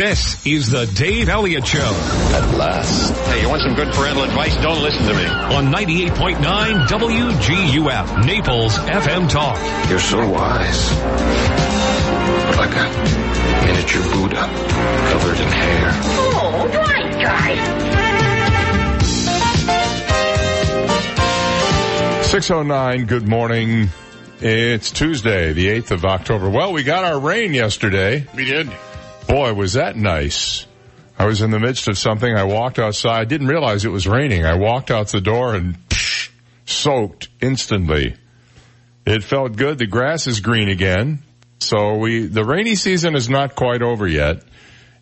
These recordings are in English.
This is the Dave Elliott Show. At last. Hey, you want some good parental advice? Don't listen to me. On 98.9 WGUF, Naples FM Talk. You're so wise. Like a miniature Buddha covered in hair. Oh, right, guy. 6:09, good morning. It's Tuesday, the 8th of October. Well, we got our rain yesterday. We did. Boy, was that nice. I was in the midst of something. I walked outside. Didn't realize it was raining. I walked out the door and soaked instantly. It felt good. The grass is green again. So the rainy season is not quite over yet.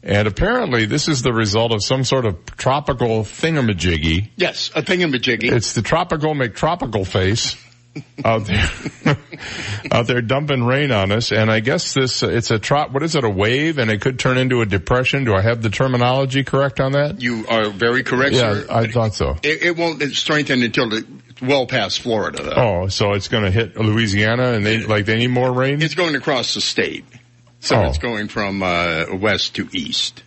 And apparently this is the result of some sort of tropical thingamajiggy. Yes, a thingamajiggy. It's the tropical McTropical face. out there dumping rain on us, and I guess it's a what is it, a wave, and it could turn into a depression. Do I have the terminology correct on that? You are very correct, sir. Yeah, I thought so. It won't strengthen until well past Florida, though. Oh, so it's going to hit Louisiana, and they need more rain? It's going across the state. So It's going from west to east.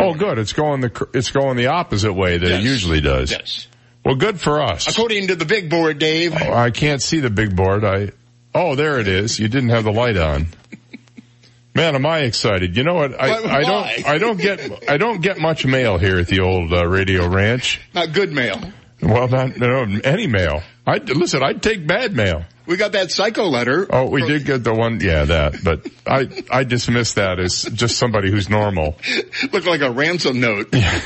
Oh, good. It's going the opposite way that it usually does. Yes. Well, good for us. According to the big board, Dave. Oh, I can't see the big board. Oh, there it is. You didn't have the light on. Man, am I excited. You know what? I don't get much mail here at the old Radio Ranch. Not good mail. Well, not any mail. I'd take bad mail. We got that psycho letter. Oh, we did get the one, that. But I dismissed that as just somebody who's normal. Looked like a ransom note. Yeah.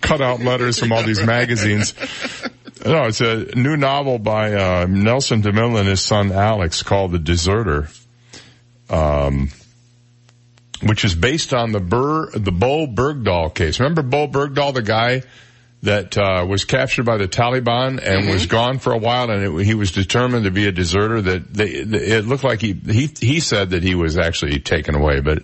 Cut out letters from all these magazines. No, it's a new novel by Nelson DeMille and his son Alex called The Deserter, which is based on the Bo Bergdahl case. Remember Bo Bergdahl, the guy that was captured by the Taliban and was gone for a while, and he was determined to be a deserter. That it looked like he said that he was actually taken away, but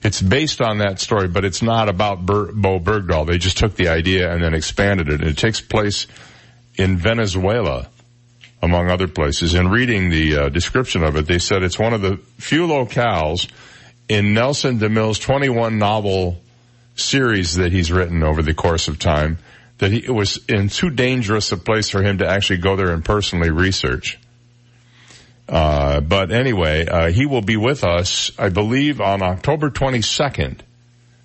it's based on that story, but it's not about Bo Bergdahl. They just took the idea and then expanded it. And it takes place in Venezuela, among other places. In reading the description of it, they said it's one of the few locales in Nelson DeMille's 21 novel series that he's written over the course of time that it was in too dangerous a place for him to actually go there and personally research. But anyway, he will be with us, I believe, on October 22nd.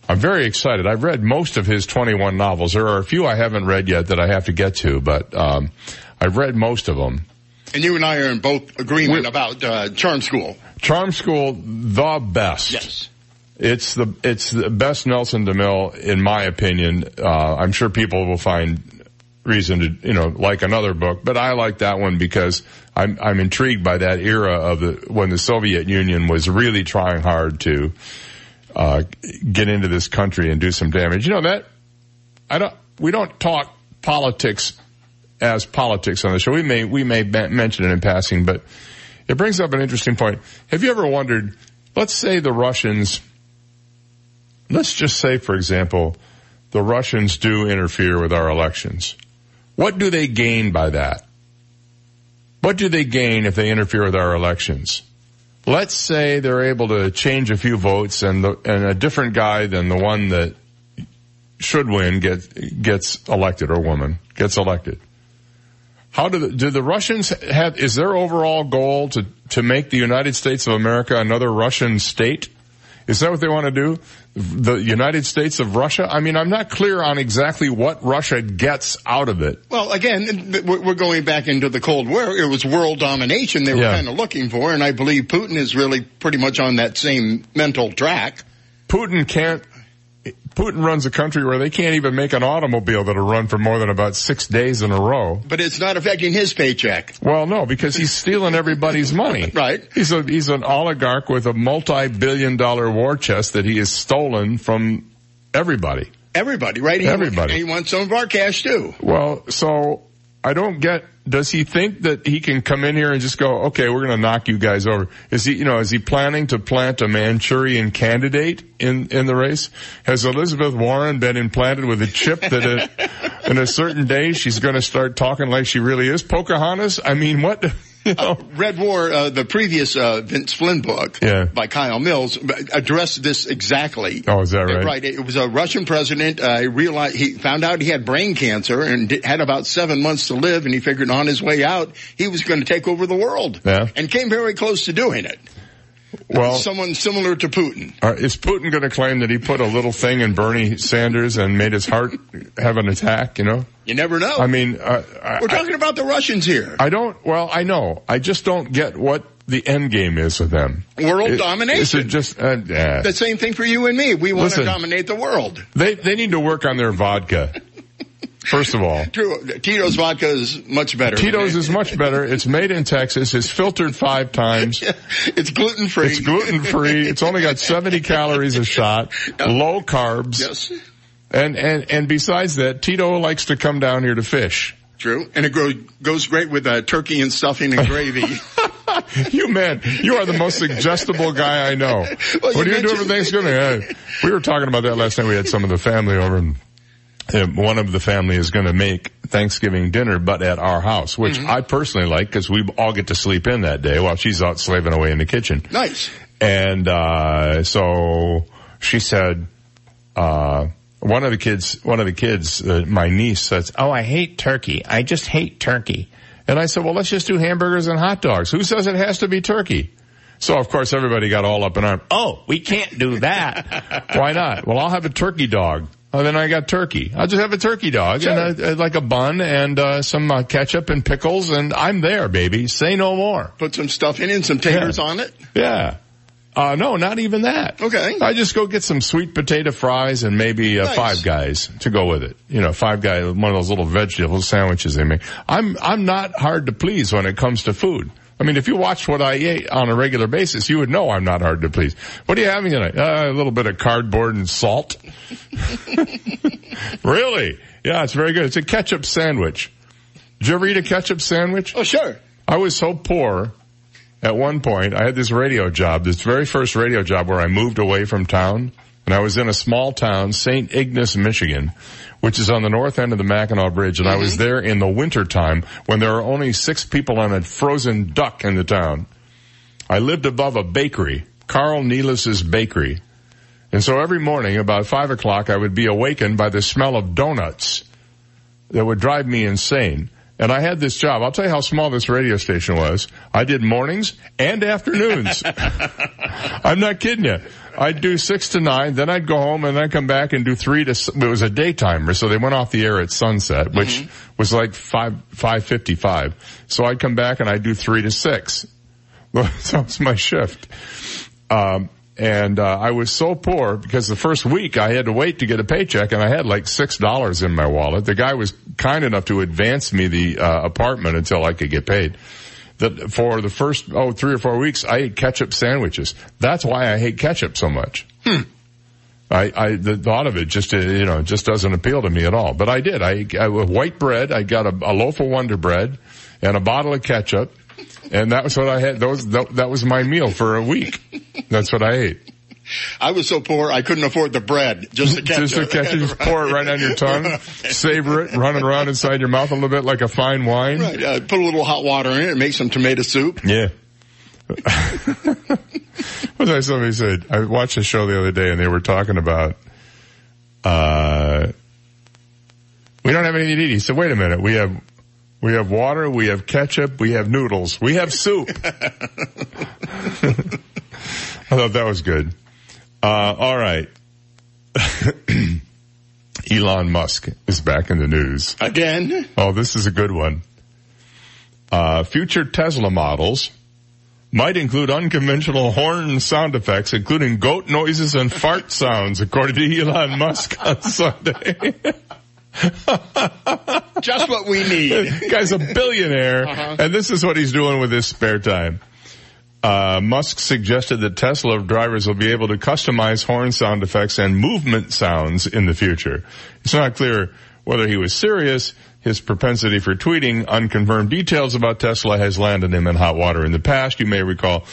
I'm very excited. I've read most of his 21 novels. There are a few I haven't read yet that I have to get to, but I've read most of them. And you and I are in both agreement about Charm School. Charm School, the best. Yes. It's the best Nelson DeMille, in my opinion. I'm sure people will find reason to, like another book, but I like that one because I'm intrigued by that era of when the Soviet Union was really trying hard to, get into this country and do some damage. We don't talk politics as politics on the show. We may mention it in passing, but it brings up an interesting point. Have you ever wondered, let's say the Russians, let's just say, for example, the Russians do interfere with our elections. What do they gain by that? What do they gain if they interfere with our elections? Let's say they're able to change a few votes and a different guy than the one that should win gets elected, or woman gets elected. How do the Russians have, is their overall goal to make the United States of America another Russian state? Is that what they want to do? The United States of Russia? I mean, I'm not clear on exactly what Russia gets out of it. Well, again, we're going back into the Cold War. It was world domination they were kind of looking for, and I believe Putin is really pretty much on that same mental track. Putin runs a country where they can't even make an automobile that'll run for more than about 6 days in a row. But it's not affecting his paycheck. Well, no, because he's stealing everybody's money. Right. He's an oligarch with a multi-billion-dollar war chest that he has stolen from everybody. Everybody, right? Everybody. He wants some of our cash, too. Well, so I don't get, does he think that he can come in here and just go, okay, we're going to knock you guys over? Is he planning to plant a Manchurian candidate in the race? Has Elizabeth Warren been implanted with a chip that in a certain day she's going to start talking like she really is Pocahontas? I mean, what? Red War, the previous Vince Flynn book by Kyle Mills addressed this exactly. Oh, is that right? Right. It was a Russian president. He realized he found out he had brain cancer and had about 7 months to live, and he figured on his way out he was going to take over the world. Yeah. And came very close to doing it. Well, someone similar to Putin. Is Putin going to claim that he put a little thing in Bernie Sanders and made his heart have an attack, you know? You never know. I mean, we're talking about the Russians here. I know. I just don't get what the end game is for them. World domination. It's just, the same thing for you and me. We want to dominate the world. They need to work on their vodka. First of all. True. Tito's vodka is much better. Tito's is much better. It's made in Texas. It's filtered 5 times. It's gluten-free. It's gluten-free. It's only got 70 calories a shot. Low carbs. Yes. And besides that, Tito likes to come down here to fish. True. And it goes great with turkey and stuffing and gravy. You are the most suggestible guy I know. Well, what do you do for Thanksgiving? We were talking about that last night. We had some of the family over, and one of the family is going to make Thanksgiving dinner, but at our house, which I personally like because we all get to sleep in that day while she's out slaving away in the kitchen. Nice. And so she said, one of the kids, my niece, says, "Oh, I hate turkey. I just hate turkey." And I said, "Well, let's just do hamburgers and hot dogs. Who says it has to be turkey?" So, of course, everybody got all up in arms. "Oh, we can't do that." "Why not?" "Well, I'll have a turkey dog." Oh, then I got turkey. I'll just have a turkey dog, sure, and like a bun and some ketchup and pickles, and I'm there, baby. Say no more. Put some stuff in and some taters on it? Yeah. No, not even that. Okay. I just go get some sweet potato fries and maybe nice Five Guys to go with it. You know, Five Guys, one of those little vegetable sandwiches they make. I'm not hard to please when it comes to food. I mean, if you watched what I ate on a regular basis, you would know I'm not hard to please. What are you having tonight? A little bit of cardboard and salt. Really? Yeah, it's very good. It's a ketchup sandwich. Did you ever eat a ketchup sandwich? Oh, sure. I was so poor at one point. I had this radio job, this very first radio job where I moved away from town. And I was in a small town, St. Ignace, Michigan, which is on the north end of the Mackinac Bridge, and I was there in the winter time when there are only 6 people on a frozen duck in the town. I lived above a bakery, Carl Niles' Bakery. And so every morning about 5 o'clock I would be awakened by the smell of donuts that would drive me insane. And I had this job. I'll tell you how small this radio station was. I did mornings and afternoons. I'm not kidding you. I'd do 6 to 9, then I'd go home, and I'd come back and do 3 to, it was a daytimer, so they went off the air at sunset, which was like 5:55. So I'd come back and I'd do 3 to 6. That was my shift. I was so poor because the first week I had to wait to get a paycheck, and I had like $6 in my wallet. The guy was kind enough to advance me the apartment until I could get paid. That for the first 3 or 4 weeks I ate ketchup sandwiches. That's why I hate ketchup so much. The thought of it just doesn't appeal to me at all. But I did. I white bread. I got a loaf of Wonder Bread and a bottle of ketchup, and that was what I had. That was my meal for a week. That's what I ate. I was so poor I couldn't afford the bread, just the ketchup. Just the ketchup, just pour it right on your tongue, right. Savor it, run it around inside your mouth a little bit like a fine wine. Right, put a little hot water in it and make some tomato soup. Yeah. Somebody said, I watched a show the other day and they were talking about, we don't have anything to eat. He said, wait a minute, we have water, we have ketchup, we have noodles, we have soup. I thought that was good. All right. Elon Musk is back in the news. Again? Oh, this is a good one. Future Tesla models might include unconventional horn sound effects, including goat noises and fart sounds, according to Elon Musk on Sunday. Just what we need. The guy's a billionaire, and this is what he's doing with his spare time. Musk suggested that Tesla drivers will be able to customize horn sound effects and movement sounds in the future. It's not clear whether he was serious. His propensity for tweeting unconfirmed details about Tesla has landed him in hot water in the past. You may recall,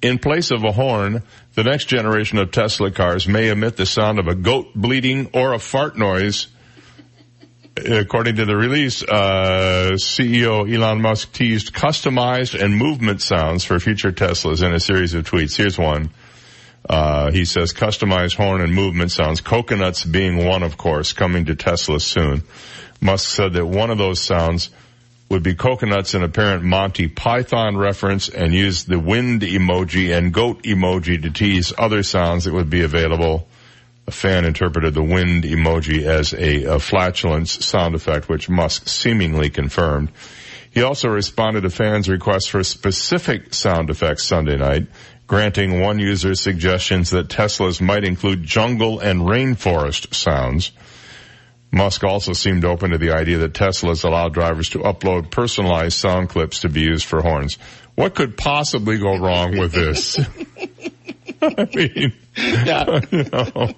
in place of a horn, the next generation of Tesla cars may emit the sound of a goat bleating or a fart noise. according to the release, CEO Elon Musk teased customized and movement sounds for future Teslas in a series of tweets. Here's one. He says customized horn and movement sounds, coconuts being one, of course, coming to Tesla soon. Musk said that one of those sounds would be coconuts, an apparent Monty Python reference, and used the wind emoji and goat emoji to tease other sounds that would be available. A fan interpreted the wind emoji as a flatulence sound effect, which Musk seemingly confirmed. He also responded to fans' requests for specific sound effects Sunday night, granting one user's suggestions that Teslas might include jungle and rainforest sounds. Musk also seemed open to the idea that Teslas allow drivers to upload personalized sound clips to be used for horns. What could possibly go wrong with this? I mean, yeah. You know,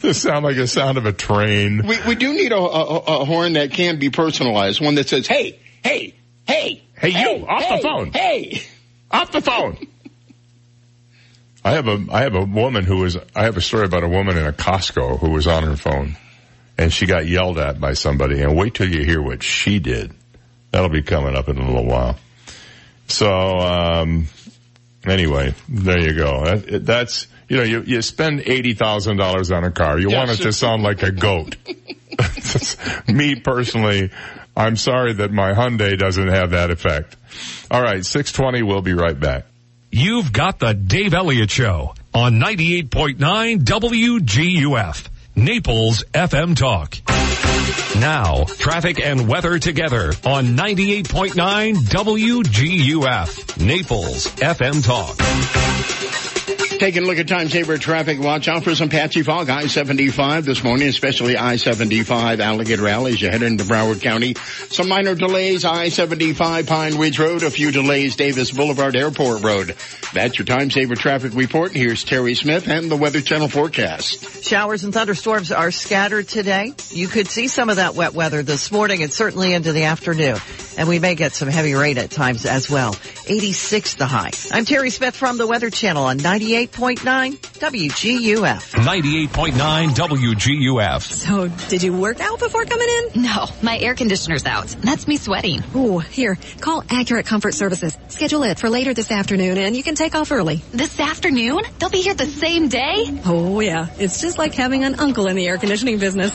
this sounds like the sound of a train. We do need a horn that can be personalized, one that says, hey, hey, hey. Hey, you, off the phone. Hey. Off the phone. I have a story about a woman in a Costco who was on her phone, and she got yelled at by somebody. And wait till you hear what she did. That'll be coming up in a little while. So, anyway, there you go. That's, you know, you spend $80,000 on a car. You want it to sound like a goat. Me personally, I'm sorry that my Hyundai doesn't have that effect. All right, 6:20, we'll be right back. You've got the Dave Elliott Show on 98.9 WGUF, Naples FM Talk. Now, traffic and weather together on 98.9 WGUF, Naples FM Talk. Taking a look at time saver traffic. Watch out for some patchy fog. I-75 this morning, especially I-75 Alligator Alley as you head into Broward County. Some minor delays, I-75 Pine Ridge Road. A few delays, Davis Boulevard Airport Road. That's your time saver traffic report. Here's Terry Smith and the Weather Channel forecast. Showers and thunderstorms are scattered today. You could see some of that wet weather this morning and certainly into the afternoon. And we may get some heavy rain at times as well. 86 the high. I'm Terry Smith from the Weather Channel on 98.9 WGUF. 98.9 WGUF. So, did you work out before coming in? No, my air conditioner's out. That's me sweating. Ooh, here, call Accurate Comfort Services. Schedule it for later this afternoon and you can take off early. This afternoon? They'll be here the same day? Oh, yeah. It's just like having an uncle in the air conditioning business.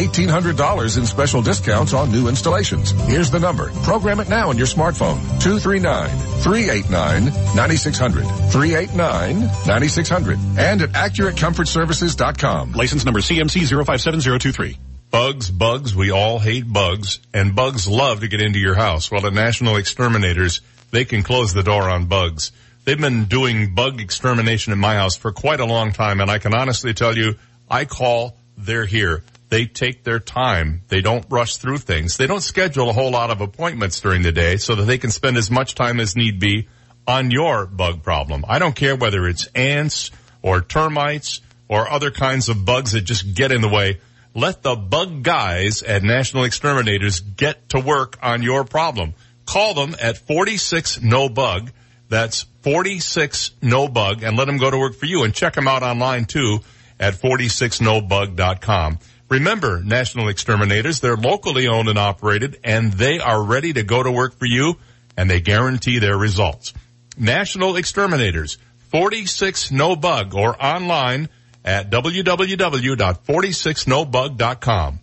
$1,800 in special discounts on new installations. Here's the number. Program it now on your smartphone. 239-389-9600. 389-9600. And at AccurateComfortServices.com. License number CMC057023. Bugs, we all hate bugs, and bugs love to get into your house. Well, at National Exterminators, they can close the door on bugs. They've been doing bug extermination in my house for quite a long time, and I can honestly tell you, I call, they're here. They take their time. They don't rush through things. They don't schedule a whole lot of appointments during the day so that they can spend as much time as need be on your bug problem. I don't care whether it's ants or termites or other kinds of bugs that just get in the way. Let the bug guys at National Exterminators get to work on your problem. Call them at 46NOBUG. That's 46NOBUG, and let them go to work for you. And check them out online, too, at 46nobug.com. Remember, National Exterminators, they're locally owned and operated, and they are ready to go to work for you, and they guarantee their results. National Exterminators, 46NOBUG, or online at www.46nobug.com.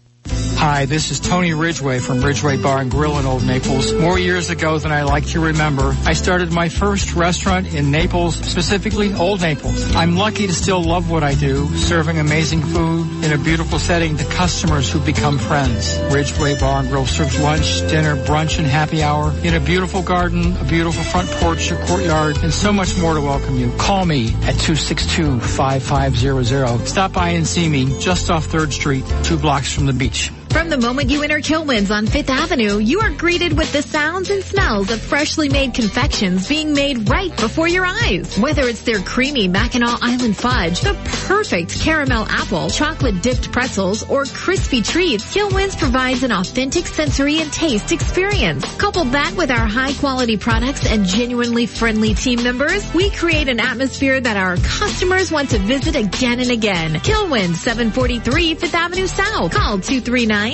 Hi, this is Tony Ridgway from Ridgway Bar and Grill in Old Naples. More years ago than I like to remember, I started my first restaurant in Naples, specifically Old Naples. I'm lucky to still love what I do, serving amazing food in a beautiful setting to customers who become friends. Ridgway Bar and Grill serves lunch, dinner, brunch, and happy hour in a beautiful garden, a beautiful front porch, a courtyard, and so much more to welcome you. Call me at 262-5500. Stop by and see me just off 3rd Street, 2 blocks from the beach. From the moment you enter Kilwins on 5th Avenue, you are greeted with the sounds and smells of freshly made confections being made right before your eyes. Whether it's their creamy Mackinac Island fudge, the perfect caramel apple, chocolate-dipped pretzels, or crispy treats, Kilwins provides an authentic sensory and taste experience. Couple that with our high-quality products and genuinely friendly team members, we create an atmosphere that our customers want to visit again and again. Kilwins, 743 5th Avenue South. Call 239-261-9898.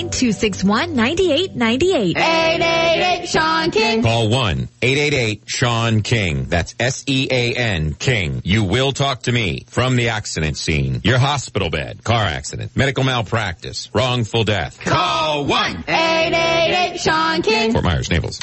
888-SEAN-KING. Call 1-888-SEAN-KING. That's S-E-A-N, King. You will talk to me from the accident scene, your hospital bed, car accident, medical malpractice, wrongful death. Call 1-888-SEAN-KING. Fort Myers, Naples.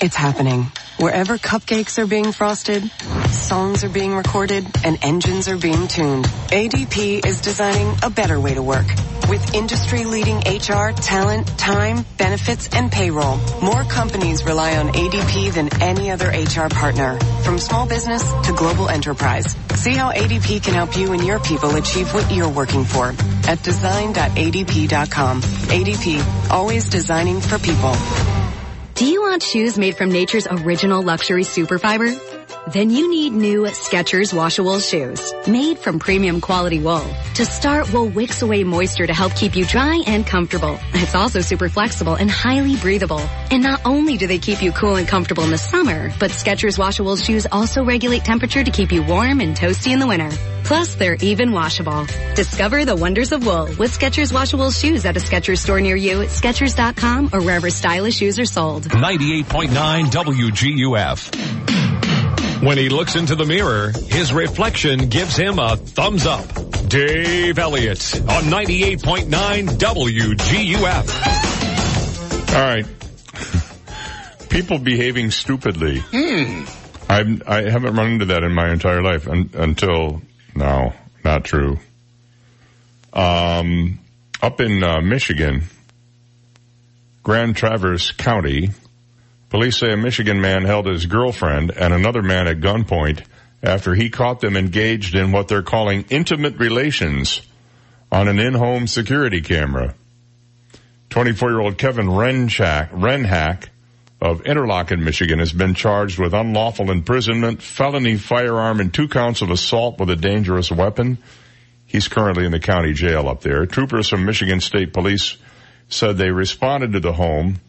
It's happening. Wherever cupcakes are being frosted, songs are being recorded, and engines are being tuned, ADP is designing a better way to work. With industry-leading HR, talent, time, benefits, and payroll, more companies rely on ADP than any other HR partner. From small business to global enterprise, see how ADP can help you and your people achieve what you're working for at design.adp.com. ADP, always designing for people. Do you want shoes made from nature's original luxury superfiber? Then you need new Skechers washable shoes made from premium quality wool. To start, wool wicks away moisture to help keep you dry and comfortable. It's also super flexible and highly breathable. And not only do they keep you cool and comfortable in the summer, but Skechers washable shoes also regulate temperature to keep you warm and toasty in the winter. Plus, they're even washable. Discover the wonders of wool with Skechers washable shoes at a Skechers store near you, at Skechers.com, or wherever stylish shoes are sold. 98.9 WGUF. When he looks into the mirror, his reflection gives him a thumbs up. Dave Elliott on 98.9 WGUF. All right. People behaving stupidly. I haven't run into that in my entire life until now. Not true. Up in Michigan, Grand Traverse County, police say a Michigan man held his girlfriend and another man at gunpoint after he caught them engaged in what they're calling intimate relations on an in-home security camera. 24-year-old Kevin Renhack of Interlochen, Michigan, has been charged with unlawful imprisonment, felony firearm, and 2 counts of assault with a dangerous weapon. He's currently in the county jail up there. Troopers from Michigan State Police said they responded to the home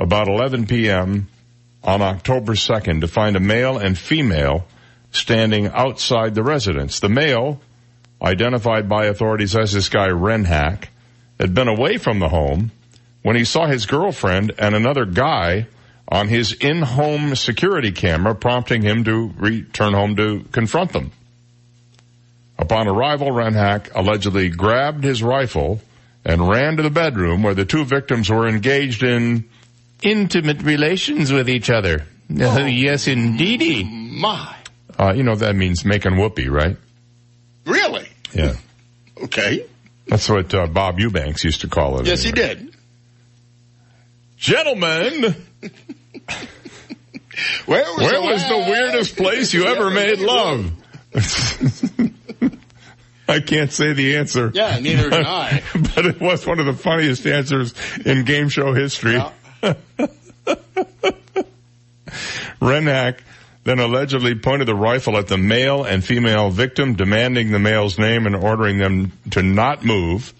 about 11 p.m. on October 2nd to find a male and female standing outside the residence. The male, identified by authorities as this guy Renhack, had been away from the home when he saw his girlfriend and another guy on his in-home security camera, prompting him to return home to confront them. Upon arrival, Renhack allegedly grabbed his rifle and ran to the bedroom where the two victims were engaged in intimate relations with each other. Oh, yes, indeedy. My. You know that means making whoopee, right? Really? Yeah. Okay. That's what Bob Eubanks used to call it. Yes, anyway. He did. Gentlemen, where was the weirdest place you ever made love? I can't say the answer. Yeah, neither can I. But it was one of the funniest answers in game show history. Yeah. Renhack then allegedly pointed the rifle at the male and female victim, demanding the male's name and ordering them to not move.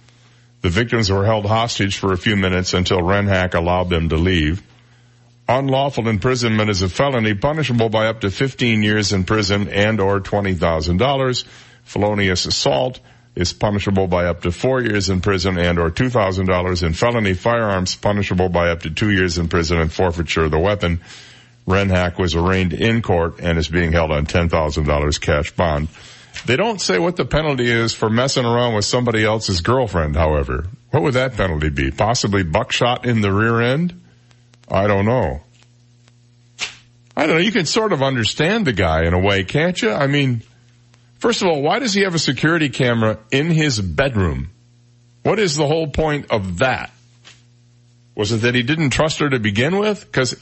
The victims were held hostage for a few minutes until Renhack allowed them to leave. Unlawful imprisonment is a felony punishable by up to 15 years in prison and or $20,000. Felonious assault is punishable by up to 4 years in prison and or $2,000. And felony firearms punishable by up to 2 years in prison and forfeiture of the weapon. Renhack was arraigned in court and is being held on $10,000 cash bond. They don't say what the penalty is for messing around with somebody else's girlfriend, however. What would that penalty be? Possibly buckshot in the rear end? I don't know. You can sort of understand the guy in a way, can't you? I mean, first of all, why does he have a security camera in his bedroom? What is the whole point of that? Was it that he didn't trust her to begin with? Because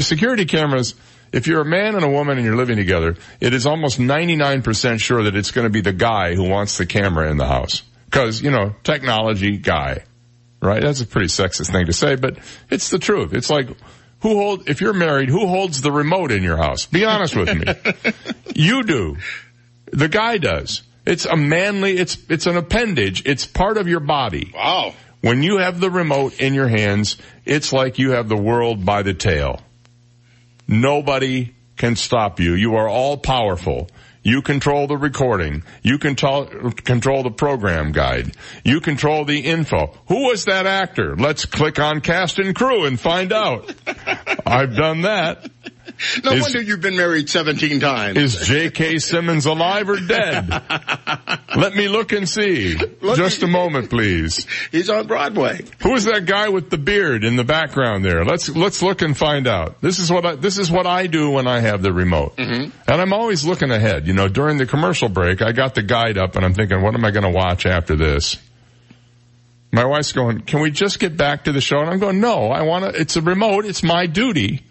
security cameras... If you're a man and a woman and you're living together, it is almost 99% sure that it's going to be the guy who wants the camera in the house. Because, you know, technology guy. right? That's a pretty sexist thing to say, but it's the truth. It's like, if you're married, who holds the remote in your house? Be honest with me. You do. The guy does. It's a manly, it's an appendage. It's part of your body. Wow. When you have the remote in your hands, it's like you have the world by the tail. Nobody can stop you. You are all powerful. You control the recording. You control the program guide. You control the info. Who was that actor? Let's click on cast and crew and find out. I've done that. No wonder you've been married 17 times. Is J.K. Simmons alive or dead? Let me look and see. Just a moment, please. He's on Broadway. Who is that guy with the beard in the background there? Let's look and find out. This is what I do when I have the remote. Mm-hmm. And I'm always looking ahead. You know, during the commercial break, I got the guide up and I'm thinking, what am I going to watch after this? My wife's going, can we just get back to the show? And I'm going, no, it's a remote. It's my duty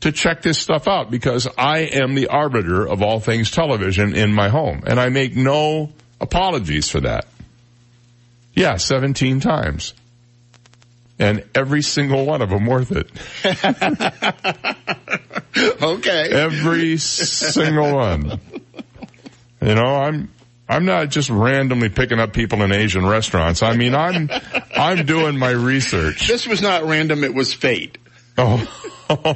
to check this stuff out because I am the arbiter of all things television in my home. And I make no apologies for that. Yeah, 17 times. And every single one of them worth it. Okay. Every single one. You know, I'm not just randomly picking up people in Asian restaurants. I mean, I'm doing my research. This was not random, it was fate. Oh,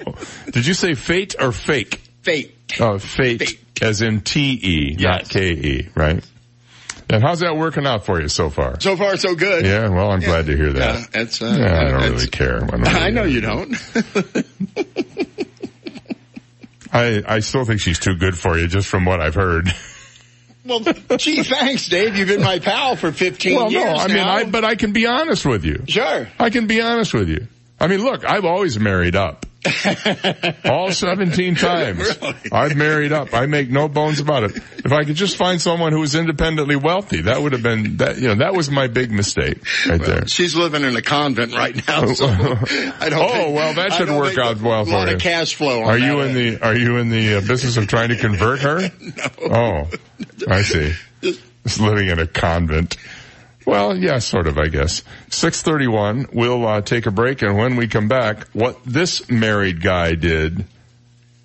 did you say fate or fake? Fake. Oh, fate. As in T-E, yes. Not K-E, right? And how's that working out for you so far? So far, so good. Yeah, well, I'm glad to hear that. I don't really care. I know you don't. I still think she's too good for you, just from what I've heard. Well, gee, thanks, Dave. You've been my pal for 15 years now. But I can be honest with you. Sure. I can be honest with you. I mean, look, I've always married up. All 17 times. Really? I've married up. I make no bones about it. If I could just find someone who was independently wealthy, that would have been, that was my big mistake right there. She's living in a convent right now, so that should work out well for you. A lot of cash flow on that. Are you in the business of trying to convert her? No. Oh, I see. Just living in a convent. Well, yeah, sort of, I guess. 6:31, we'll take a break, and when we come back, what this married guy did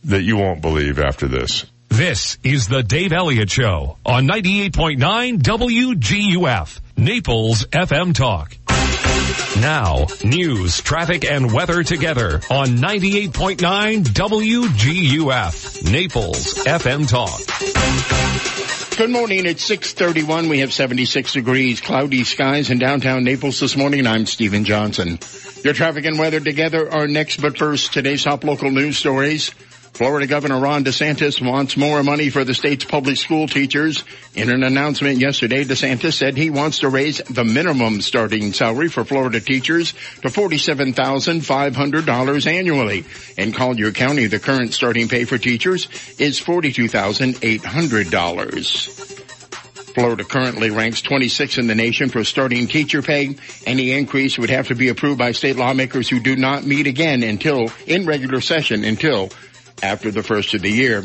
that you won't believe after this. This is the Dave Elliott Show on 98.9 WGUF, Naples FM Talk. Now, news, traffic, and weather together on 98.9 WGUF, Naples FM Talk. Good morning. It's 6:31. We have 76 degrees, cloudy skies in downtown Naples this morning. I'm Stephen Johnson. Your traffic and weather together are next, but first, today's top local news stories. Florida Governor Ron DeSantis wants more money for the state's public school teachers. In an announcement yesterday, DeSantis said he wants to raise the minimum starting salary for Florida teachers to $47,500 annually. In Collier County, the current starting pay for teachers is $42,800. Florida currently ranks 26th in the nation for starting teacher pay. Any increase would have to be approved by state lawmakers who do not meet again in regular session until after the first of the year.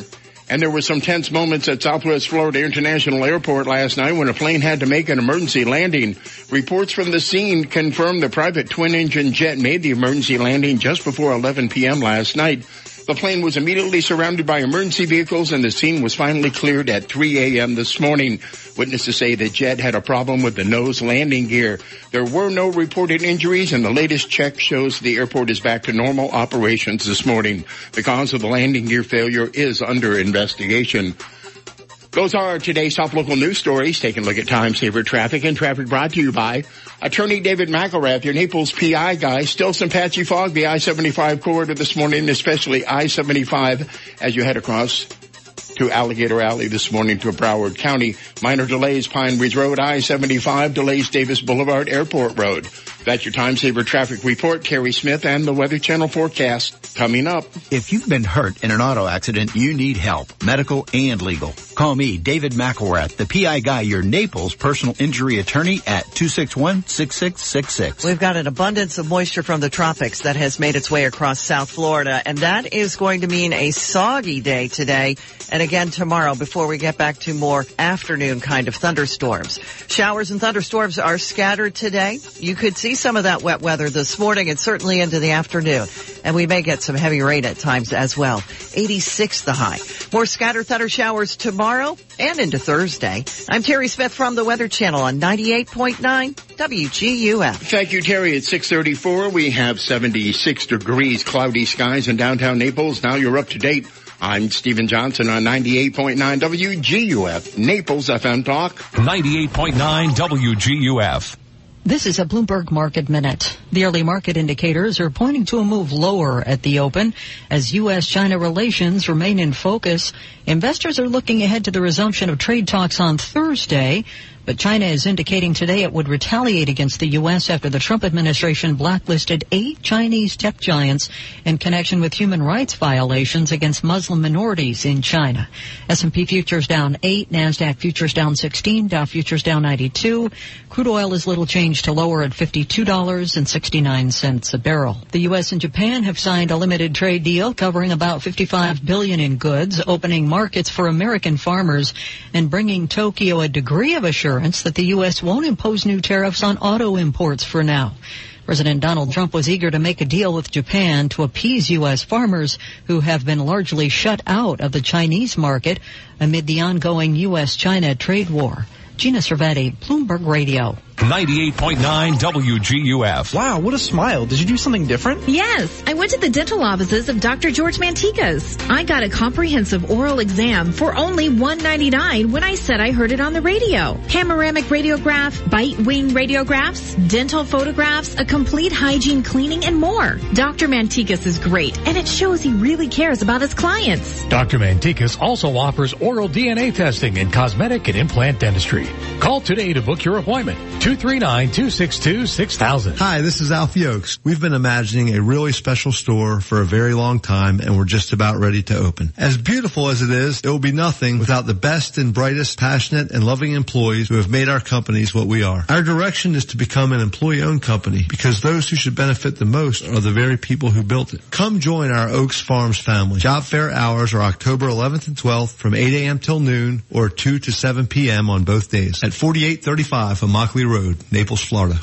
And there were some tense moments at Southwest Florida International Airport last night when a plane had to make an emergency landing. Reports from the scene confirm the private twin-engine jet made the emergency landing just before 11 p.m. last night. The plane was immediately surrounded by emergency vehicles, and the scene was finally cleared at 3 a.m. this morning. Witnesses say the jet had a problem with the nose landing gear. There were no reported injuries, and the latest check shows the airport is back to normal operations this morning. The cause of the landing gear failure is under investigation. Those are today's top local news stories. Taking a look at time-saver traffic, and traffic brought to you by Attorney David McElrath, your Naples PI guy. Still some patchy fog, the I-75 corridor this morning, especially I-75 as you head across to Alligator Alley this morning to Broward County. Minor delays, Pine Ridge Road, I-75, delays Davis Boulevard, Airport Road. That's your Time Saver Traffic Report. Kerry Smith and the Weather Channel forecast coming up. If you've been hurt in an auto accident, you need help, medical and legal. Call me, David McElrath, the PI guy, your Naples personal injury attorney at 261-6666. We've got an abundance of moisture from the tropics that has made its way across South Florida, and that is going to mean a soggy day today and and again tomorrow before we get back to more afternoon kind of thunderstorms. Showers and thunderstorms are scattered today. You could see some of that wet weather this morning and certainly into the afternoon. And we may get some heavy rain at times as well. 86 the high. More scattered thunder showers tomorrow and into Thursday. I'm Terry Smith from the Weather Channel on 98.9 WGUF. Thank you, Terry. At 6:34, we have 76 degrees, cloudy skies in downtown Naples. Now you're up to date. I'm Stephen Johnson on 98.9 WGUF, Naples FM Talk. 98.9 WGUF. This is a Bloomberg Market Minute. The early market indicators are pointing to a move lower at the open as U.S.-China relations remain in focus. Investors are looking ahead to the resumption of trade talks on Thursday, but China is indicating today it would retaliate against the U.S. after the Trump administration blacklisted 8 Chinese tech giants in connection with human rights violations against Muslim minorities in China. S&P futures down 8, NASDAQ futures down 16, Dow futures down 92. Crude oil is little changed to lower at $52.69 a barrel. The U.S. and Japan have signed a limited trade deal covering about $55 billion in goods, opening markets for American farmers and bringing Tokyo a degree of assurance that the U.S. won't impose new tariffs on auto imports for now. President Donald Trump was eager to make a deal with Japan to appease U.S. farmers who have been largely shut out of the Chinese market amid the ongoing U.S.-China trade war. Gina Cervetti, Bloomberg Radio. 98.9 WGUF. Wow, what a smile. Did you do something different? Yes. I went to the dental offices of Dr. George Mantikas. I got a comprehensive oral exam for only $199 when I said I heard it on the radio. Panoramic radiograph, bite wing radiographs, dental photographs, a complete hygiene cleaning, and more. Dr. Mantikas is great, and it shows he really cares about his clients. Dr. Mantikas also offers oral DNA testing in cosmetic and implant dentistry. Call today to book your appointment. 239-262-6000. Hi, this is Alfie Oaks. We've been imagining a really special store for a very long time, and we're just about ready to open. As beautiful as it is, it will be nothing without the best and brightest, passionate, and loving employees who have made our companies what we are. Our direction is to become an employee-owned company because those who should benefit the most are the very people who built it. Come join our Oaks Farms family. Job fair hours are October 11th and 12th from 8 a.m. till noon or 2 to 7 p.m. on both days at 4835 Immokalee Road, Naples, Florida.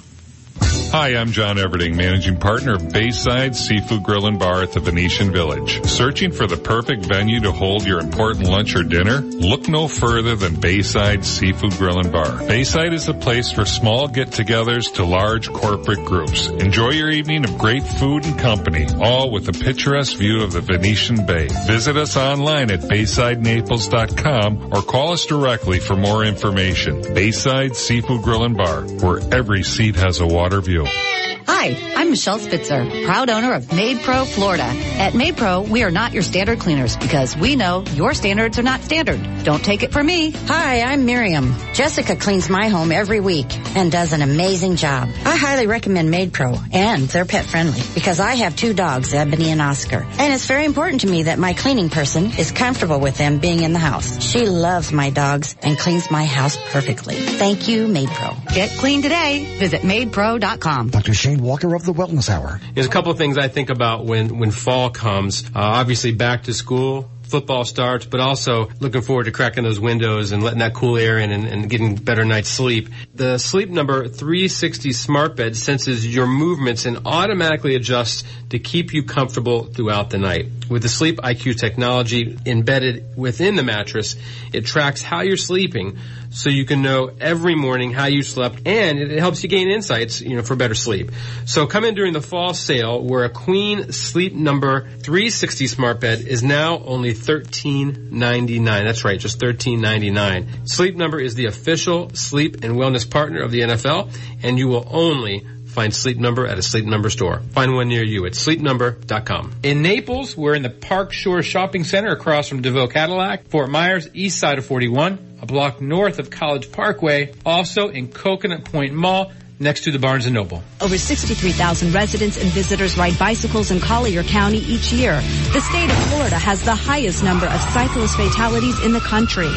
Hi, I'm John Everding, managing partner of Bayside Seafood Grill and Bar at the Venetian Village. Searching for the perfect venue to hold your important lunch or dinner? Look no further than Bayside Seafood Grill and Bar. Bayside is the place for small get-togethers to large corporate groups. Enjoy your evening of great food and company, all with a picturesque view of the Venetian Bay. Visit us online at BaysideNaples.com or call us directly for more information. Bayside Seafood Grill and Bar, where every seat has a water view. Hi, I'm Michelle Spitzer, proud owner of Made Pro Florida. At Made Pro, we are not your standard cleaners because we know your standards are not standard. Don't take it from me. Hi, I'm Miriam. Jessica cleans my home every week and does an amazing job. I highly recommend Made Pro, and they're pet friendly because I have 2 dogs, Ebony and Oscar. And it's very important to me that my cleaning person is comfortable with them being in the house. She loves my dogs and cleans my house perfectly. Thank you, Made Pro. Get clean today. Visit MadePro.com. Dr. Shane Walker of the Wellness Hour. There's a couple of things I think about when fall comes. Obviously, back to school. Football starts, but also looking forward to cracking those windows and letting that cool air in and getting better night's sleep. The Sleep Number 360 smart bed senses your movements and automatically adjusts to keep you comfortable throughout the night. With the Sleep IQ technology embedded within the mattress, it tracks how you're sleeping so you can know every morning how you slept, and it helps you gain insights, for better sleep. So come in during the fall sale where a Queen Sleep Number 360 smart bed is now only $13.99. That's right, just $13.99. Sleep Number is the official sleep and wellness partner of the NFL, and you will only find Sleep Number at a Sleep Number store. Find one near you at sleepnumber.com. In Naples, we're in the Park Shore Shopping Center across from DeVoe Cadillac, Fort Myers, east side of 41, a block north of College Parkway, also in Coconut Point Mall, next to the Barnes & Noble. Over 63,000 residents and visitors ride bicycles in Collier County each year. The state of Florida has the highest number of cyclist fatalities in the country.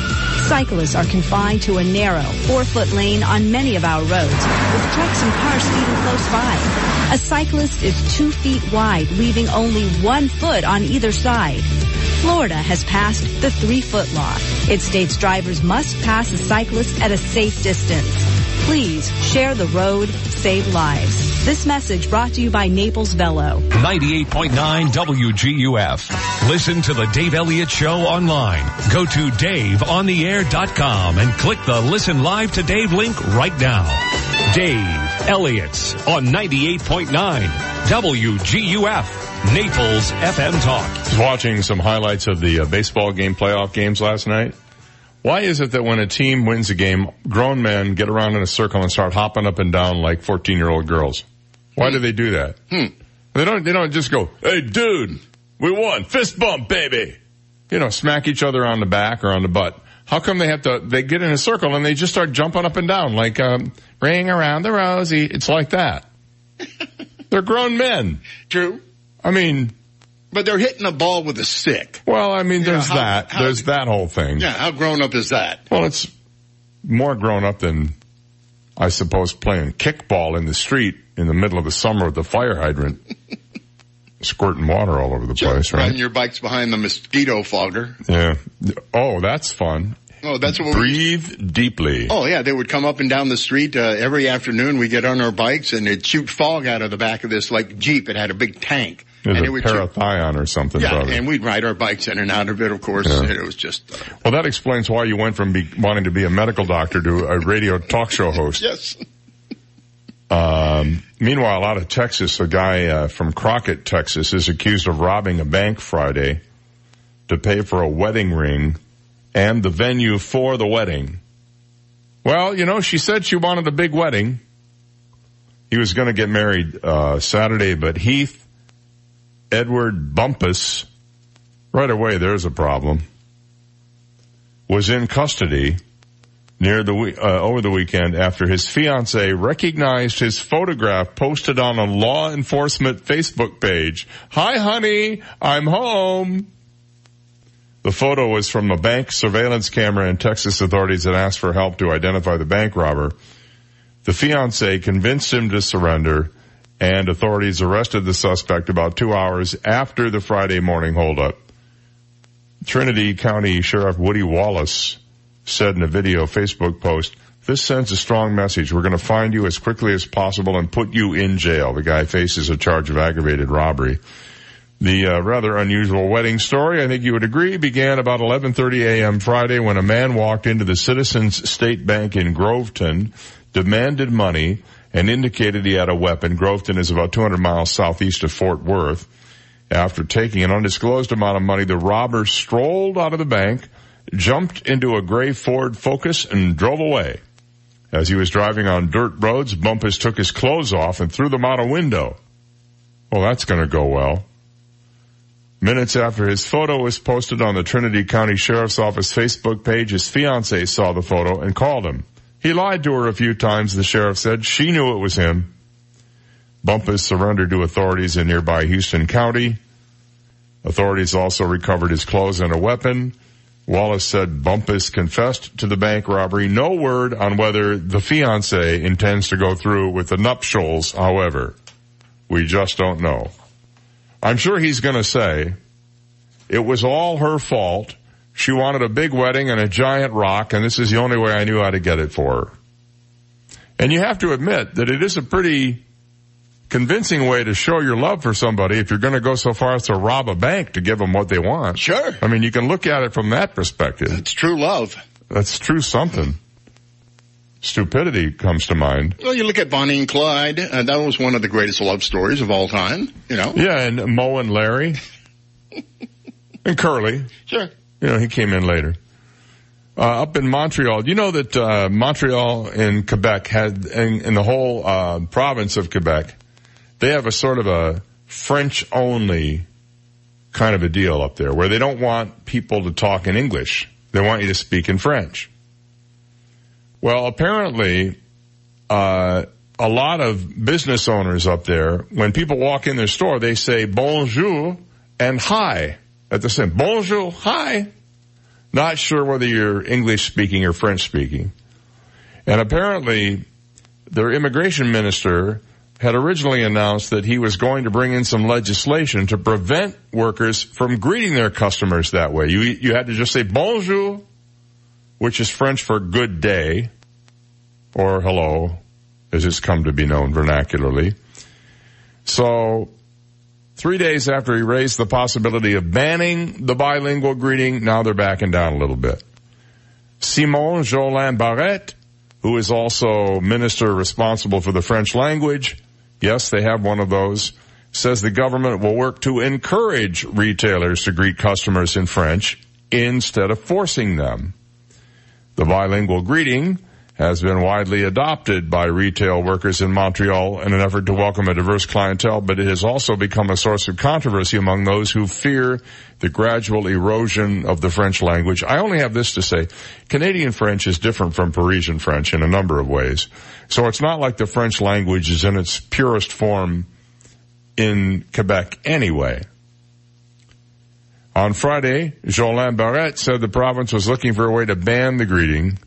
Cyclists are confined to a narrow 4-foot lane on many of our roads, with trucks and cars speeding close by. A cyclist is 2 feet wide, leaving only 1 foot on either side. Florida has passed the 3-foot law. It states drivers must pass a cyclist at a safe distance. Please share the road, save lives. This message brought to you by Naples Velo. 98.9 WGUF. Listen to The Dave Elliott Show online. Go to DaveOnTheAir.com and click the Listen Live to Dave link right now. Dave Elliott's on 98.9 WGUF, Naples FM Talk. Watching some highlights of the baseball game, playoff games last night. Why is it that when a team wins a game, grown men get around in a circle and start hopping up and down like 14-year-old girls? Why do they do that? They don't just go, "Hey, dude, we won. Fist bump, baby." You know, smack each other on the back or on the butt. How come they get in a circle and they just start jumping up and down like, ring around the rosy? It's like that. They're grown men. True. I mean, but they're hitting a ball with a stick. Well, I mean, there's that. There's that whole thing. Yeah, how grown up is that? Well, it's more grown up than, I suppose, playing kickball in the street in the middle of the summer with the fire hydrant. Squirting water all over the place, right? Riding your bikes behind the mosquito fogger. Yeah. Oh, that's fun. Oh, that's what Breathe deeply. Oh, yeah. They would come up and down the street every afternoon. We get on our bikes, and they'd shoot fog out of the back of this, like, Jeep. It had a big tank. And it was a parathion or something. Yeah, probably. And we'd ride our bikes in and out of it, of course. Yeah. And it was just... Well, that explains why you went from wanting to be a medical doctor to a radio talk show host. Yes. Meanwhile, out of Texas, a guy from Crockett, Texas, is accused of robbing a bank Friday to pay for a wedding ring and the venue for the wedding. Well, you know, she said she wanted a big wedding. He was going to get married Saturday, but Heath Edward Bumpus, right away there's a problem, was in custody over the weekend after his fiancée recognized his photograph posted on a law enforcement Facebook page. "Hi, honey, I'm home." The photo was from a bank surveillance camera, and Texas authorities had asked for help to identify the bank robber. The fiancée convinced him to surrender, and authorities arrested the suspect about 2 hours after the Friday morning holdup. Trinity County Sheriff Woody Wallace said in a video Facebook post, "This sends a strong message. We're going to find you as quickly as possible and put you in jail." The guy faces a charge of aggravated robbery. The rather unusual wedding story, I think you would agree, began about 11:30 a.m. Friday when a man walked into the Citizens State Bank in Groveton, demanded money, and indicated he had a weapon. Groveton is about 200 miles southeast of Fort Worth. After taking an undisclosed amount of money, the robber strolled out of the bank, jumped into a gray Ford Focus, and drove away. As he was driving on dirt roads, Bumpus took his clothes off and threw them out a window. Well, that's going to go well. Minutes after his photo was posted on the Trinity County Sheriff's Office Facebook page, his fiancée saw the photo and called him. He lied to her a few times, the sheriff said. She knew it was him. Bumpus surrendered to authorities in nearby Houston County. Authorities also recovered his clothes and a weapon. Wallace said Bumpus confessed to the bank robbery. No word on whether the fiancé intends to go through with the nuptials, however. We just don't know. I'm sure he's going to say it was all her fault. She wanted a big wedding and a giant rock, and this is the only way I knew how to get it for her. And you have to admit that it is a pretty convincing way to show your love for somebody if you're going to go so far as to rob a bank to give them what they want. Sure. I mean, you can look at it from that perspective. That's true love. That's true something. Stupidity comes to mind. Well, you look at Bonnie and Clyde, and that was one of the greatest love stories of all time, you know. Yeah, and Moe and Larry. And Curly. Sure. You know, he came in later. Up in Montreal, you know that Montreal and Quebec had, in the whole province of Quebec, they have a sort of a French-only kind of a deal up there where they don't want people to talk in English. They want you to speak in French. Well, apparently, a lot of business owners up there, when people walk in their store, they say bonjour and hi. At the same, bonjour, hi. Not sure whether you're English speaking or French speaking. And apparently, their immigration minister had originally announced that he was going to bring in some legislation to prevent workers from greeting their customers that way. You had to just say bonjour, which is French for good day, or hello, as it's come to be known vernacularly. So 3 days after he raised the possibility of banning the bilingual greeting, now they're backing down a little bit. Simon Jolin-Barrette, who is also minister responsible for the French language, yes, they have one of those, says the government will work to encourage retailers to greet customers in French instead of forcing them. The bilingual greeting has been widely adopted by retail workers in Montreal in an effort to welcome a diverse clientele, but it has also become a source of controversy among those who fear the gradual erosion of the French language. I only have this to say. Canadian French is different from Parisian French in a number of ways. So it's not like the French language is in its purest form in Quebec anyway. On Friday, Jolin Barrette said the province was looking for a way to ban the greeting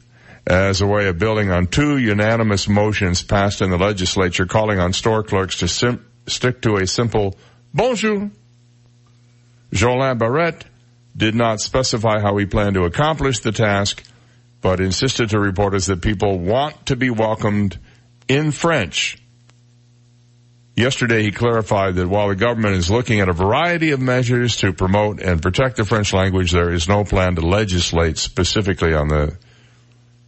as a way of building on two unanimous motions passed in the legislature calling on store clerks to stick to a simple bonjour. Jolin Barrette did not specify how he planned to accomplish the task, but insisted to reporters that people want to be welcomed in French. Yesterday, he clarified that while the government is looking at a variety of measures to promote and protect the French language, there is no plan to legislate specifically on the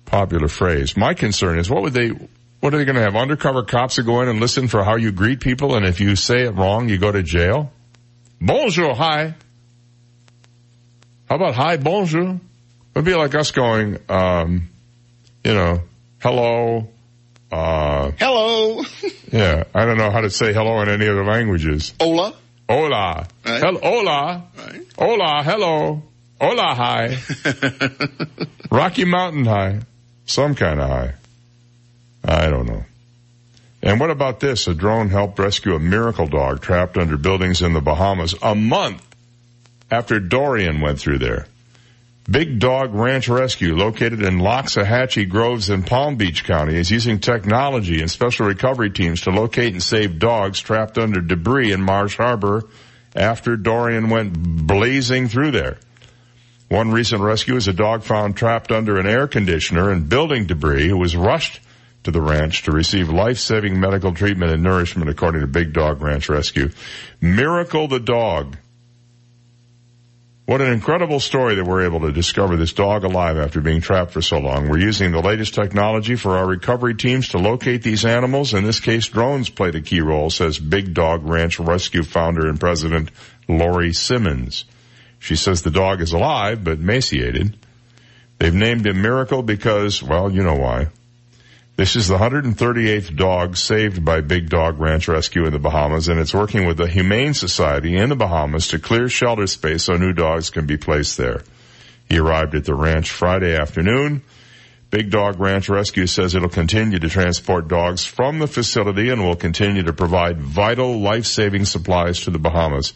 popular phrase. My concern is, what are they going to have? Undercover cops that go in and listen for how you greet people, and if you say it wrong, you go to jail? Bonjour, hi. How about hi, bonjour? It'd be like us going, hello. Hello. Yeah, I don't know how to say hello in any other languages. Hola. Hola. Right. Hola. Right. Hola, hello. Hola, hi. Rocky Mountain high. Some kind of high. I don't know. And what about this? A drone helped rescue a miracle dog trapped under buildings in the Bahamas a month after Dorian went through there. Big Dog Ranch Rescue, located in Loxahatchee Groves in Palm Beach County, is using technology and special recovery teams to locate and save dogs trapped under debris in Marsh Harbor after Dorian went blazing through there. One recent rescue is a dog found trapped under an air conditioner and building debris who was rushed to the ranch to receive life-saving medical treatment and nourishment, according to Big Dog Ranch Rescue. Miracle the dog. What an incredible story that we're able to discover this dog alive after being trapped for so long. We're using the latest technology for our recovery teams to locate these animals. In this case, drones played a key role, says Big Dog Ranch Rescue founder and president Lori Simmons. She says the dog is alive, but emaciated. They've named him Miracle because, well, you know why. This is the 138th dog saved by Big Dog Ranch Rescue in the Bahamas, and it's working with the Humane Society in the Bahamas to clear shelter space so new dogs can be placed there. He arrived at the ranch Friday afternoon. Big Dog Ranch Rescue says it'll continue to transport dogs from the facility and will continue to provide vital life-saving supplies to the Bahamas.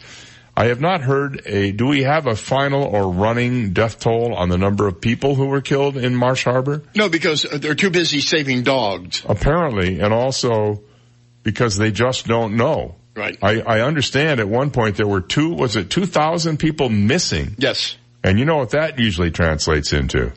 I have not heard do we have a final or running death toll on the number of people who were killed in Marsh Harbor? No, because they're too busy saving dogs. Apparently, and also because they just don't know. Right. I understand at one point there were 2,000 people missing? Yes. And you know what that usually translates into.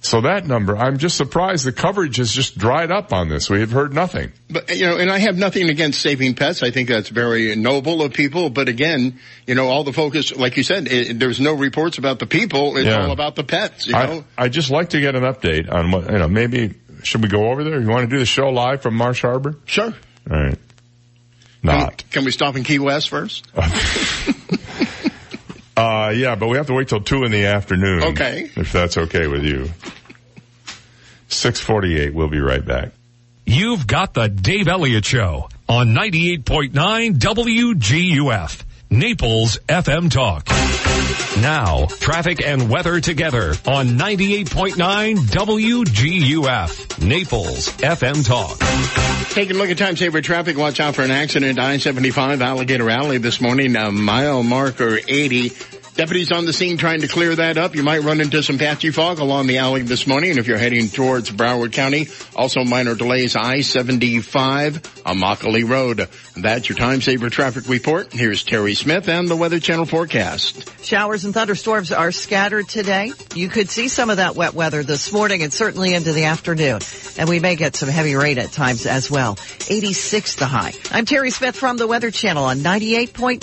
So that number, I'm just surprised the coverage has just dried up on this. We have heard nothing. But, and I have nothing against saving pets. I think that's very noble of people. But again, all the focus, like you said, there's no reports about the people. It's all about the pets, I'd just like to get an update on what, maybe, should we go over there? You want to do the show live from Marsh Harbor? Sure. All right. Not. Can we stop in Key West first? Yeah, but we have to wait till 2 in the afternoon. Okay. If that's okay with you. 6:48, we'll be right back. You've got the Dave Elliott Show on 98.9 WGUF, Naples FM Talk. Now, traffic and weather together on 98.9 WGUF, Naples FM Talk. Taking a look at Time Saver traffic. Watch out for an accident at I-75 Alligator Alley this morning, mile marker 80. Deputies on the scene trying to clear that up. You might run into some patchy fog along the alley this morning. And if you're heading towards Broward County, also minor delays I-75 on Immokalee Road. That's your Time Saver Traffic Report. Here's Terry Smith and the Weather Channel forecast. Showers and thunderstorms are scattered today. You could see some of that wet weather this morning and certainly into the afternoon. And we may get some heavy rain at times as well. 86 the high. I'm Terry Smith from the Weather Channel on 98.9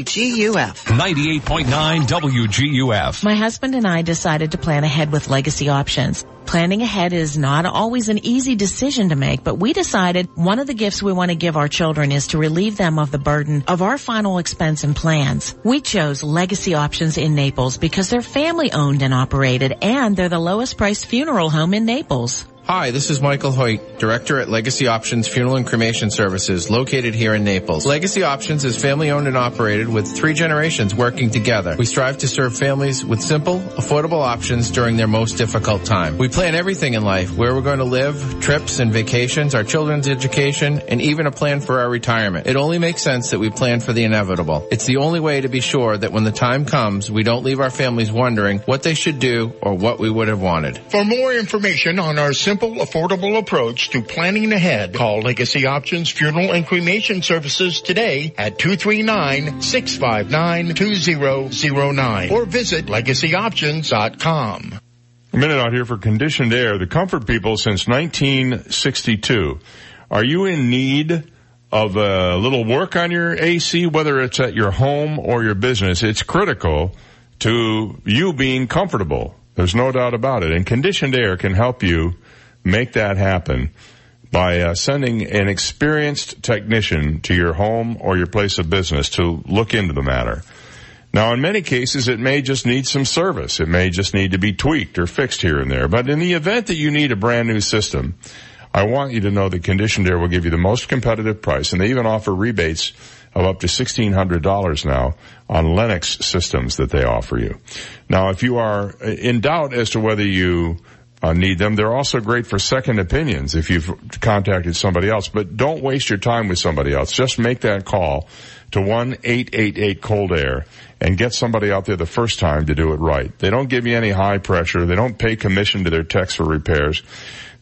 WGUF. 98.9 WGUF. My husband and I decided to plan ahead with Legacy Options. Planning ahead is not always an easy decision to make, but we decided one of the gifts we want to give our children is to relieve them of the burden of our final expense and plans. We chose Legacy Options in Naples because they're family owned and operated, and they're the lowest priced funeral home in Naples. Hi, this is Michael Hoyt, Director at Legacy Options Funeral and Cremation Services, located here in Naples. Legacy Options is family-owned and operated with 3 generations working together. We strive to serve families with simple, affordable options during their most difficult time. We plan everything in life, where we're going to live, trips and vacations, our children's education, and even a plan for our retirement. It only makes sense that we plan for the inevitable. It's the only way to be sure that when the time comes, we don't leave our families wondering what they should do or what we would have wanted. For more information on our simple, affordable approach to planning ahead, call Legacy Options Funeral and Cremation Services today at 239-659-2009 or visit legacyoptions.com. A minute out here for Conditioned Air, the Comfort People since 1962. Are you in need of a little work on your AC, whether it's at your home or your business? It's critical to you being comfortable. There's no doubt about it. And Conditioned Air can help you make that happen by sending an experienced technician to your home or your place of business to look into the matter. Now, in many cases, it may just need some service. It may just need to be tweaked or fixed here and there. But in the event that you need a brand new system, I want you to know that Conditioned Air will give you the most competitive price, and they even offer rebates of up to $1,600 now on Lennox systems that they offer you. Now, if you are in doubt as to whether you need them, they're also great for second opinions if you've contacted somebody else. But don't waste your time with somebody else. Just make that call to 1-888-COLD-AIR and get somebody out there the first time to do it right. They don't give you any high pressure. They don't pay commission to their techs for repairs.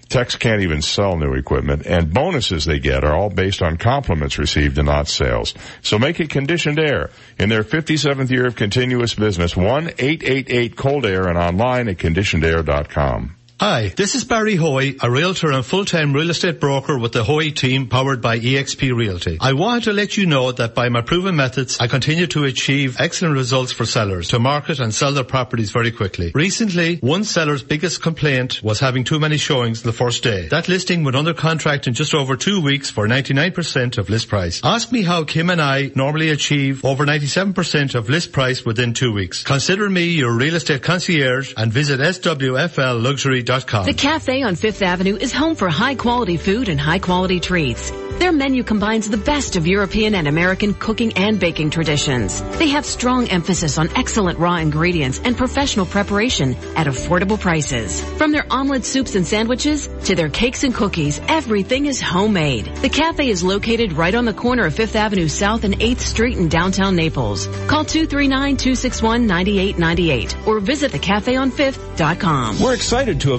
Techs can't even sell new equipment, and bonuses they get are all based on compliments received and not sales. So make it Conditioned Air. In their 57th year of continuous business, 1-888-COLD-AIR and online at conditionedair.com. Hi, this is Barry Hoey, a realtor and full-time real estate broker with the Hoey team powered by eXp Realty. I wanted to let you know that by my proven methods, I continue to achieve excellent results for sellers to market and sell their properties very quickly. Recently, one seller's biggest complaint was having too many showings the first day. That listing went under contract in just over 2 weeks for 99% of list price. Ask me how Kim and I normally achieve over 97% of list price within 2 weeks. Consider me your real estate concierge and visit SWFLLuxury.com. The Cafe on Fifth Avenue is home for high-quality food and high-quality treats. Their menu combines the best of European and American cooking and baking traditions. They have strong emphasis on excellent raw ingredients and professional preparation at affordable prices. From their omelet soups and sandwiches to their cakes and cookies, everything is homemade. The Cafe is located right on the corner of Fifth Avenue South and 8th Street in downtown Naples. Call 239-261-9898 or visit thecafeonfifth.com. We're excited to have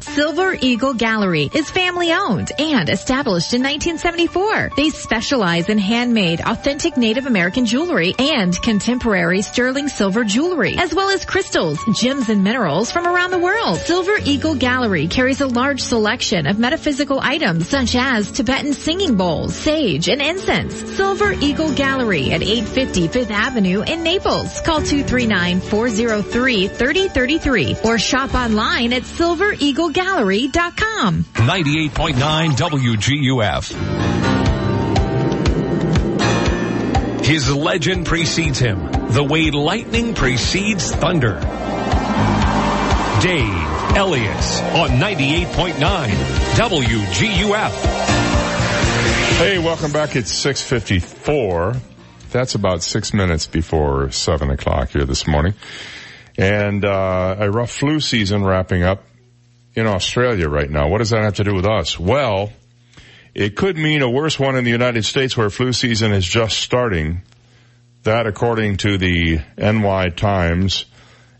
Silver Eagle Gallery is family-owned and established in 1974. They specialize in handmade, authentic Native American jewelry and contemporary sterling silver jewelry, as well as crystals, gems, and minerals from around the world. Silver Eagle Gallery carries a large selection of metaphysical items such as Tibetan singing bowls, sage, and incense. Silver Eagle Gallery at 850 Fifth Avenue in Naples. Call 239-403-3033 or shop online at Silver Eagle Gallery.com. 98.9 WGUF. His legend precedes him, the way lightning precedes thunder. Dave Elias on 98.9 WGUF. Hey, welcome back. It's 6:54. That's about 6 minutes before 7 o'clock here this morning. And a rough flu season wrapping up in Australia right now. What does that have to do with us? Well, it could mean a worse one in the United States where flu season is just starting. That, according to the NY Times,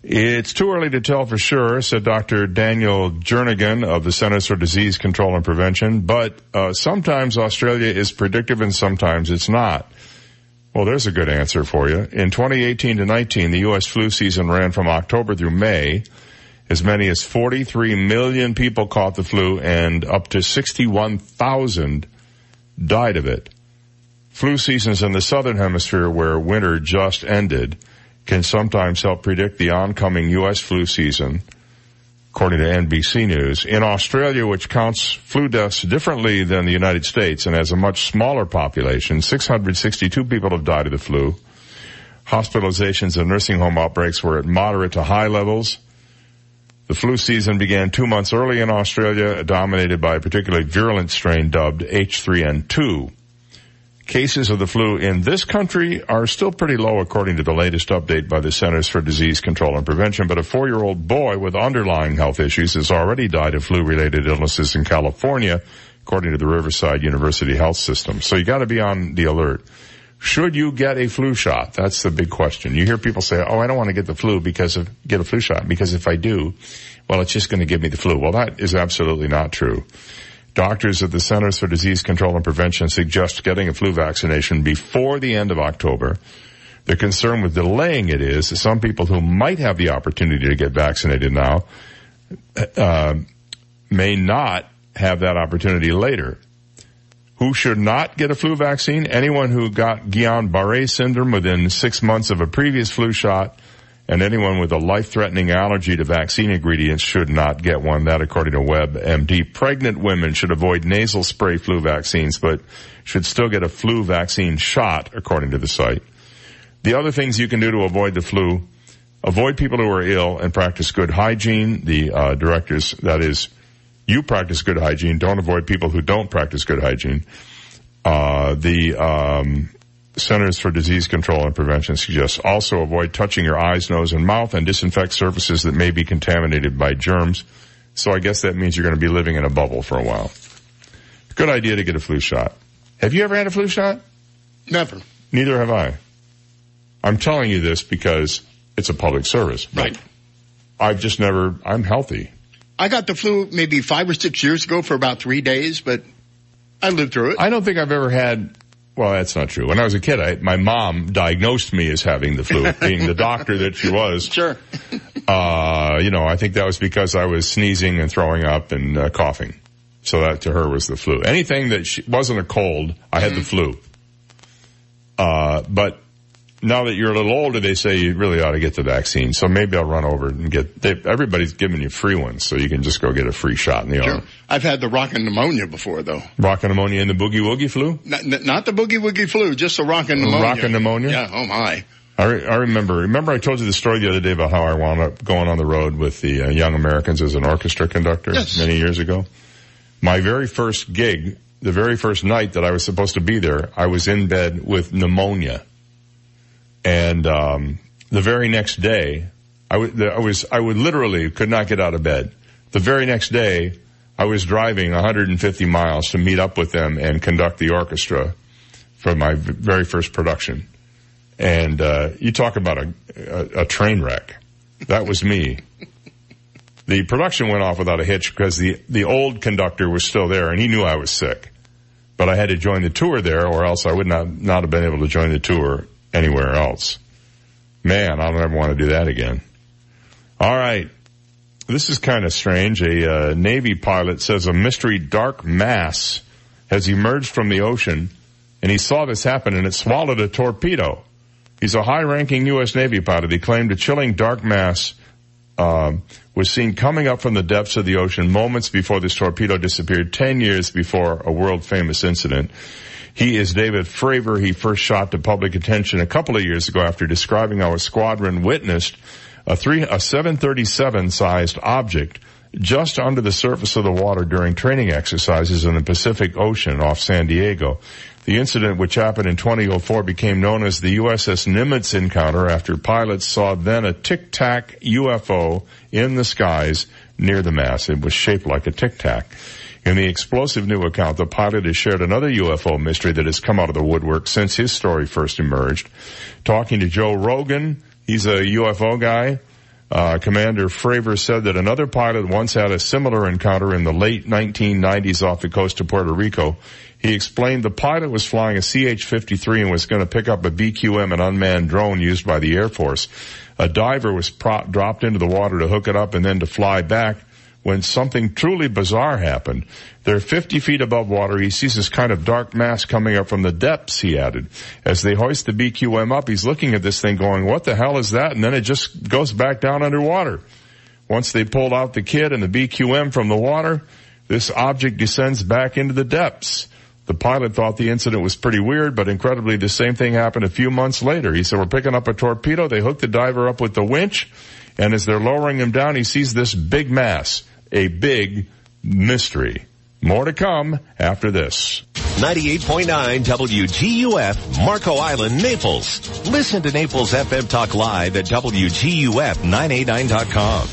it's too early to tell for sure, said Dr. Daniel Jernigan of the Centers for Disease Control and Prevention. But sometimes Australia is predictive and sometimes it's not. Well, there's a good answer for you. In 2018 to 19, the U.S. flu season ran from October through May. As many as 43 million people caught the flu and up to 61,000 died of it. Flu seasons in the southern hemisphere, where winter just ended, can sometimes help predict the oncoming U.S. flu season, according to NBC News. In Australia, which counts flu deaths differently than the United States and has a much smaller population, 662 people have died of the flu. Hospitalizations and nursing home outbreaks were at moderate to high levels. The flu season began 2 months early in Australia, dominated by a particularly virulent strain dubbed H3N2. Cases of the flu in this country are still pretty low, according to the latest update by the Centers for Disease Control and Prevention, but a 4-year-old boy with underlying health issues has already died of flu-related illnesses in California, according to the Riverside University Health System. So you got to be on the alert. Should you get a flu shot? That's the big question. You hear people say, oh, I don't want to get the flu get a flu shot because if I do, well, it's just going to give me the flu. Well, that is absolutely not true. Doctors at the Centers for Disease Control and Prevention suggest getting a flu vaccination before the end of October. The concern with delaying it is that some people who might have the opportunity to get vaccinated now, may not have that opportunity later. Who should not get a flu vaccine? Anyone who got Guillain-Barré syndrome within 6 months of a previous flu shot, and anyone with a life-threatening allergy to vaccine ingredients should not get one. That, according to WebMD. Pregnant women should avoid nasal spray flu vaccines, but should still get a flu vaccine shot, according to the site. The other things you can do to avoid the flu: avoid people who are ill and practice good hygiene. The directors, that is, you practice good hygiene. Don't avoid people who don't practice good hygiene. The Centers for Disease Control and Prevention suggests also avoid touching your eyes, nose, and mouth, and disinfect surfaces that may be contaminated by germs. So I guess that means you're going to be living in a bubble for a while. Good idea to get a flu shot. Have you ever had a flu shot? Never. Neither have I. I'm telling you this because it's a public service. Right. I've just never, I'm healthy. I got the flu maybe 5 or 6 years ago for about 3 days, but I lived through it. I don't think I've ever had, well, that's not true. When I was a kid, my mom diagnosed me as having the flu, being the doctor that she was. Sure. I think that was because I was sneezing and throwing up and coughing. So that to her was the flu. Anything that wasn't a cold, I had the flu. But now that you're a little older, they say you really ought to get the vaccine. So maybe I'll run over and everybody's giving you free ones, so you can just go get a free shot in the arm. I've had the rockin' pneumonia before, though. Rockin' pneumonia and the boogie woogie flu? Not the boogie woogie flu, just the rockin' pneumonia. Rockin' pneumonia? Yeah, oh my. I remember. Remember I told you the story the other day about how I wound up going on the road with the Young Americans as an orchestra conductor many years ago? My very first gig, the very first night that I was supposed to be there, I was in bed with pneumonia. And the very next day, I literally could not get out of bed. The very next day, I was driving 150 miles to meet up with them and conduct the orchestra for my very first production. And you talk about a train wreck. That was me. The production went off without a hitch because the old conductor was still there, and he knew I was sick. But I had to join the tour there, or else I would not have been able to join the tour anywhere else. Man, I don't ever want to do that again. All right. This is kind of strange. A Navy pilot says a mystery dark mass has emerged from the ocean, and he saw this happen, and it swallowed a torpedo. He's a high-ranking U.S. Navy pilot. He claimed a chilling dark mass was seen coming up from the depths of the ocean moments before this torpedo disappeared, 10 years before a world-famous incident. He is David Fravor. He first shot to public attention a couple of years ago after describing how a squadron witnessed a 737 sized object just under the surface of the water during training exercises in the Pacific Ocean off San Diego. The incident, which happened in 2004, became known as the USS Nimitz encounter after pilots saw then a tic-tac UFO in the skies near the mast. It was shaped like a tic-tac. In the explosive new account, the pilot has shared another UFO mystery that has come out of the woodwork since his story first emerged. Talking to Joe Rogan, he's a UFO guy. Commander Fravor said that another pilot once had a similar encounter in the late 1990s off the coast of Puerto Rico. He explained the pilot was flying a CH-53 and was going to pick up a BQM, an unmanned drone used by the Air Force. A diver was dropped into the water to hook it up and then to fly back when something truly bizarre happened. They're 50 feet above water. He sees this kind of dark mass coming up from the depths, he added. As they hoist the BQM up, he's looking at this thing going, what the hell is that? And then it just goes back down underwater. Once they pulled out the kid and the BQM from the water, this object descends back into the depths. The pilot thought the incident was pretty weird, but incredibly, the same thing happened a few months later. He said, we're picking up a torpedo. They hooked the diver up with the winch, and as they're lowering him down, he sees this big mass, a big mystery. More to come after this. 98.9 WGUF, Marco Island, Naples. Listen to Naples FM Talk Live at WGUF989.com.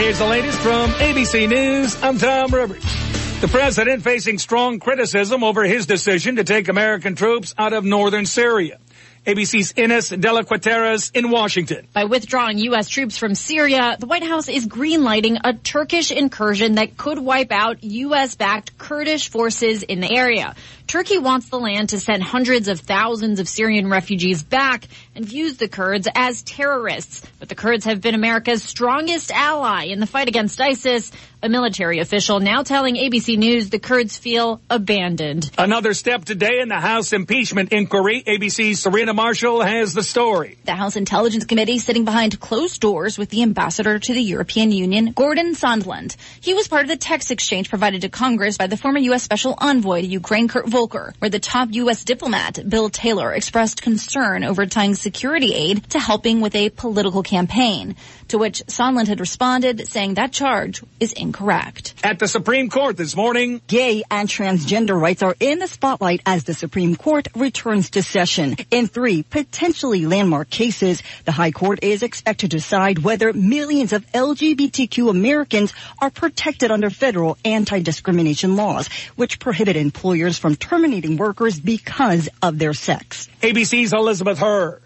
Here's the latest from ABC News. I'm Tom Roberts. The president facing strong criticism over his decision to take American troops out of northern Syria. ABC's Ines de la Quateras in Washington. By withdrawing U.S. troops from Syria, the White House is greenlighting a Turkish incursion that could wipe out U.S.-backed Kurdish forces in the area. Turkey wants the land to send hundreds of thousands of Syrian refugees back and views the Kurds as terrorists. But the Kurds have been America's strongest ally in the fight against ISIS, a military official now telling ABC News the Kurds feel abandoned. Another step today in the House impeachment inquiry. ABC's Serena Marshall has the story. The House Intelligence Committee sitting behind closed doors with the ambassador to the European Union, Gordon Sondland. He was part of the text exchange provided to Congress by the former U.S. Special Envoy to Ukraine, Kurt Volker, where the top U.S. diplomat, Bill Taylor, expressed concern over tying security aid to helping with a political campaign, to which Sondland had responded, saying that charge is incorrect. At the Supreme Court this morning, gay and transgender rights are in the spotlight as the Supreme Court returns to session. In three potentially landmark cases, the High Court is expected to decide whether millions of LGBTQ Americans are protected under federal anti-discrimination laws, which prohibit employers from terminating workers because of their sex. ABC's Elizabeth Herr.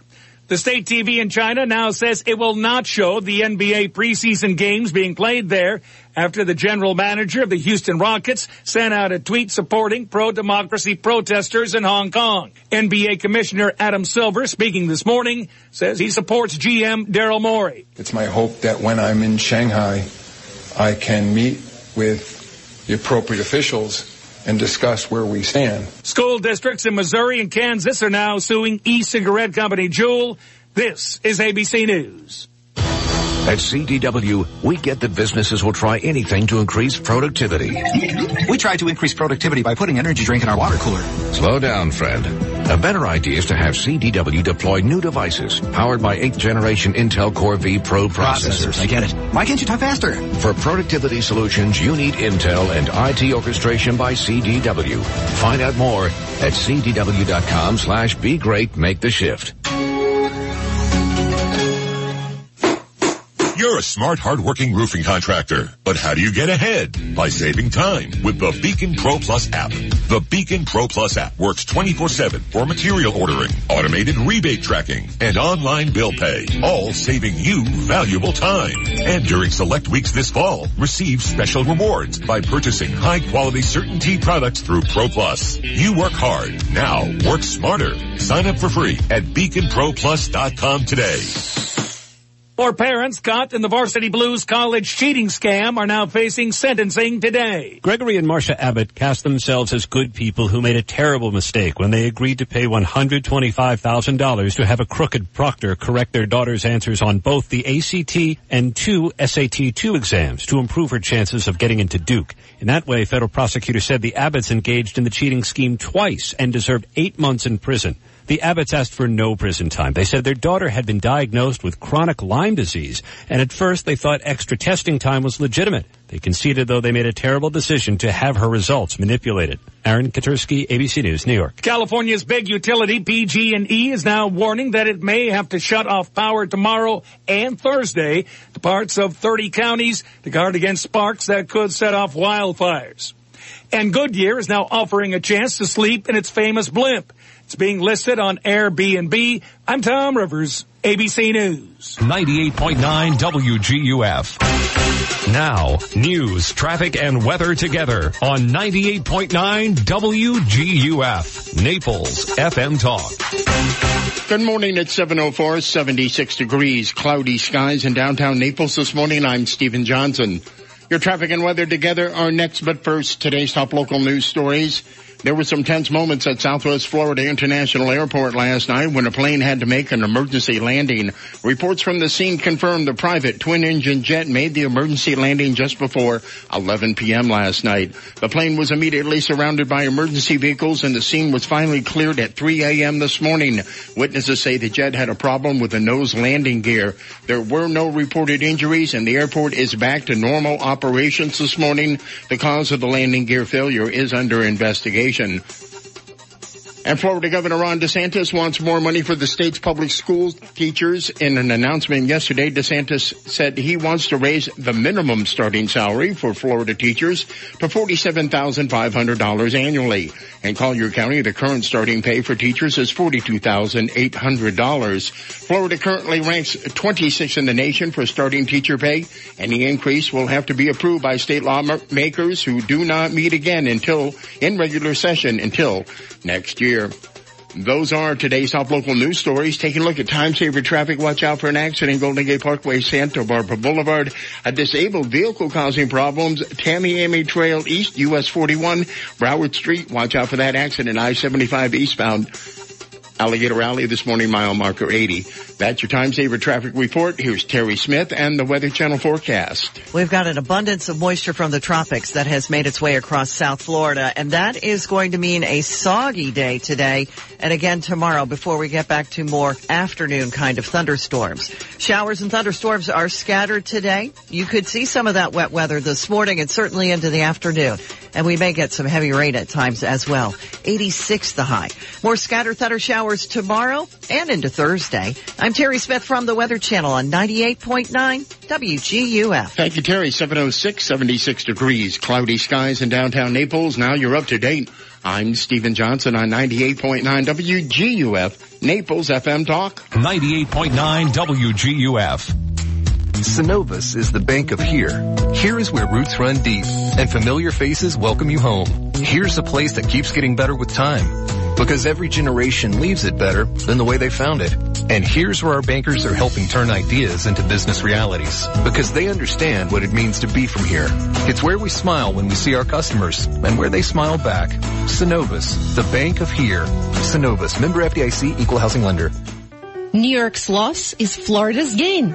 The state TV in China now says it will not show the NBA preseason games being played there after the general manager of the Houston Rockets sent out a tweet supporting pro-democracy protesters in Hong Kong. NBA Commissioner Adam Silver, speaking this morning, says he supports GM Daryl Morey. It's my hope that when I'm in Shanghai, I can meet with the appropriate officials and discuss where we stand. School districts in Missouri and Kansas are now suing e-cigarette company Juul. This is ABC News. At CDW, we get that businesses will try anything to increase productivity. We try to increase productivity by putting energy drink in our water cooler. Slow down, friend. A better idea is to have CDW deploy new devices powered by 8th generation Intel Core V Pro processors. I get it. Why can't you talk faster? For productivity solutions, you need Intel and IT orchestration by CDW. Find out more at cdw.com/begreat. Make the shift. You're a smart, hard-working roofing contractor, but how do you get ahead? By saving time with the Beacon Pro Plus app. The Beacon Pro Plus app works 24/7 for material ordering, automated rebate tracking, and online bill pay, all saving you valuable time. And during select weeks this fall, receive special rewards by purchasing high-quality CertainTeed products through Pro Plus. You work hard, now work smarter. Sign up for free at BeaconProPlus.com today. Four parents caught in the Varsity Blues college cheating scam are now facing sentencing today. Gregory and Marsha Abbott cast themselves as good people who made a terrible mistake when they agreed to pay $125,000 to have a crooked proctor correct their daughter's answers on both the ACT and two SAT-2 exams to improve her chances of getting into Duke. In that way, federal prosecutors said the Abbotts engaged in the cheating scheme twice and deserved 8 months in prison. The Abbots asked for no prison time. They said their daughter had been diagnosed with chronic Lyme disease, and at first they thought extra testing time was legitimate. They conceded, though, they made a terrible decision to have her results manipulated. Aaron Katursky, ABC News, New York. California's big utility, PG&E, is now warning that it may have to shut off power tomorrow and Thursday to parts of 30 counties to guard against sparks that could set off wildfires. And Goodyear is now offering a chance to sleep in its famous blimp. It's being listed on Airbnb. I'm Tom Rivers, ABC News. 98.9 WGUF. Now, news, traffic, and weather together on 98.9 WGUF, Naples FM Talk. Good morning. It's 7:04, 76 degrees, cloudy skies in downtown Naples this morning. I'm Stephen Johnson. Your traffic and weather together are next, but first, today's top local news stories. There were some tense moments at Southwest Florida International Airport last night when a plane had to make an emergency landing. Reports from the scene confirmed the private twin-engine jet made the emergency landing just before 11 p.m. last night. The plane was immediately surrounded by emergency vehicles, and the scene was finally cleared at 3 a.m. this morning. Witnesses say the jet had a problem with the nose landing gear. There were no reported injuries, and the airport is back to normal operations this morning. The cause of the landing gear failure is under investigation. And Florida Governor Ron DeSantis wants more money for the state's public school teachers. In an announcement yesterday, DeSantis said he wants to raise the minimum starting salary for Florida teachers to $47,500 annually. In Collier County, the current starting pay for teachers is $42,800. Florida currently ranks 26th in the nation for starting teacher pay. Any increase will have to be approved by state lawmakers who do not meet again in regular session until next year. Those are today's top local news stories. Taking a look at time-saver traffic. Watch out for an accident. Golden Gate Parkway, Santa Barbara Boulevard. A disabled vehicle causing problems. Tamiami Trail East, US 41. Broward Street. Watch out for that accident. I-75 eastbound. Alligator Alley this morning, mile marker 80. That's your time-saver traffic report. Here's Terry Smith and the Weather Channel forecast. We've got an abundance of moisture from the tropics that has made its way across South Florida, and that is going to mean a soggy day today and again tomorrow before we get back to more afternoon kind of thunderstorms. Showers and thunderstorms are scattered today. You could see some of that wet weather this morning and certainly into the afternoon, and we may get some heavy rain at times as well. 86 the high. More scattered thunder showers tomorrow and into Thursday. I'm Terry Smith from the Weather Channel on 98.9 WGUF. Thank you, Terry. 7:06, 76 degrees, cloudy skies in downtown Naples. Now you're up to date. I'm Stephen Johnson on 98.9 WGUF, Naples FM Talk. 98.9 WGUF. Synovus is the bank of here. Here is where roots run deep and familiar faces welcome you home. Here's a place that keeps getting better with time because every generation leaves it better than the way they found it. And here's where our bankers are helping turn ideas into business realities because they understand what it means to be from here. It's where we smile when we see our customers and where they smile back. Synovus, the bank of here. Synovus, member FDIC, equal housing lender. New York's loss is Florida's gain.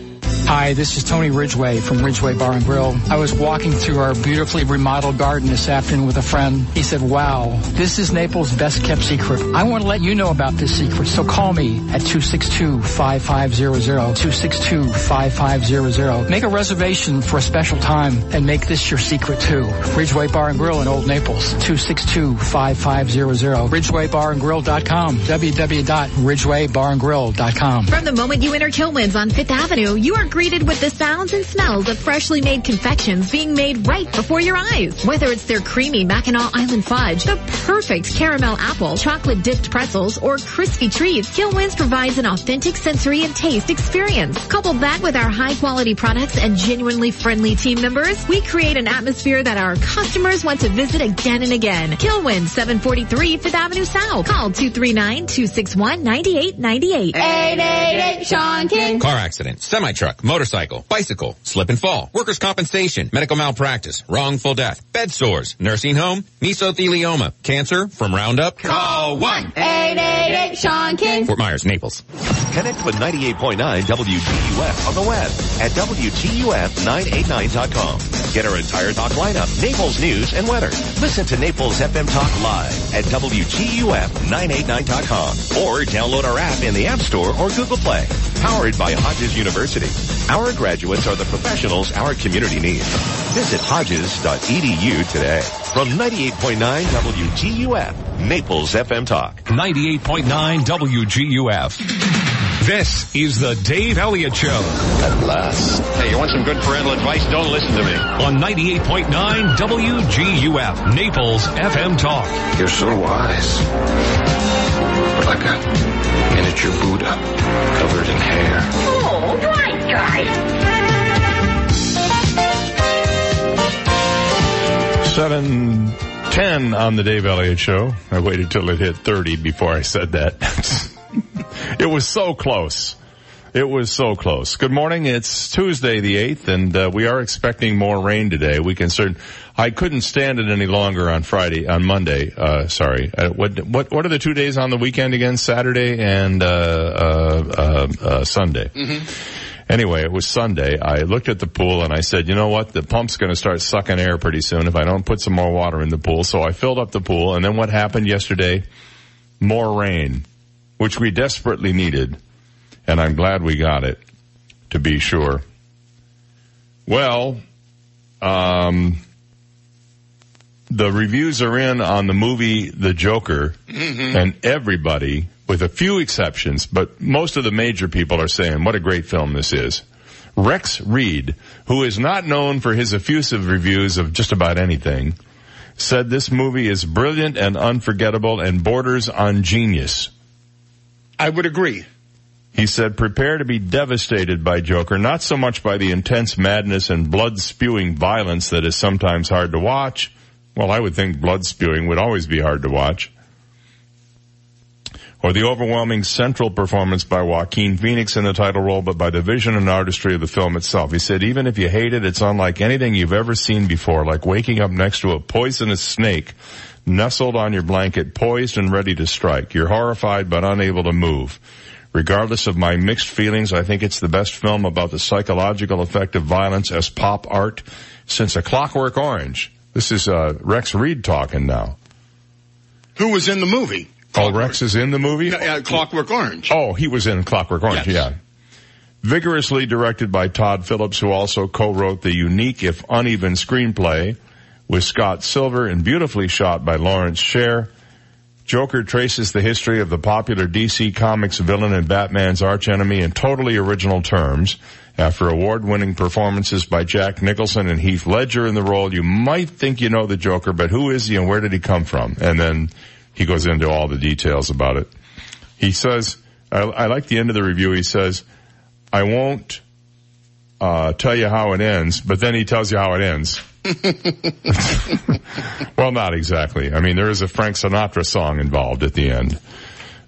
Hi, this is Tony Ridgway from Ridgway Bar and Grill. I was walking through our beautifully remodeled garden this afternoon with a friend. He said, wow, this is Naples' best-kept secret. I want to let you know about this secret, so call me at 262-5500, 262-5500. Make a reservation for a special time and make this your secret, too. Ridgway Bar and Grill in Old Naples, 262-5500. RidgwayBarandGrill.com, www.RidgwayBarandGrill.com. From the moment you enter Chilwin's on Fifth Avenue, you are greeted with the sounds and smells of freshly made confections being made right before your eyes. Whether it's their creamy Mackinac Island fudge, the perfect caramel apple, chocolate dipped pretzels, or crispy treats, Chilwin's provides an authentic sensory and taste experience. Coupled that with our high quality products and genuinely friendly team members, we create an atmosphere that our customers want to visit again and again. Chilwin's, 743 Fifth Avenue South. Call 239-261-9898. 888 Sean King. Thanksgiving. Car accident, semi-truck, motorcycle, bicycle, slip and fall, workers' compensation, medical malpractice, wrongful death, bed sores, nursing home, mesothelioma, cancer from Roundup. Call 1-888-SEAN-KING. Fort Myers, Naples. Connect with 98.9 WTUF on the web at WTUF989.com. Get our entire talk lineup, Naples news and weather. Listen to Naples FM Talk live at WTUF989.com or download our app in the App Store or Google Play. Powered by Hodges University. Our graduates are the professionals our community needs. Visit Hodges.edu today. From 98.9 WGUF, Naples FM Talk. 98.9 WGUF. This is the Dave Elliott Show. At last. Hey, you want some good parental advice? Don't listen to me. On 98.9 WGUF, Naples FM Talk. You're so wise. Like a miniature Buddha covered in hair. Oh, right, guys. 7:10 on the Dave Elliott Show. I waited till it hit 30 before I said that. It was so close. It was so close. Good morning. It's Tuesday the 8th, and we are expecting more rain today. We can I couldn't stand it any longer on Monday. Sorry. What are the 2 days on the weekend again? Saturday and Sunday. Mm-hmm. Anyway, it was Sunday. I looked at the pool and I said, you know what? The pump's going to start sucking air pretty soon if I don't put some more water in the pool. So I filled up the pool. And then what happened yesterday? More rain, which we desperately needed. And I'm glad we got it, to be sure. Well, the reviews are in on the movie The Joker. Mm-hmm. And everybody, with a few exceptions, but most of the major people are saying, what a great film this is. Rex Reed, who is not known for his effusive reviews of just about anything, said this movie is brilliant and unforgettable and borders on genius. I would agree. He said, prepare to be devastated by Joker, not so much by the intense madness and blood-spewing violence that is sometimes hard to watch. Well, I would think blood-spewing would always be hard to watch. Or the overwhelming central performance by Joaquin Phoenix in the title role, but by the vision and artistry of the film itself. He said, even if you hate it, it's unlike anything you've ever seen before, like waking up next to a poisonous snake nestled on your blanket, poised and ready to strike. You're horrified but unable to move. Regardless of my mixed feelings, I think it's the best film about the psychological effect of violence as pop art since A Clockwork Orange. This is Rex Reed talking now. Who was in the movie? Oh, Rex is in the movie? Clockwork Orange. Oh, he was in Clockwork Orange, yes. Yeah. Vigorously directed by Todd Phillips, who also co-wrote the unique, if uneven, screenplay with Scott Silver and beautifully shot by Lawrence Sher. Joker traces the history of the popular DC Comics villain and Batman's archenemy in totally original terms. After award-winning performances by Jack Nicholson and Heath Ledger in the role, you might think you know the Joker, but who is he and where did he come from? And then he goes into all the details about it. He says, I like the end of the review. He says, I won't tell you how it ends, but then he tells you how it ends. Well, not exactly. I mean, there is a Frank Sinatra song involved at the end,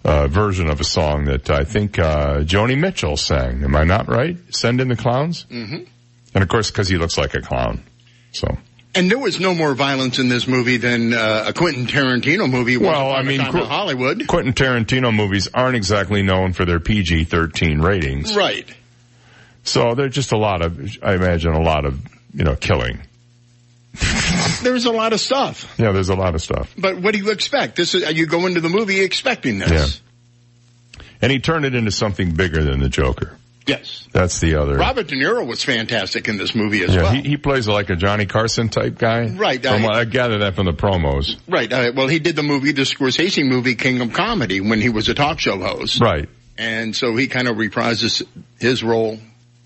version of a song that I think Joni Mitchell sang. Am I not right? Send in the Clowns? Mm-hmm. And, of course, because he looks like a clown. So. And there was no more violence in this movie than a Quentin Tarantino movie. Well, I mean, Hollywood. Quentin Tarantino movies aren't exactly known for their PG-13 ratings. Right. So there's just a lot of killing. There's a lot of stuff. Yeah, there's a lot of stuff. But what do you expect? You go into the movie expecting this. Yeah. And he turned it into something bigger than the Joker. Yes. That's the other. Robert De Niro was fantastic in this movie as well. He plays like a Johnny Carson type guy. Right. I gather that from the promos. Right. Well, he did the Scorsese movie, Kingdom Comedy, when he was a talk show host. Right. And so he kind of reprises his role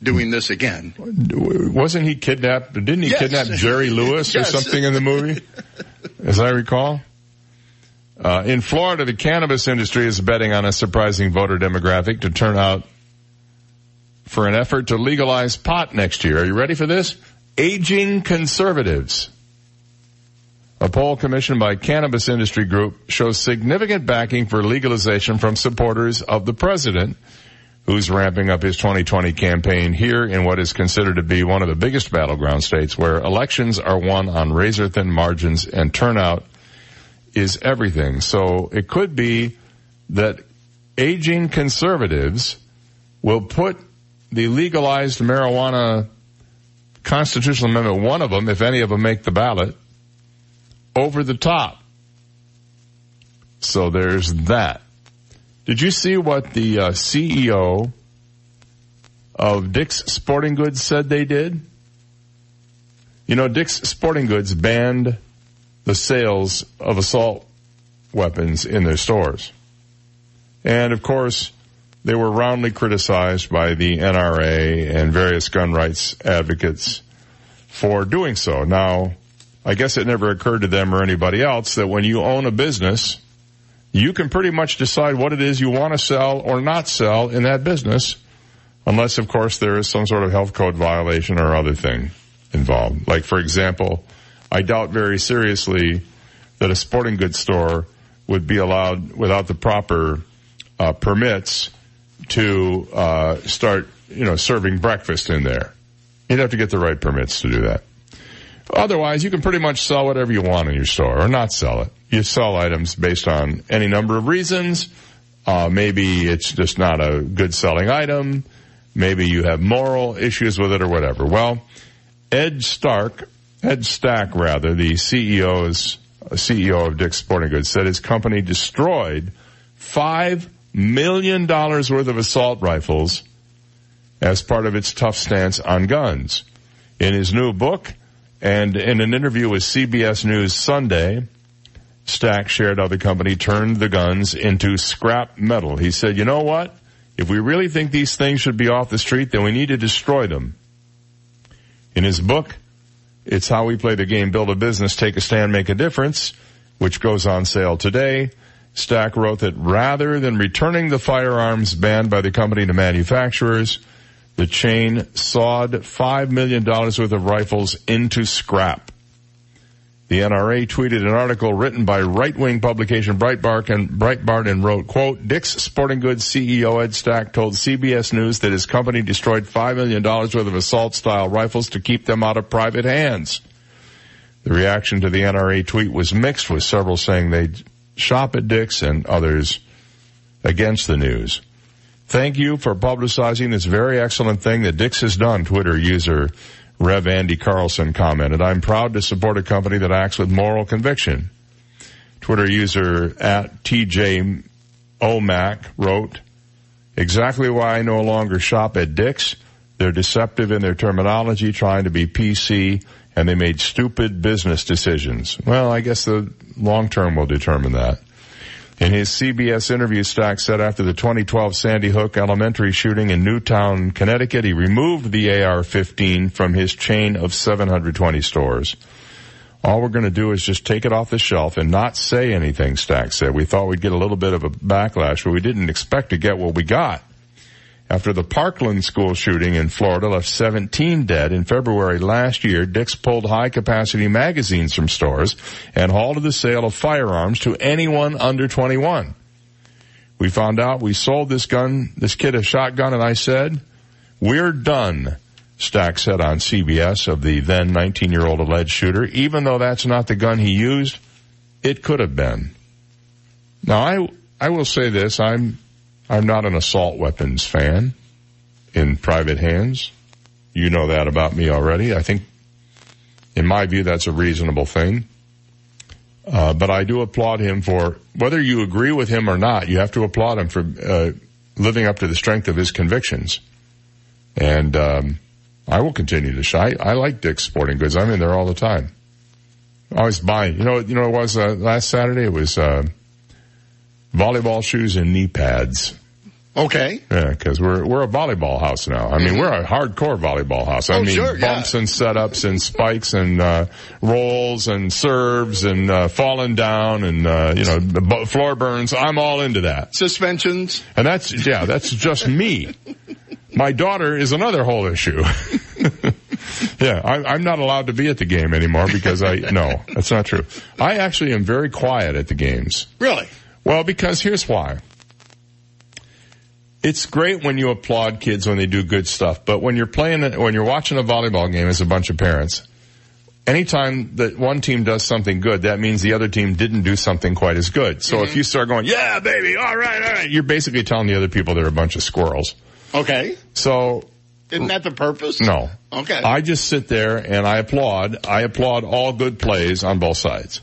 doing this again. Wasn't he kidnapped? Didn't he kidnap Jerry Lewis or something in the movie, as I recall? In Florida, the cannabis industry is betting on a surprising voter demographic to turn out for an effort to legalize pot next year. Are you ready for this? Aging conservatives. A poll commissioned by Cannabis Industry Group shows significant backing for legalization from supporters of the president, who's ramping up his 2020 campaign here in what is considered to be one of the biggest battleground states, where elections are won on razor-thin margins and turnout is everything. So it could be that aging conservatives will put the legalized marijuana constitutional amendment, one of them, if any of them make the ballot, over the top. So there's that. Did you see what the CEO of Dick's Sporting Goods said they did? You know, Dick's Sporting Goods banned the sales of assault weapons in their stores. And, of course, they were roundly criticized by the NRA and various gun rights advocates for doing so. Now, I guess it never occurred to them or anybody else that when you own a business, you can pretty much decide what it is you want to sell or not sell in that business, unless, of course, there is some sort of health code violation or other thing involved. Like, for example, I doubt very seriously that a sporting goods store would be allowed, without the proper permits, to start, you know, serving breakfast in there. You'd have to get the right permits to do that. Otherwise, you can pretty much sell whatever you want in your store, or not sell it. You sell items based on any number of reasons. Maybe it's just not a good selling item. Maybe you have moral issues with it or whatever. Well, Ed Stack, the CEO of Dick's Sporting Goods, said his company destroyed $5 million worth of assault rifles as part of its tough stance on guns. In his new book, and in an interview with CBS News Sunday, Stack shared how the company turned the guns into scrap metal. He said, you know what? If we really think these things should be off the street, then we need to destroy them. In his book, It's How We Play the Game, Build a Business, Take a Stand, Make a Difference, which goes on sale today, Stack wrote that rather than returning the firearms banned by the company to manufacturers, the chain sawed $5 million worth of rifles into scrap. The NRA tweeted an article written by right-wing publication Breitbart and wrote, quote, Dick's Sporting Goods CEO Ed Stack told CBS News that his company destroyed $5 million worth of assault-style rifles to keep them out of private hands. The reaction to the NRA tweet was mixed, with several saying they'd shop at Dick's and others against the news. Thank you for publicizing this very excellent thing that Dick's has done, Twitter user Rev Andy Carlson commented. I'm proud to support a company that acts with moral conviction. Twitter user at TJ Omac wrote, exactly why I no longer shop at Dick's. They're deceptive in their terminology, trying to be PC, and they made stupid business decisions. Well, I guess the long term will determine that. In his CBS interview, Stack said after the 2012 Sandy Hook Elementary shooting in Newtown, Connecticut, he removed the AR-15 from his chain of 720 stores. All we're going to do is just take it off the shelf and not say anything, Stack said. We thought we'd get a little bit of a backlash, but we didn't expect to get what we got. After the Parkland school shooting in Florida left 17 dead in February last year, Dick's pulled high-capacity magazines from stores and halted the sale of firearms to anyone under 21. We found out we sold this kid a shotgun, and I said, we're done, Stack said on CBS of the then 19-year-old alleged shooter, even though that's not the gun he used, it could have been. Now, I will say this, I'm not an assault weapons fan in private hands. You know that about me already. I think, in my view, that's a reasonable thing. But I do applaud him for, whether you agree with him or not, you have to applaud him for living up to the strength of his convictions. And I will continue to shop. I like Dick's Sporting Goods. I'm in there all the time. I always buying. You know, it was last Saturday. It was volleyball shoes and knee pads. Okay. Yeah, because we're a volleyball house now. I mean, we're a hardcore volleyball house. Bumps and setups and spikes and rolls and serves and falling down and floor burns. I'm all into that. Suspensions. And that's just me. My daughter is another whole issue. Yeah, I'm not allowed to be at the game anymore because no, that's not true. I actually am very quiet at the games. Really? Well, because here's why. It's great when you applaud kids when they do good stuff, but when you're watching a volleyball game as a bunch of parents, anytime that one team does something good, that means the other team didn't do something quite as good. So if you start going, yeah, baby, all right, you're basically telling the other people they're a bunch of squirrels. Okay. So... Isn't that the purpose? No. Okay. I just sit there and I applaud. I applaud all good plays on both sides.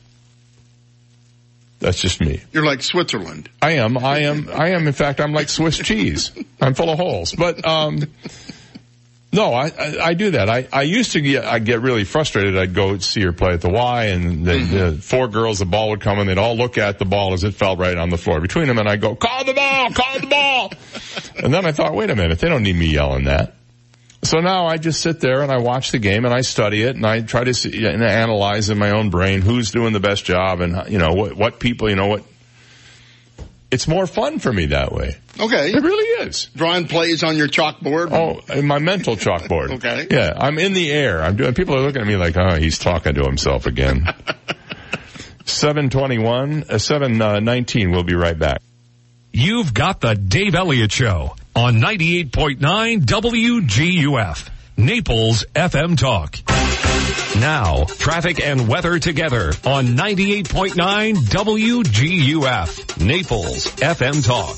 That's just me. You're like Switzerland. I am. In fact, I'm like Swiss cheese. I'm full of holes. But, no, I do that. I used to get really frustrated. I'd go see her play at the Y, and the four girls, the ball would come, and they'd all look at the ball as it fell right on the floor between them, and I'd go, call the ball. And then I thought, wait a minute, they don't need me yelling that. So now I just sit there and I watch the game and I study it and I try to see and analyze in my own brain who's doing the best job and, you know, what people, you know, what. It's more fun for me that way. Okay. It really is. Drawing plays on your chalkboard? Oh, in my mental chalkboard. Okay. Yeah, I'm in the air. People are looking at me like, oh, he's talking to himself again. 719, we'll be right back. You've got the Dave Elliott Show on 98.9 WGUF, Naples FM Talk. Now, traffic and weather together on 98.9 WGUF, Naples FM Talk.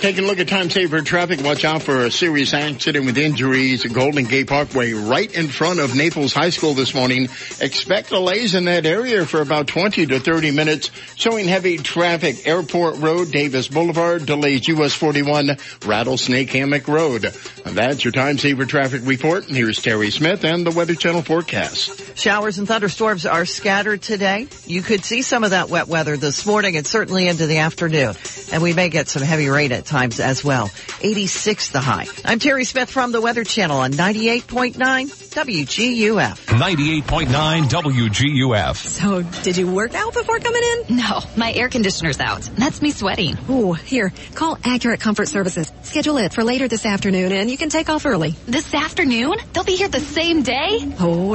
Taking a look at time saver traffic. Watch out for a serious accident with injuries at Golden Gate Parkway right in front of Naples High School this morning. Expect delays in that area for about 20 to 30 minutes. Showing heavy traffic. Airport Road, Davis Boulevard, delays US 41, Rattlesnake Hammock Road. That's your time saver traffic report. Here's Terry Smith and the Weather Channel forecast. Showers and thunderstorms are scattered today. You could see some of that wet weather this morning and certainly into the afternoon. And we may get some heavy rain at times as well. 86 the high. I'm Terry Smith from the Weather Channel on 98.9 WGUF. 98.9 WGUF. So, did you work out before coming in? No, my air conditioner's out. That's me sweating. Ooh, here, call Accurate Comfort Services. Schedule it for later this afternoon and you can take off early. This afternoon? They'll be here the same day? Oh,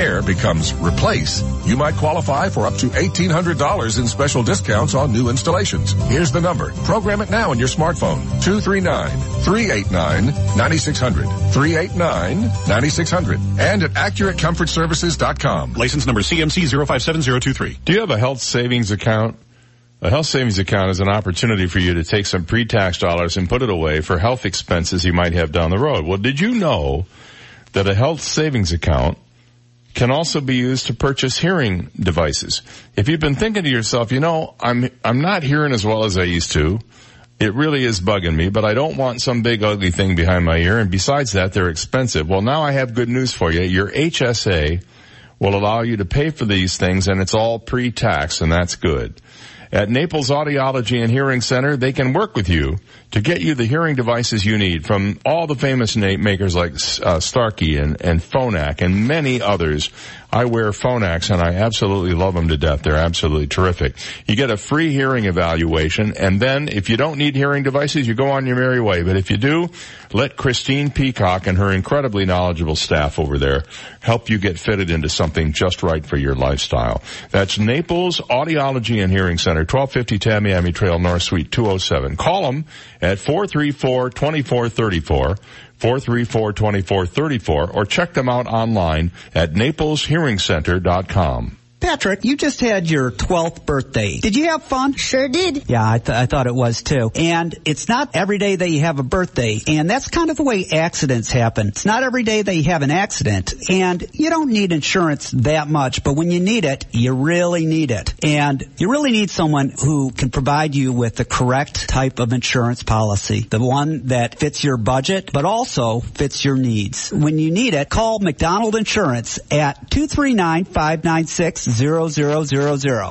becomes replace, you might qualify for up to $1,800 in special discounts on new installations. Here's the number. Program it now in your smartphone. 239-389-9600. 389-9600. And at AccurateComfortServices.com. License number CMC057023. Do you have a health savings account? A health savings account is an opportunity for you to take some pre-tax dollars and put it away for health expenses you might have down the road. Well, did you know that a health savings account can also be used to purchase hearing devices? If you've been thinking to yourself, you know, I'm not hearing as well as I used to. It really is bugging me, but I don't want some big ugly thing behind my ear. And besides that, they're expensive. Well, now I have good news for you. Your HSA will allow you to pay for these things, and it's all pre-tax, and that's good. At Naples Audiology and Hearing Center, they can work with you to get you the hearing devices you need from all the famous makers like Starkey and Phonak and many others. I wear Phonaks, and I absolutely love them to death. They're absolutely terrific. You get a free hearing evaluation, and then if you don't need hearing devices, you go on your merry way. But if you do, let Christine Peacock and her incredibly knowledgeable staff over there help you get fitted into something just right for your lifestyle. That's Naples Audiology and Hearing Center, 1250 Tamiami Trail North, Suite 207. Call them at 434-2434, 434-2434, or check them out online at napleshearingcenter.com. Patrick, you just had your 12th birthday. Did you have fun? Sure did. Yeah, I thought it was too. And it's not every day that you have a birthday, and that's kind of the way accidents happen. It's not every day that you have an accident, and you don't need insurance that much, but when you need it, you really need it. And you really need someone who can provide you with the correct type of insurance policy, the one that fits your budget, but also fits your needs. When you need it, call McDonald Insurance at 239-596 0000.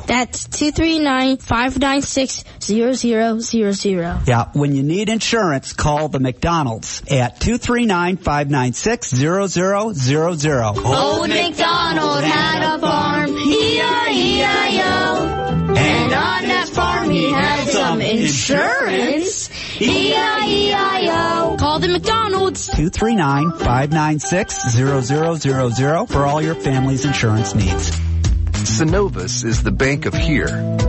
That's 239-596-0000. Yeah, when you need insurance, call the McDonald's at 239-596-0000. Old MacDonald had a farm, E-I-E-I-O. And on that farm he had some insurance, E-I-E-I-O. Call the McDonald's. 239-596-0000 for all your family's insurance needs. Synovus is the bank of here.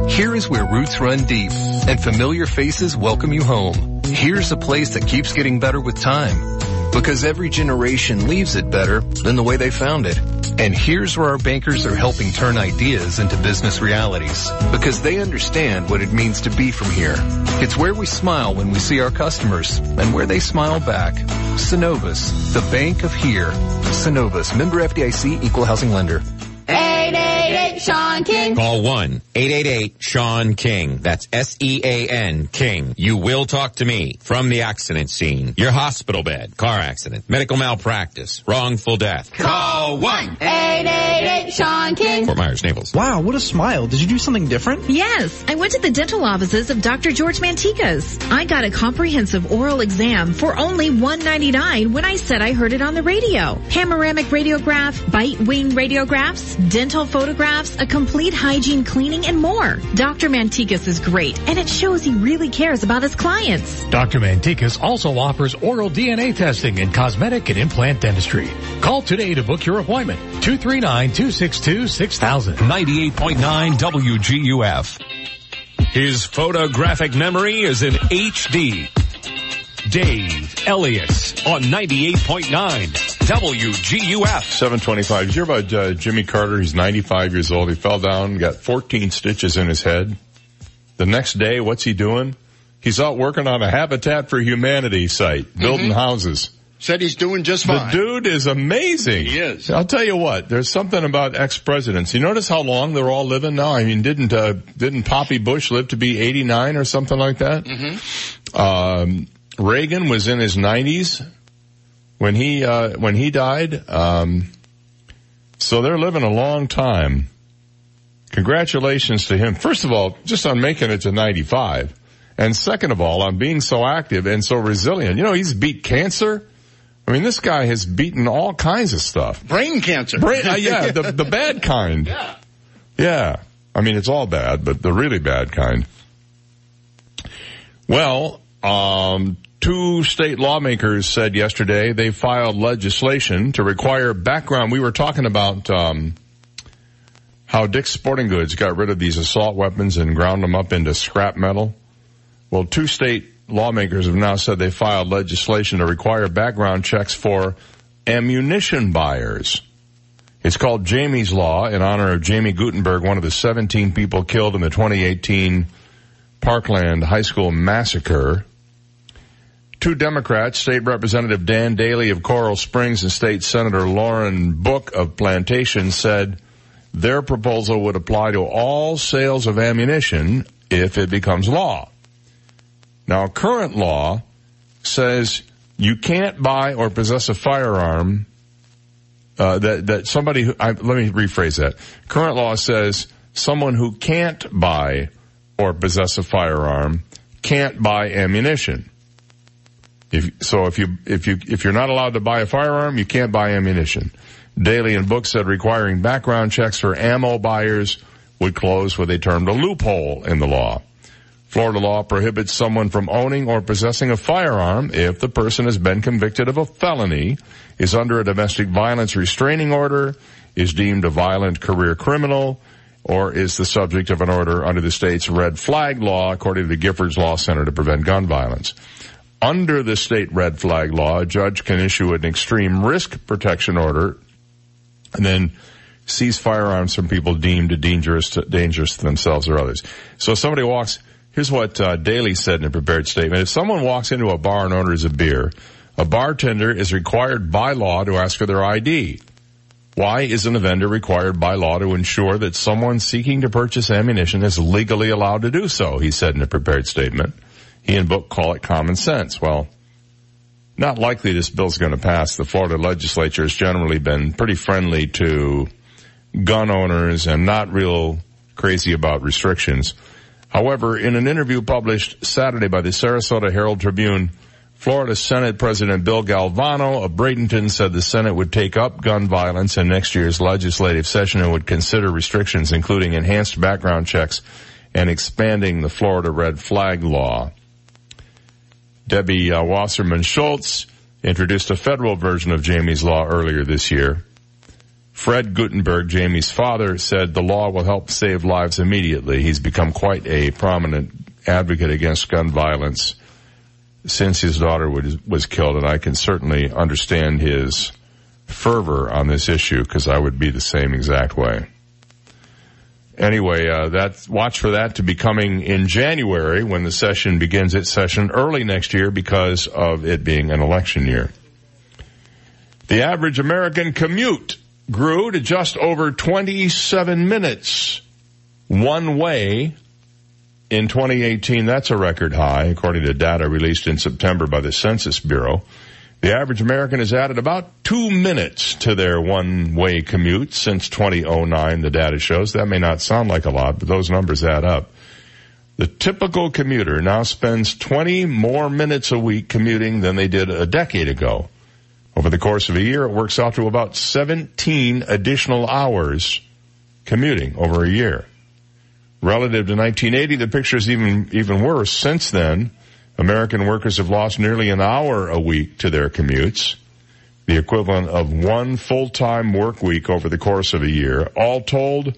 Here is where roots run deep and familiar faces welcome you home. Here's a place that keeps getting better with time, because every generation leaves it better than the way they found it. And here's where our bankers are helping turn ideas into business realities, because they understand what it means to be from here. It's where we smile when we see our customers and where they smile back. Synovus, the bank of here. Synovus, member FDIC, equal housing lender. 888 Sean King. Call 1-888 Sean King. That's S-E-A-N King. You will talk to me from the accident scene. Your hospital bed, car accident, medical malpractice, wrongful death. Call 1-888 Sean King. Fort Myers, Naples. Wow, what a smile. Did you do something different? Yes. I went to the dental offices of Dr. George Mantikas. I got a comprehensive oral exam for only $199 when I said I heard it on the radio. Panoramic radiograph, bite wing radiographs, dental photographs, a complete hygiene cleaning, and more. Dr. Mantikas is great, and it shows he really cares about his clients. Dr. Mantikas also offers oral DNA testing and cosmetic and implant dentistry. Call today to book your appointment. 239-262-6000. 98.9 WGUF. His photographic memory is in HD. Dave Elliott on 98.9. WGUF. 725. Did you hear about Jimmy Carter? He's 95 years old. He fell down, got 14 stitches in his head. The next day, what's he doing? He's out working on a Habitat for Humanity site, building houses. Said he's doing just fine. The dude is amazing. He is. I'll tell you what, there's something about ex-presidents. You notice how long they're all living now? I mean, didn't Poppy Bush live to be 89 or something like that? Mm-hmm. Reagan was in his 90s. When he died, so they're living a long time. Congratulations to him. First of all, just on making it to 95. And second of all, on being so active and so resilient. You know, he's beat cancer. I mean, this guy has beaten all kinds of stuff. Brain cancer. Yeah, the bad kind. Yeah. Yeah. I mean, it's all bad, but the really bad kind. Well, two state lawmakers said yesterday they filed legislation to require background. We were talking about how Dick's Sporting Goods got rid of these assault weapons and ground them up into scrap metal. Well, two state lawmakers have now said they filed legislation to require background checks for ammunition buyers. It's called Jamie's Law in honor of Jamie Gutenberg, one of the 17 people killed in the 2018 Parkland High School massacre. Two Democrats, State Representative Dan Daly of Coral Springs and State Senator Lauren Book of Plantation, said their proposal would apply to all sales of ammunition if it becomes law. Now, current law says you can't buy or possess a firearm Current law says someone who can't buy or possess a firearm can't buy ammunition. If you're not allowed to buy a firearm, you can't buy ammunition. Daly and Book said requiring background checks for ammo buyers would close what they termed a loophole in the law. Florida law prohibits someone from owning or possessing a firearm if the person has been convicted of a felony, is under a domestic violence restraining order, is deemed a violent career criminal, or is the subject of an order under the state's red flag law, according to the Giffords Law Center to Prevent Gun Violence. Under the state red flag law, a judge can issue an extreme risk protection order and then seize firearms from people deemed dangerous to themselves or others. So if somebody walks, here's what Daly said in a prepared statement. If someone walks into a bar and orders a beer, a bartender is required by law to ask for their ID. Why isn't a vendor required by law to ensure that someone seeking to purchase ammunition is legally allowed to do so, he said in a prepared statement. He and Book call it common sense. Well, not likely this bill's going to pass. The Florida legislature has generally been pretty friendly to gun owners and not real crazy about restrictions. However, in an interview published Saturday by the Sarasota Herald-Tribune, Florida Senate President Bill Galvano of Bradenton said the Senate would take up gun violence in next year's legislative session and would consider restrictions, including enhanced background checks and expanding the Florida red flag law. Debbie Wasserman Schultz introduced a federal version of Jamie's law earlier this year. Fred Gutenberg, Jamie's father, said the law will help save lives immediately. He's become quite a prominent advocate against gun violence since his daughter was killed, and I can certainly understand his fervor on this issue because I would be the same exact way. Anyway, watch for that to be coming in January when the session begins its session early next year because of it being an election year. The average American commute grew to just over 27 minutes one way in 2018. That's a record high, according to data released in September by the Census Bureau. The average American has added about 2 minutes to their one-way commute since 2009, the data shows. That may not sound like a lot, but those numbers add up. The typical commuter now spends 20 more minutes a week commuting than they did a decade ago. Over the course of a year, it works out to about 17 additional hours commuting over a year. Relative to 1980, the picture's even worse. Since then, American workers have lost nearly an hour a week to their commutes, the equivalent of one full-time work week over the course of a year. All told,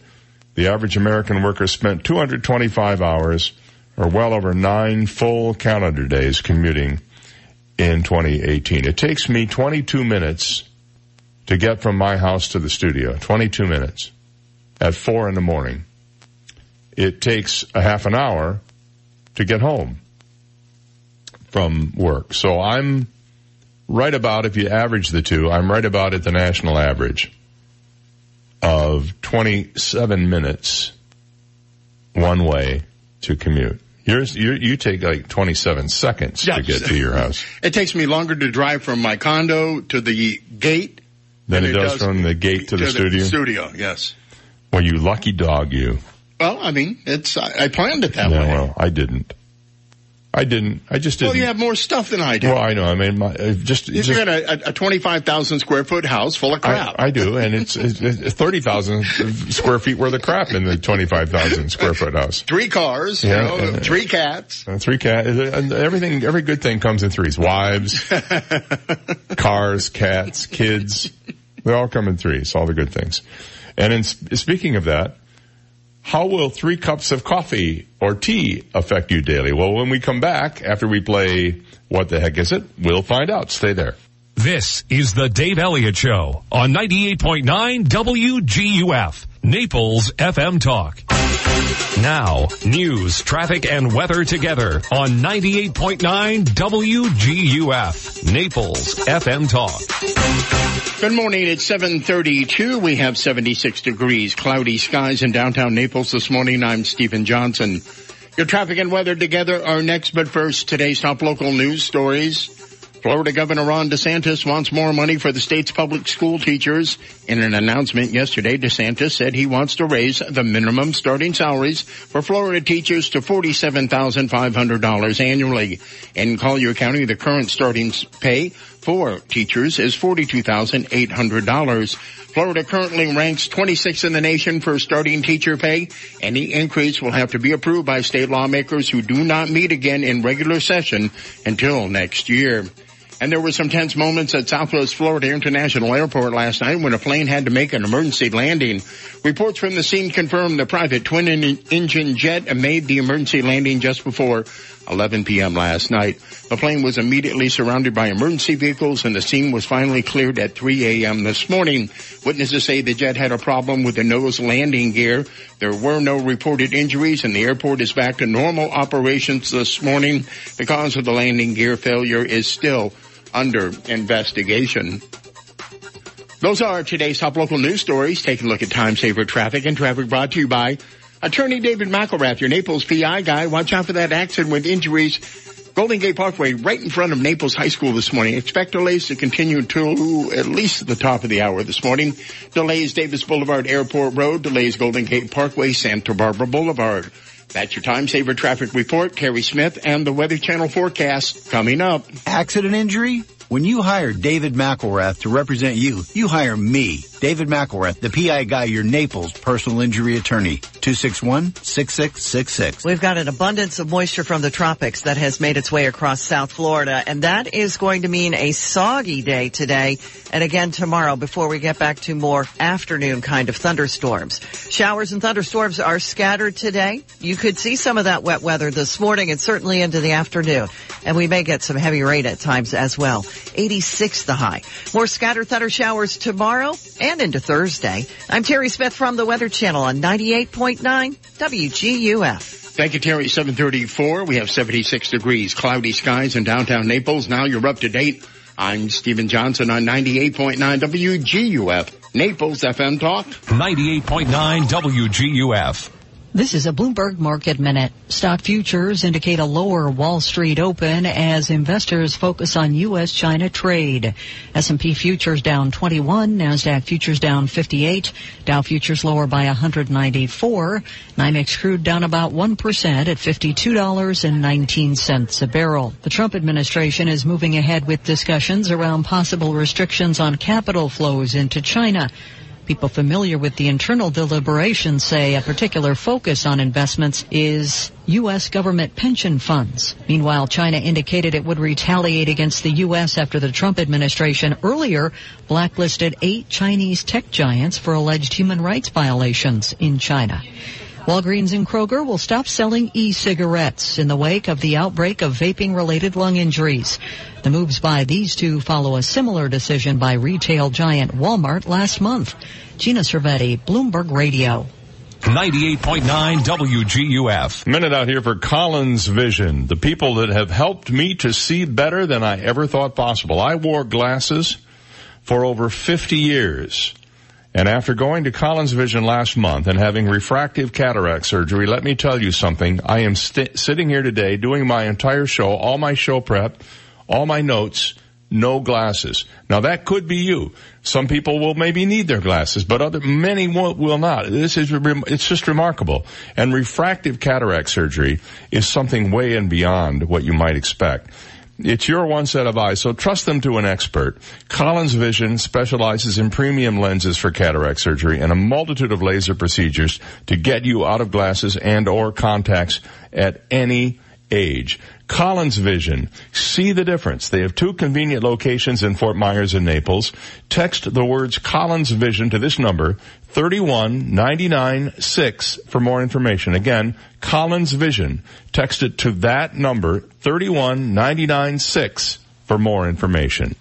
the average American worker spent 225 hours, or well over 9 full calendar days, commuting in 2018. It takes me 22 minutes to get from my house to the studio, 22 minutes, at 4 in the morning. It takes a half an hour to get home from work. So I'm right about, if you average the two, I'm right about at the national average of 27 minutes one way to commute. You take like 27 seconds to get to your house. It takes me longer to drive from my condo to the gate than it does from the gate to the studio. The studio, yes. Well, you lucky dog, you. Well, I mean, I planned it that way. Well, I didn't. I just didn't. Well, you have more stuff than I do. Well, I know. I mean, you got a 25,000 square foot house full of crap. I do, and it's 30,000 square feet worth of crap in the 25,000 square foot house. 3 cars, and 3 cats. And everything, every good thing comes in threes. Wives, cars, cats, kids. They all come in threes, all the good things. And speaking of that, how will 3 cups of coffee or tea affect you daily? Well, when we come back, after we play What the Heck Is It, we'll find out. Stay there. This is the Dave Elliott Show on 98.9 WGUF, Naples FM Talk. Now, news, traffic, and weather together on 98.9 WGUF, Naples FM Talk. Good morning. It's 7:32. We have 76 degrees, cloudy skies in downtown Naples this morning. I'm Stephen Johnson. Your traffic and weather together are next, but first, today's top local news stories. Florida Governor Ron DeSantis wants more money for the state's public school teachers. In an announcement yesterday, DeSantis said he wants to raise the minimum starting salaries for Florida teachers to $47,500 annually. In Collier County, the current starting pay for teachers is $42,800. Florida currently ranks 26th in the nation for starting teacher pay. Any increase will have to be approved by state lawmakers who do not meet again in regular session until next year. And there were some tense moments at Southwest Florida International Airport last night when a plane had to make an emergency landing. Reports from the scene confirmed the private twin-engine jet made the emergency landing just before 11 p.m. last night. The plane was immediately surrounded by emergency vehicles, and the scene was finally cleared at 3 a.m. this morning. Witnesses say the jet had a problem with the nose landing gear. There were no reported injuries, and the airport is back to normal operations this morning. The cause of the landing gear failure is still under investigation. Those are today's top local news stories. Take a look at Time Saver Traffic, and traffic brought to you by attorney David McElrath, your Naples PI guy. Watch out for that accident with injuries Golden Gate Parkway right in front of Naples High School this morning. Expect delays to continue to at least the top of the hour this morning. Delays Davis Boulevard, Airport Road. Delays Golden Gate Parkway, Santa Barbara Boulevard. That's your Time Saver Traffic Report. Kerry Smith and the Weather Channel forecast coming up. Accident injury? When you hire David McElrath to represent you, you hire me, David McElrath, the PI guy, your Naples personal injury attorney, 261-6666. We've got an abundance of moisture from the tropics that has made its way across South Florida, and that is going to mean a soggy day today and again tomorrow before we get back to more afternoon kind of thunderstorms. Showers and thunderstorms are scattered today. You could see some of that wet weather this morning and certainly into the afternoon, and we may get some heavy rain at times as well. 86 the high. More scattered thunder showers tomorrow and into Thursday. I'm Terry Smith from the Weather Channel on 98.9 WGUF. Thank you, Terry. 7:34. We have 76 degrees, cloudy skies in downtown Naples. Now you're up to date. I'm Stephen Johnson on 98.9 WGUF, Naples FM Talk. 98.9 WGUF. This is a Bloomberg Market Minute. Stock futures indicate a lower Wall Street open as investors focus on U.S.-China trade. S&P futures down 21, NASDAQ futures down 58, Dow futures lower by 194, NYMEX crude down about 1% at $52.19 a barrel. The Trump administration is moving ahead with discussions around possible restrictions on capital flows into China. People familiar with the internal deliberations say a particular focus on investments is U.S. government pension funds. Meanwhile, China indicated it would retaliate against the U.S. after the Trump administration earlier blacklisted 8 Chinese tech giants for alleged human rights violations in China. Walgreens and Kroger will stop selling e-cigarettes in the wake of the outbreak of vaping-related lung injuries. The moves by these two follow a similar decision by retail giant Walmart last month. Gina Cervetti, Bloomberg Radio. 98.9 WGUF. Minute out here for Collins Vision, the people that have helped me to see better than I ever thought possible. I wore glasses for over 50 years. And after going to Collins Vision last month and having refractive cataract surgery, let me tell you something. I am sitting here today doing my entire show, all my show prep, all my notes, no glasses. Now, that could be you. Some people will maybe need their glasses, but many will not. It's just remarkable. And refractive cataract surgery is something way and beyond what you might expect. It's your one set of eyes, so trust them to an expert. Collins Vision specializes in premium lenses for cataract surgery and a multitude of laser procedures to get you out of glasses and or contacts at any age. Collins Vision. See the difference. They have 2 convenient locations in Fort Myers and Naples. Text the words Collins Vision to this number, 31996, for more information. Again, Collins Vision. Text it to that number, 31996, for more information.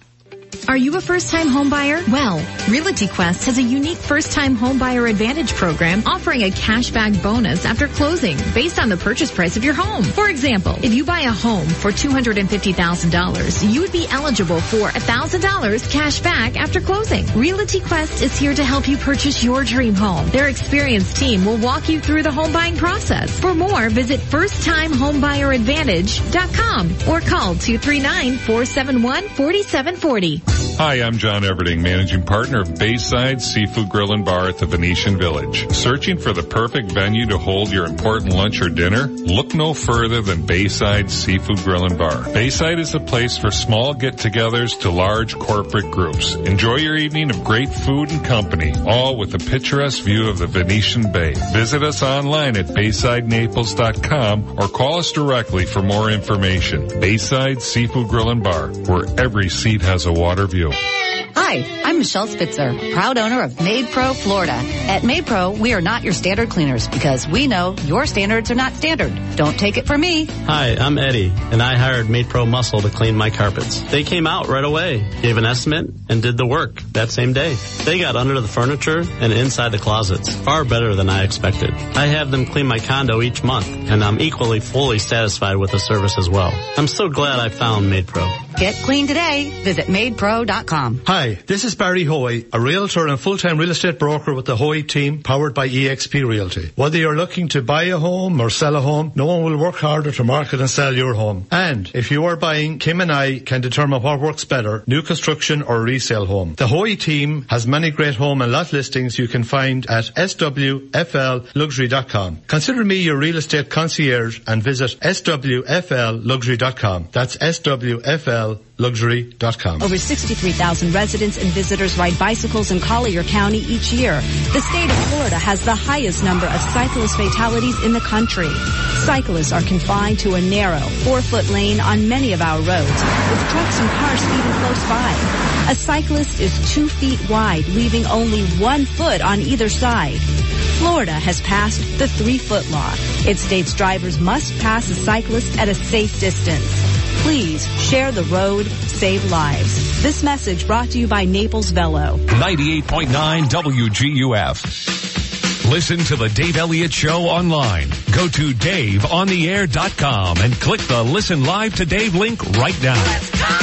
Are you a first-time home buyer? Well, Realty Quest has a unique first-time home buyer advantage program offering a cashback bonus after closing based on the purchase price of your home. For example, if you buy a home for $250,000, you would be eligible for $1,000 cash back after closing. Realty Quest is here to help you purchase your dream home. Their experienced team will walk you through the home buying process. For more, visit firsttimehomebuyeradvantage.com or call 239-471-4740. Hi, I'm John Everding, managing partner of Bayside Seafood Grill and Bar at the Venetian Village. Searching for the perfect venue to hold your important lunch or dinner? Look no further than Bayside Seafood Grill and Bar. Bayside is a place for small get-togethers to large corporate groups. Enjoy your evening of great food and company, all with a picturesque view of the Venetian Bay. Visit us online at BaysideNaples.com or call us directly for more information. Bayside Seafood Grill and Bar, where every seat has a water view. Hi, I'm Michelle Spitzer, proud owner of Made Pro Florida. At Made Pro, we are not your standard cleaners because we know your standards are not standard. Don't take it from me. Hi, I'm Eddie, and I hired Made Pro Muscle to clean my carpets. They came out right away, gave an estimate, and did the work that same day. They got under the furniture and inside the closets, far better than I expected. I have them clean my condo each month, and I'm fully satisfied with the service as well. I'm so glad I found Made Pro. Get clean today. Visit MadePro.com. Hi. Hi, this is Barry Hoey, a realtor and full-time real estate broker with the Hoey team, powered by eXp Realty. Whether you're looking to buy a home or sell a home, no one will work harder to market and sell your home. And if you are buying, Kim and I can determine what works better, new construction or resale home. The Hoey team has many great home and lot listings you can find at swflluxury.com. Consider me your real estate concierge and visit swflluxury.com. That's swflluxury.com. Over 63,000 residents and visitors ride bicycles in Collier County each year. The state of Florida has the highest number of cyclist fatalities in the country. Cyclists are confined to a narrow 4-foot lane on many of our roads, with trucks and cars speeding close by. A cyclist is 2 feet wide, leaving only 1 foot on either side. Florida has passed the 3-foot law. It states drivers must pass a cyclist at a safe distance. Please share the road, save lives. This message brought to you by Naples Velo. 98.9 WGUF. Listen to the Dave Elliott Show online. Go to DaveOnTheAir.com and click the Listen Live to Dave link right now. Let's go!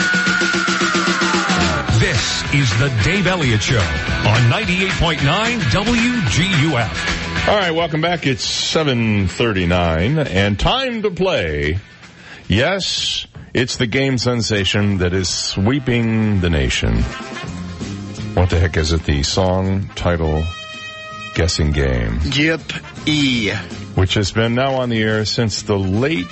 This is the Dave Elliott Show on 98.9 WGUF. All right, welcome back. It's 7:39 and time to play. Yes, it's the game sensation that is sweeping the nation. What the heck is it? The song title guessing game. Yep. Which has been now on the air since the late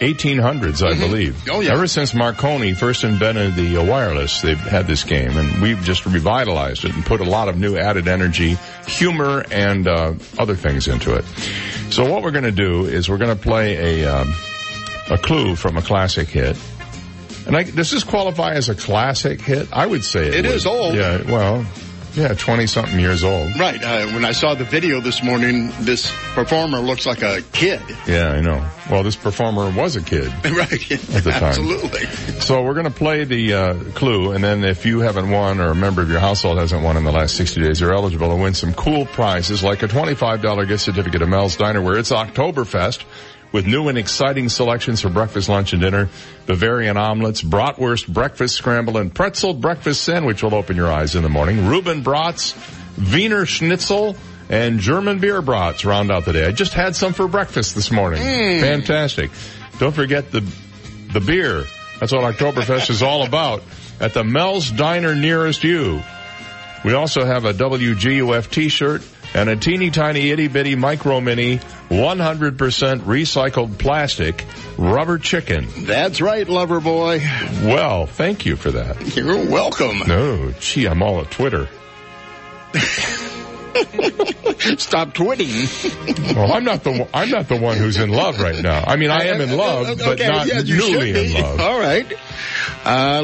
1800s, I believe. Oh, yeah. Ever since Marconi first invented the wireless, they've had this game, and we've just revitalized it and put a lot of new added energy, humor, and other things into it. So what we're going to do is we're going to play a clue from a classic hit. And does this qualify as a classic hit? I would say it is old. Yeah, well, yeah, 20-something years old. Right. When I saw the video this morning, this performer looks like a kid. Yeah, I know. Well, this performer was a kid. Right. At the time. Absolutely. So we're going to play the clue, and then if you haven't won or a member of your household hasn't won in the last 60 days, you're eligible to win some cool prizes like a $25 gift certificate to Mel's Diner, where it's Oktoberfest, with new and exciting selections for breakfast, lunch, and dinner. Bavarian omelets, bratwurst, breakfast scramble, and pretzel breakfast sandwich will open your eyes in the morning. Reuben brats, Wiener schnitzel, and German beer brats round out the day. I just had some for breakfast this morning. Fantastic. Don't forget the beer. That's what Oktoberfest is all about, at the Mel's Diner nearest you. We also have a WGUF T-shirt and a teeny tiny itty bitty micro mini 100% recycled plastic rubber chicken. That's right, lover boy. Well, thank you for that. You're welcome. No, gee, I'm all at Twitter. Stop twitting. Well, I'm not the one who's in love right now. I mean, I am in love, but okay, not newly in love. All right.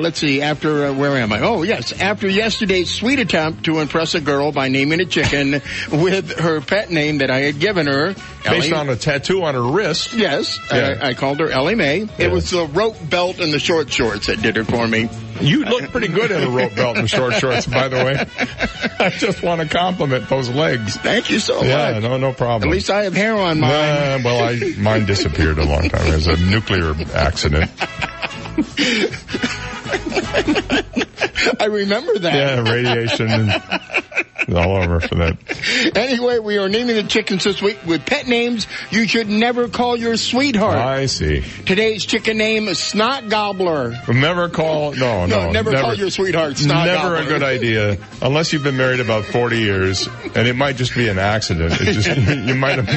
Let's see. After where am I? Oh, yes. After yesterday's sweet attempt to impress a girl by naming a chicken with her pet name that I had given her, based on a tattoo on her wrist. Yes, yeah. I called her Ellie Mae. Yeah. It was the rope belt and the short shorts that did it for me. You look pretty good in a rope belt and short shorts, by the way. I just want to compliment those legs. Thank you so much. Yeah, no problem. At least I have hair on mine. Well, mine disappeared a long time. It was a nuclear accident. I remember that. Yeah, radiation is all over for that. Anyway, we are naming the chickens this week with pet names you should never call your sweetheart. I see. Today's chicken name is Snot Gobbler. Never call your sweetheart Snot Gobbler. Never a good idea, unless you've been married about 40 years, and it might just be an accident. You might have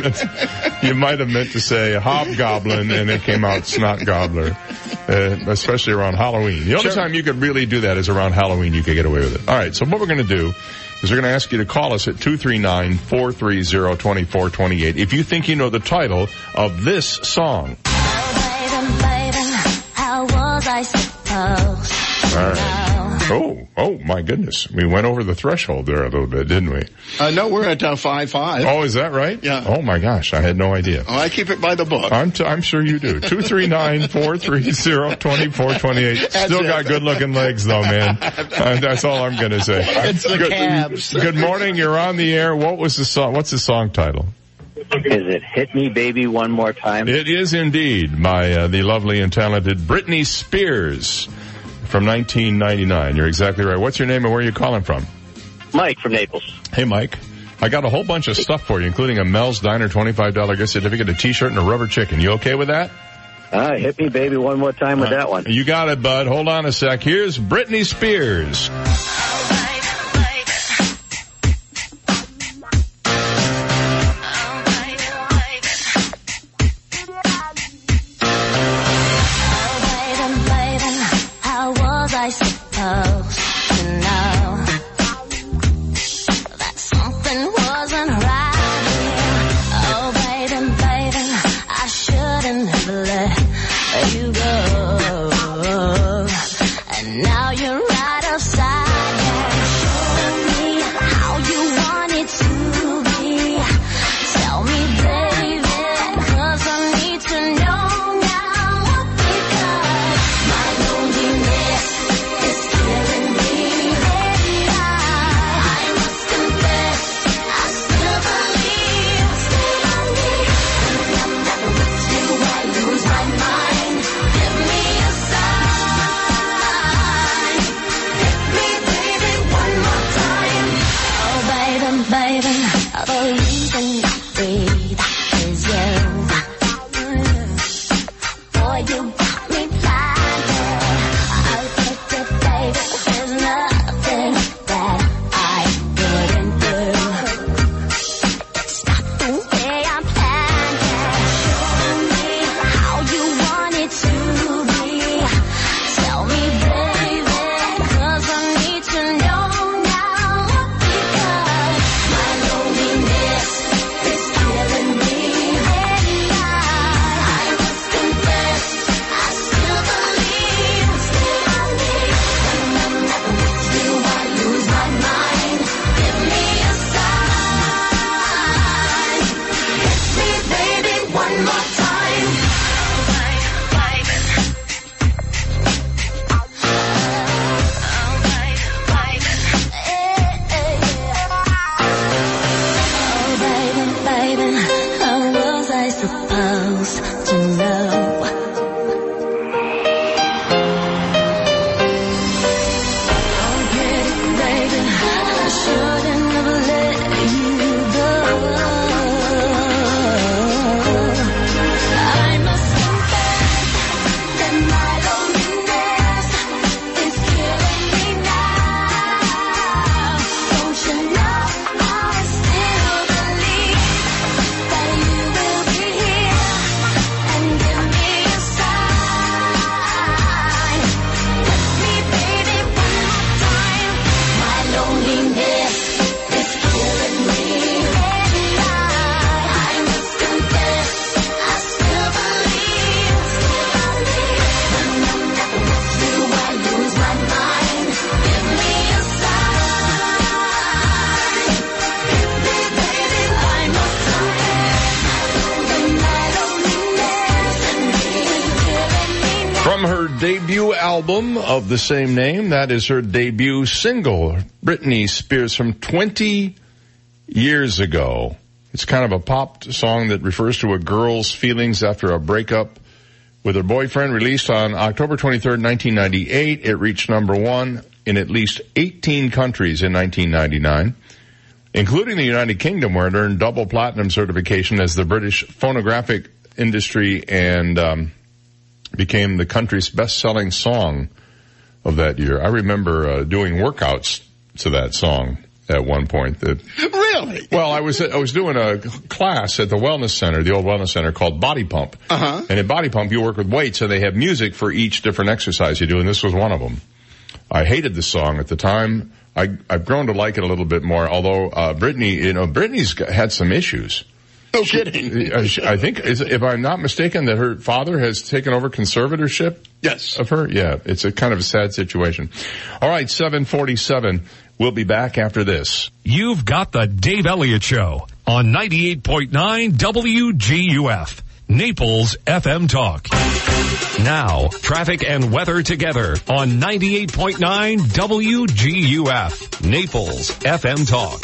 meant to say Hobgoblin, and it came out Snot Gobbler, especially around Halloween. The only time you could really do that is around Halloween. You could get away with it. All right, so what we're going to do is we're going to ask you to call us at 239-430-2428 if you think you know the title of this song. Oh, baby, how was I supposed to know? Oh, my goodness. We went over the threshold there a little bit, didn't we? No, we're at 5-5. Oh, is that right? Yeah. Oh, my gosh. I had no idea. Oh, I keep it by the book. I'm sure you do. 239-430-2428. Still got good-looking legs, though, man. That's all I'm going to say. It's the cabs. Good morning. You're on the air. What was the song? What's the song title? Is it Hit Me Baby One More Time? It is indeed by the lovely and talented Britney Spears. from 1999. You're exactly right. What's your name and where are you calling from? Mike from Naples. Hey, Mike. I got a whole bunch of stuff for you, including a Mel's Diner $25 gift certificate, a T-shirt, and a rubber chicken. You okay with that? All right, hit me, baby, one more time with that one. You got it, bud. Hold on a sec. Here's Britney Spears. Album of the same name. That is her debut single, Britney Spears, from 20 years ago. It's kind of a pop song that refers to a girl's feelings after a breakup with her boyfriend. Released on October 23rd, 1998, it reached number one in at least 18 countries in 1999, including the United Kingdom, where it earned double platinum certification as the British phonographic industry and became the country's best-selling song of that year. I remember doing workouts to that song at one point. Really? Well, I was doing a class at the wellness center, the old wellness center called Body Pump. Uh-huh. And in Body Pump, you work with weights, and they have music for each different exercise you do, and this was one of them. I hated the song at the time. I've grown to like it a little bit more, although Britney, you know, Britney's had some issues. No kidding. I think, if I'm not mistaken, that her father has taken over conservatorship. Yes. Of her. Yeah. It's a kind of a sad situation. All right. 747. We'll be back after this. You've got the Dave Elliott Show on 98.9 WGUF. Naples FM Talk. Now, traffic and weather together on 98.9 WGUF. Naples FM Talk.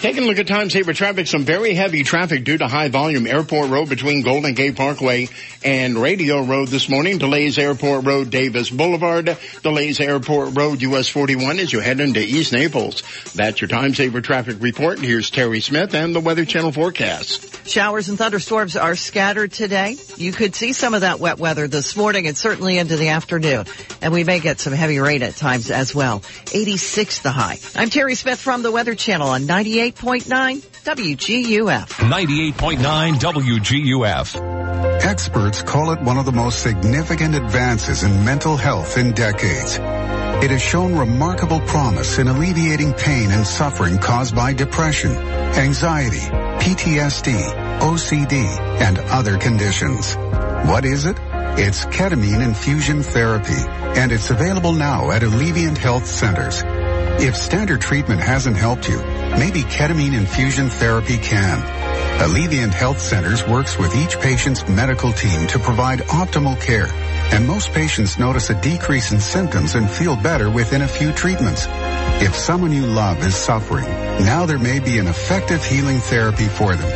Taking a look at Time Saver traffic, some very heavy traffic due to high volume. Airport Road between Golden Gate Parkway and Radio Road this morning. Delays Airport Road, Davis Boulevard. Delays Airport Road, US 41 as you head into East Naples. That's your Time Saver traffic report. Here's Terry Smith and the Weather Channel forecast. Showers and thunderstorms are scattered today. You could see some of that wet weather this morning and certainly into the afternoon. And we may get some heavy rain at times as well. 86 the high. I'm Terry Smith from the Weather Channel on 98.9 WGUF. 98.9 WGUF. Experts call it one of the most significant advances in mental health in decades. It has shown remarkable promise in alleviating pain and suffering caused by depression, anxiety, PTSD, OCD, and other conditions. What is it? It's ketamine infusion therapy, and it's available now at Alleviant Health Centers. If standard treatment hasn't helped you, maybe ketamine infusion therapy can. Alleviant Health Centers works with each patient's medical team to provide optimal care, and most patients notice a decrease in symptoms and feel better within a few treatments. If someone you love is suffering, now there may be an effective healing therapy for them.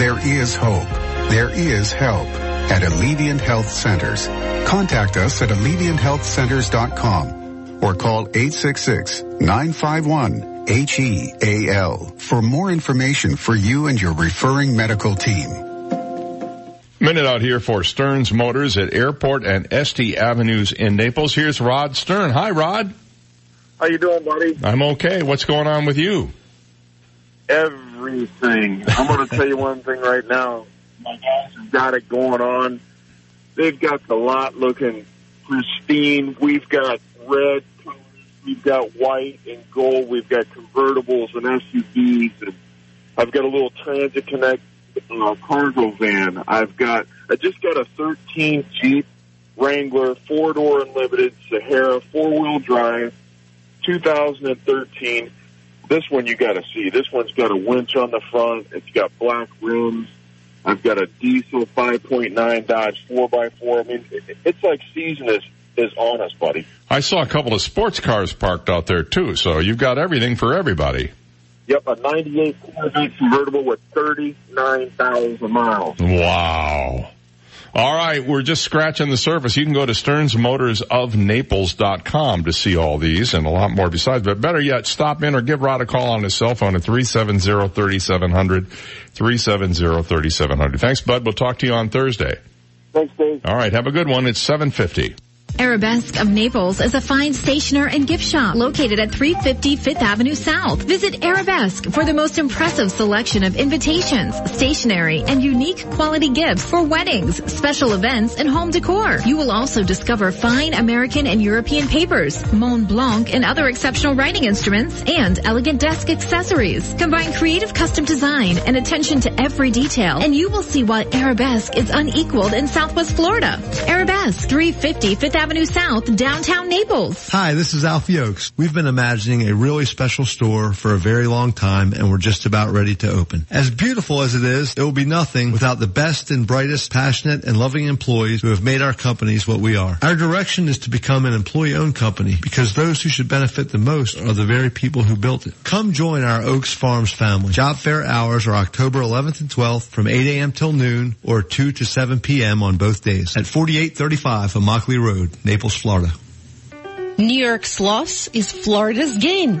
There is hope. There is help at Alleviant Health Centers. Contact us at AlleviantHealthCenters.com. Or call 866-951-HEAL for more information for you and your referring medical team. Minute out here for Stearns Motors at Airport and Estee Avenues in Naples. Here's Rod Stern. Hi, Rod. How you doing, buddy? I'm okay. What's going on with you? Everything. I'm going to tell you one thing right now. My guys have got it going on. They've got the lot looking pristine. We've got red colors, we've got white and gold, we've got convertibles and SUVs, and I've got a little Transit Connect cargo van. I just got a 13 Jeep Wrangler, four-door unlimited, Sahara, four-wheel drive, 2013. This one you got to see. This one's got a winch on the front. It's got black rims. I've got a diesel 5.9 Dodge 4x4. I mean, it's like season is on us, buddy. I saw a couple of sports cars parked out there, too, so you've got everything for everybody. Yep, a 98 convertible with 39,000 miles. Wow. All right, we're just scratching the surface. You can go to StearnsMotorsOfNaples.com to see all these and a lot more besides. But better yet, stop in or give Rod a call on his cell phone at 370-3700, 370-3700. Thanks, bud. We'll talk to you on Thursday. Thanks, Dave. All right, have a good one. It's 7:50. Arabesque of Naples is a fine stationer and gift shop located at 350 Fifth Avenue South. Visit Arabesque for the most impressive selection of invitations, stationery, and unique quality gifts for weddings, special events, and home decor. You will also discover fine American and European papers, Mont Blanc and other exceptional writing instruments, and elegant desk accessories. Combine creative custom design and attention to every detail, and you will see why Arabesque is unequaled in Southwest Florida. Arabesque, 350 Fifth Avenue South, downtown Naples. Hi, this is Alfie Oaks. We've been imagining a really special store for a very long time, and we're just about ready to open. As beautiful as it is, it will be nothing without the best and brightest, passionate, and loving employees who have made our companies what we are. Our direction is to become an employee-owned company because those who should benefit the most are the very people who built it. Come join our Oaks Farms family. Job fair hours are October 11th and 12th from 8 a.m. till noon or 2 to 7 p.m. on both days at 4835 Immokalee Road. Naples, Florida. New York's loss is Florida's gain.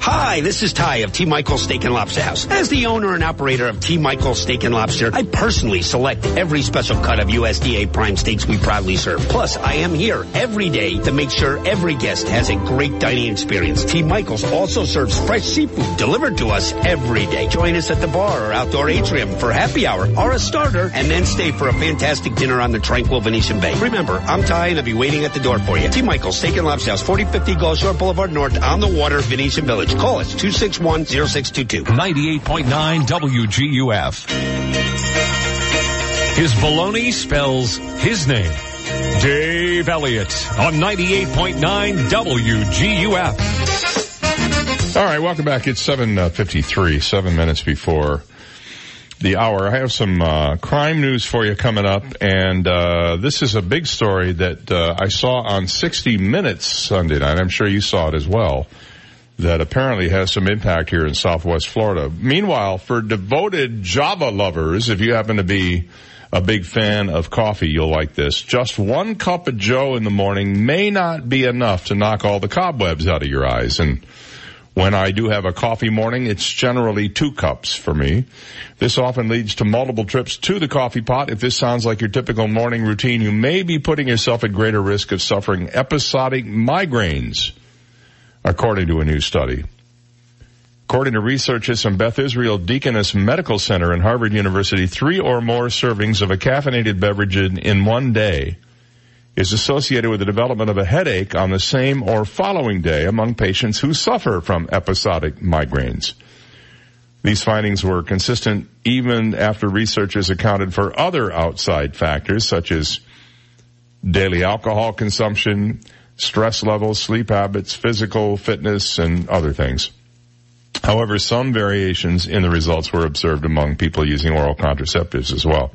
Hi, this is Ty of T. Michael's Steak and Lobster House. As the owner and operator of T. Michael's Steak and Lobster, I personally select every special cut of USDA prime steaks we proudly serve. Plus, I am here every day to make sure every guest has a great dining experience. T. Michael's also serves fresh seafood delivered to us every day. Join us at the bar or outdoor atrium for happy hour or a starter, and then stay for a fantastic dinner on the tranquil Venetian Bay. Remember, I'm Ty, and I'll be waiting at the door for you. T. Michael's Steak and Lobster House, 4050 Gulf Shore Boulevard North, on the water, Venetian Village. Call us 261-0622. 98.9 WGUF. His baloney spells his name. Dave Elliott on 98.9 WGUF. All right, welcome back. It's 7:53, 7 minutes before the hour. I have some crime news for you coming up, and this is a big story that I saw on 60 Minutes Sunday night. I'm sure you saw it as well, that apparently has some impact here in Southwest Florida. Meanwhile, for devoted Java lovers, if you happen to be a big fan of coffee, you'll like this. Just one cup of Joe in the morning may not be enough to knock all the cobwebs out of your eyes. And when I do have a coffee morning, it's generally 2 cups for me. This often leads to multiple trips to the coffee pot. If this sounds like your typical morning routine, you may be putting yourself at greater risk of suffering episodic migraines, according to a new study. According to researchers from Beth Israel Deaconess Medical Center and Harvard University, 3 or more servings of a caffeinated beverage in one day is associated with the development of a headache on the same or following day among patients who suffer from episodic migraines. These findings were consistent even after researchers accounted for other outside factors such as daily alcohol consumption, stress levels, sleep habits, physical fitness, and other things. However, some variations in the results were observed among people using oral contraceptives as well.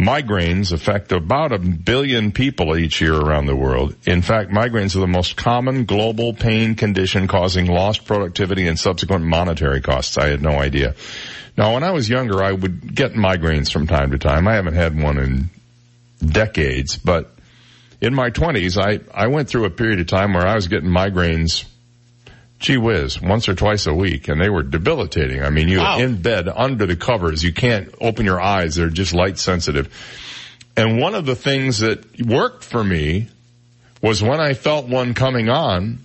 Migraines affect about 1 billion people each year around the world. In fact, migraines are the most common global pain condition, causing lost productivity and subsequent monetary costs. I had no idea. Now, when I was younger, I would get migraines from time to time. I haven't had one in decades, but in my 20s, I went through a period of time where I was getting migraines, gee whiz, once or twice a week, and they were debilitating. I mean, you're in bed under the covers. You can't open your eyes. They're just light sensitive. And one of the things that worked for me was when I felt one coming on,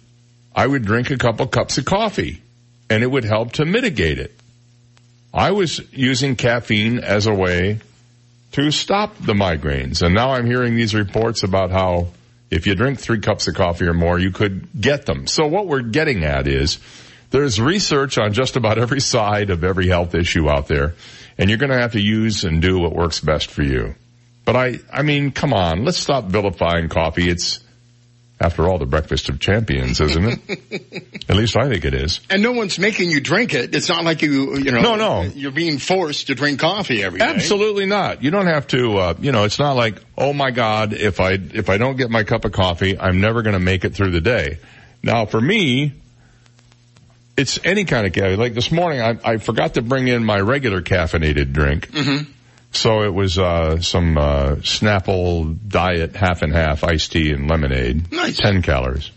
I would drink a couple cups of coffee, and it would help to mitigate it. I was using caffeine as a way to stop the migraines, and now I'm hearing these reports about how if you drink 3 cups of coffee or more, you could get them. So what we're getting at is there's research on just about every side of every health issue out there, and you're going to have to use and do what works best for you. But I mean, come on, let's stop vilifying coffee. It's, after all, the breakfast of champions, isn't it? At least I think it is. And no one's making you drink it. It's not like you know, you're being forced to drink coffee every day. Absolutely not. You don't have to, it's not like, oh my God, if I don't get my cup of coffee, I'm never going to make it through the day. Now for me, it's any kind of coffee. Like this morning, I forgot to bring in my regular caffeinated drink. Mm-hmm. So it was some Snapple diet half and half iced tea and lemonade. Nice. 10 calories.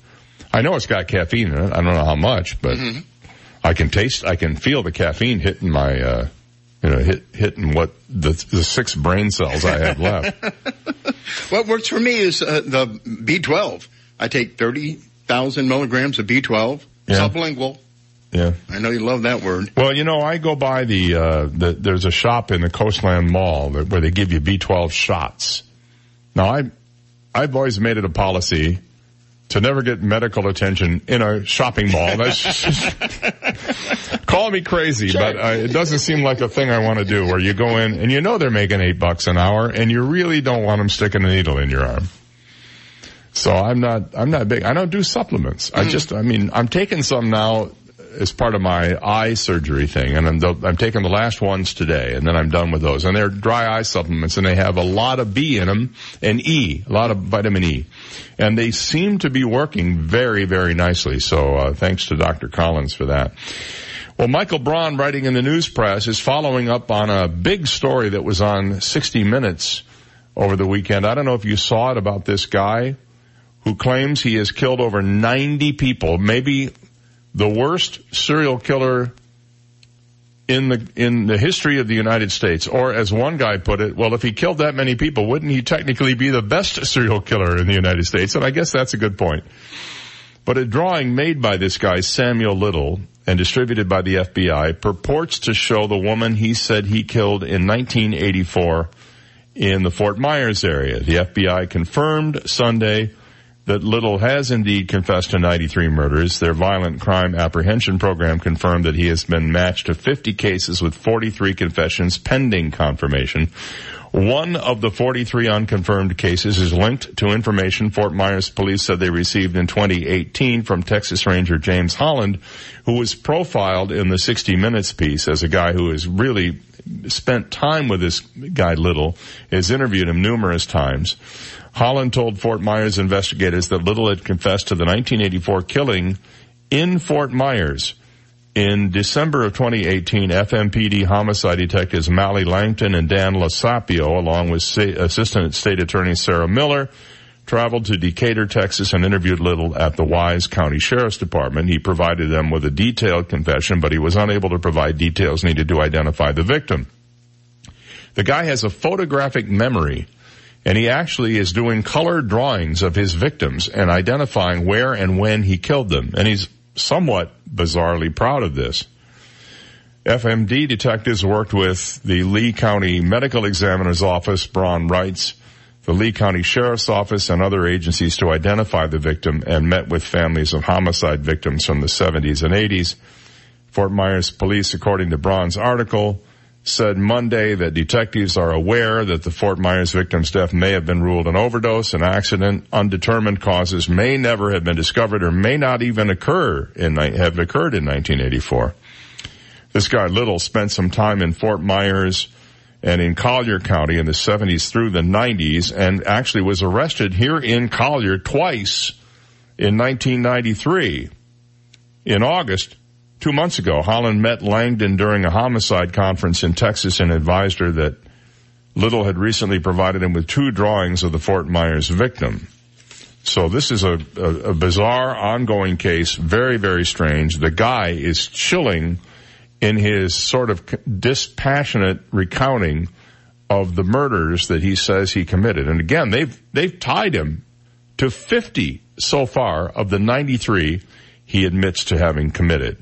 I know it's got caffeine in it. I don't know how much, but mm-hmm. I can feel the caffeine hitting my hitting what the 6 brain cells I have left. What works for me is the B12. I take 30,000 milligrams of B12. Yeah. Sublingual. Yeah. I know you love that word. Well, you know, I go by there's a shop in the Coastland Mall where they give you B12 shots. Now, I've always made it a policy to never get medical attention in a shopping mall. That's just, call me crazy, sure. But it doesn't seem like a thing I want to do, where you go in and you know they're making $8 an hour and you really don't want them sticking a needle in your arm. So I'm not big. I don't do supplements. Mm. I'm taking some now as part of my eye surgery thing, and I'm taking the last ones today, and then I'm done with those. And they're dry eye supplements, and they have a lot of B in them, and E, a lot of vitamin E. And they seem to be working very, very nicely, so thanks to Dr. Collins for that. Well, Michael Braun, writing in the News Press, is following up on a big story that was on 60 Minutes over the weekend. I don't know if you saw it, about this guy who claims he has killed over 90 people, maybe the worst serial killer in the history of the United States. Or as one guy put it, well, if he killed that many people, wouldn't he technically be the best serial killer in the United States? And I guess that's a good point. But a drawing made by this guy, Samuel Little, and distributed by the FBI, purports to show the woman he said he killed in 1984 in the Fort Myers area. The FBI confirmed Sunday that Little has indeed confessed to 93 murders. Their violent crime apprehension program confirmed that he has been matched to 50 cases with 43 confessions pending confirmation. One of the 43 unconfirmed cases is linked to information Fort Myers police said they received in 2018 from Texas Ranger James Holland, who was profiled in the 60 Minutes piece as a guy who is really spent time with this guy Little, has interviewed him numerous times. Holland told Fort Myers investigators that Little had confessed to the 1984 killing in Fort Myers. In December of 2018, FMPD homicide detectives Mally Langton and Dan LaSapio, along with Assistant State Attorney Sarah Miller, traveled to Decatur, Texas, and interviewed Little at the Wise County Sheriff's Department. He provided them with a detailed confession, but he was unable to provide details needed to identify the victim. The guy has a photographic memory, and he actually is doing color drawings of his victims and identifying where and when he killed them, and he's somewhat bizarrely proud of this. FMD detectives worked with the Lee County Medical Examiner's Office, Braun Wrights, the Lee County Sheriff's Office, and other agencies to identify the victim, and met with families of homicide victims from the 70s and 80s. Fort Myers police, according to Braun's article, said Monday that detectives are aware that the Fort Myers victim's death may have been ruled an overdose, an accident, undetermined causes, may never have been discovered, or may not even have occurred in 1984. This guy Little spent some time in Fort Myers and in Collier County in the 70s through the 90s, and actually was arrested here in Collier twice in 1993. In August, 2 months ago, Holland met Langdon during a homicide conference in Texas and advised her that Little had recently provided him with two drawings of the Fort Myers victim. So this is a bizarre, ongoing case, very, very strange. The guy is chilling in his sort of dispassionate recounting of the murders that he says he committed. And again, they've tied him to 50 so far of the 93 he admits to having committed.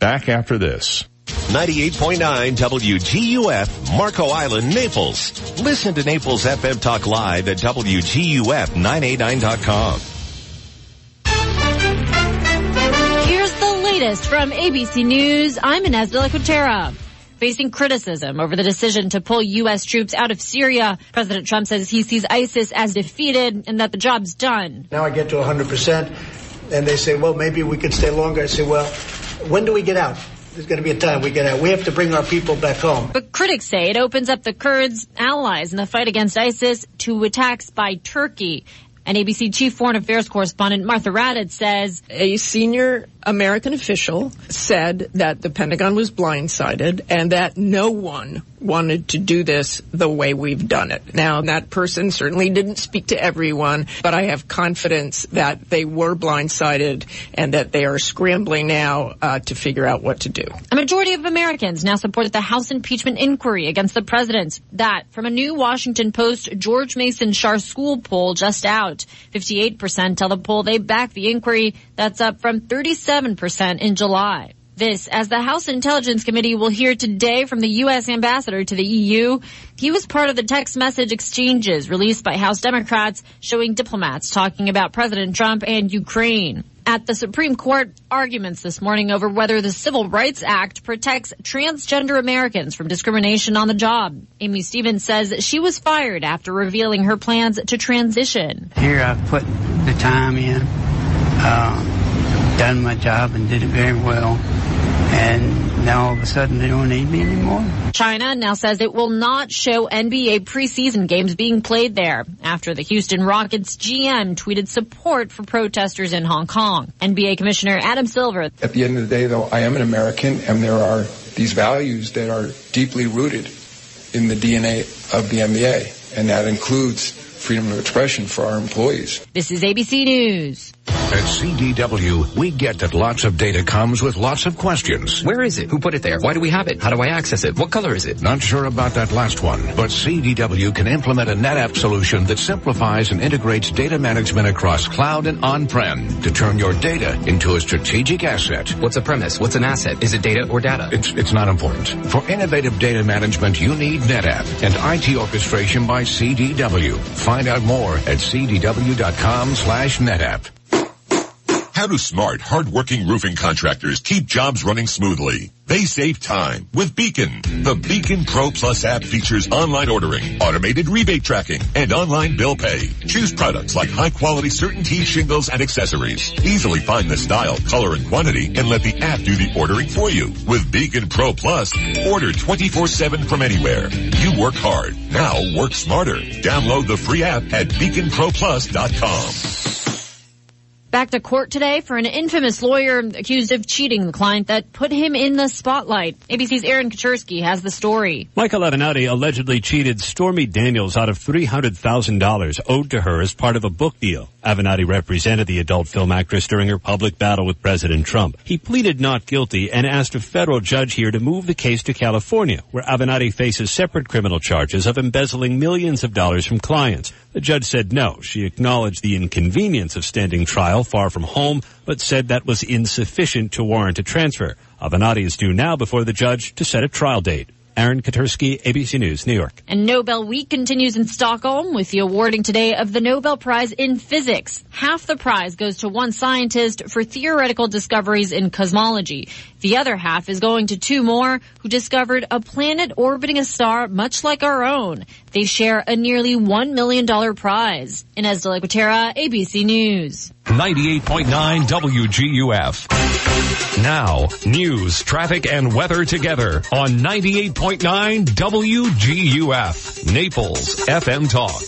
Back after this. 98.9 WGUF, Marco Island, Naples. Listen to Naples FM Talk Live at WGUF989.com. From ABC News, I'm Inez de la Cotera. Facing criticism over the decision to pull U.S. troops out of Syria, President Trump says he sees ISIS as defeated and that the job's done. Now I get to 100%, and they say, well, maybe we could stay longer. I say, well, when do we get out? There's going to be a time we get out. We have to bring our people back home. But critics say it opens up the Kurds, allies in the fight against ISIS, to attacks by Turkey. And ABC Chief Foreign Affairs Correspondent Martha Raddatz says a senior American official said that the Pentagon was blindsided and that no one wanted to do this the way we've done it. Now, that person certainly didn't speak to everyone, but I have confidence that they were blindsided and that they are scrambling now to figure out what to do. A majority of Americans now support the House impeachment inquiry against the president. That from a new Washington Post George Mason Shar school poll just out. 58% tell the poll they back the inquiry. That's up from 37% in July. This, as the House Intelligence Committee will hear today from the U.S. ambassador to the EU. He was part of the text message exchanges released by House Democrats showing diplomats talking about President Trump and Ukraine. At the Supreme Court, arguments this morning over whether the Civil Rights Act protects transgender Americans from discrimination on the job. Amy Stevens says she was fired after revealing her plans to transition. Here I've put the time in, done my job and did it very well. And now all of a sudden they don't need me anymore. China now says it will not show NBA preseason games being played there after the Houston Rockets GM tweeted support for protesters in Hong Kong. NBA Commissioner Adam Silver. At the end of the day, though, I am an American, and there are these values that are deeply rooted in the DNA of the NBA, and that includes freedom of expression for our employees. This is ABC News. At CDW, we get that lots of data comes with lots of questions. Where is it? Who put it there? Why do we have it? How do I access it? What color is it? Not sure about that last one, but CDW can implement a NetApp solution that simplifies and integrates data management across cloud and on-prem to turn your data into a strategic asset. What's a premise? What's an asset? Is it data or data? It's not important. For innovative data management, you need NetApp and IT orchestration by CDW. Find out more at cdw.com/NetApp. How do smart, hard-working roofing contractors keep jobs running smoothly? They save time with Beacon. The Beacon Pro Plus app features online ordering, automated rebate tracking, and online bill pay. Choose products like high-quality CertainTeed shingles and accessories. Easily find the style, color, and quantity, and let the app do the ordering for you. With Beacon Pro Plus, order 24/7 from anywhere. You work hard. Now work smarter. Download the free app at BeaconProPlus.com. Back to court today for an infamous lawyer accused of cheating the client that put him in the spotlight. ABC's Aaron Kaczerski has the story. Michael Avenatti allegedly cheated Stormy Daniels out of $300,000 owed to her as part of a book deal. Avenatti represented the adult film actress during her public battle with President Trump. He pleaded not guilty and asked a federal judge here to move the case to California, where Avenatti faces separate criminal charges of embezzling millions of dollars from clients. The judge said no. She acknowledged the inconvenience of standing trial far from home, but said that was insufficient to warrant a transfer. Avenatti is due now before the judge to set a trial date. Aaron Kaczerski, ABC News, New York. And Nobel Week continues in Stockholm with the awarding today of the Nobel Prize in Physics. Half the prize goes to one scientist for theoretical discoveries in cosmology. The other half is going to two more who discovered a planet orbiting a star much like our own. They share a nearly $1 million prize. Inez de la Quatera, ABC News. 98.9 WGUF. Now, news, traffic, and weather together on 98.9 WGUF, Naples FM Talk.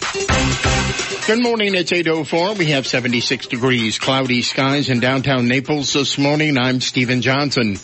Good morning, it's 8:04. We have 76 degrees, cloudy skies in downtown Naples this morning. I'm Stephen Johnson.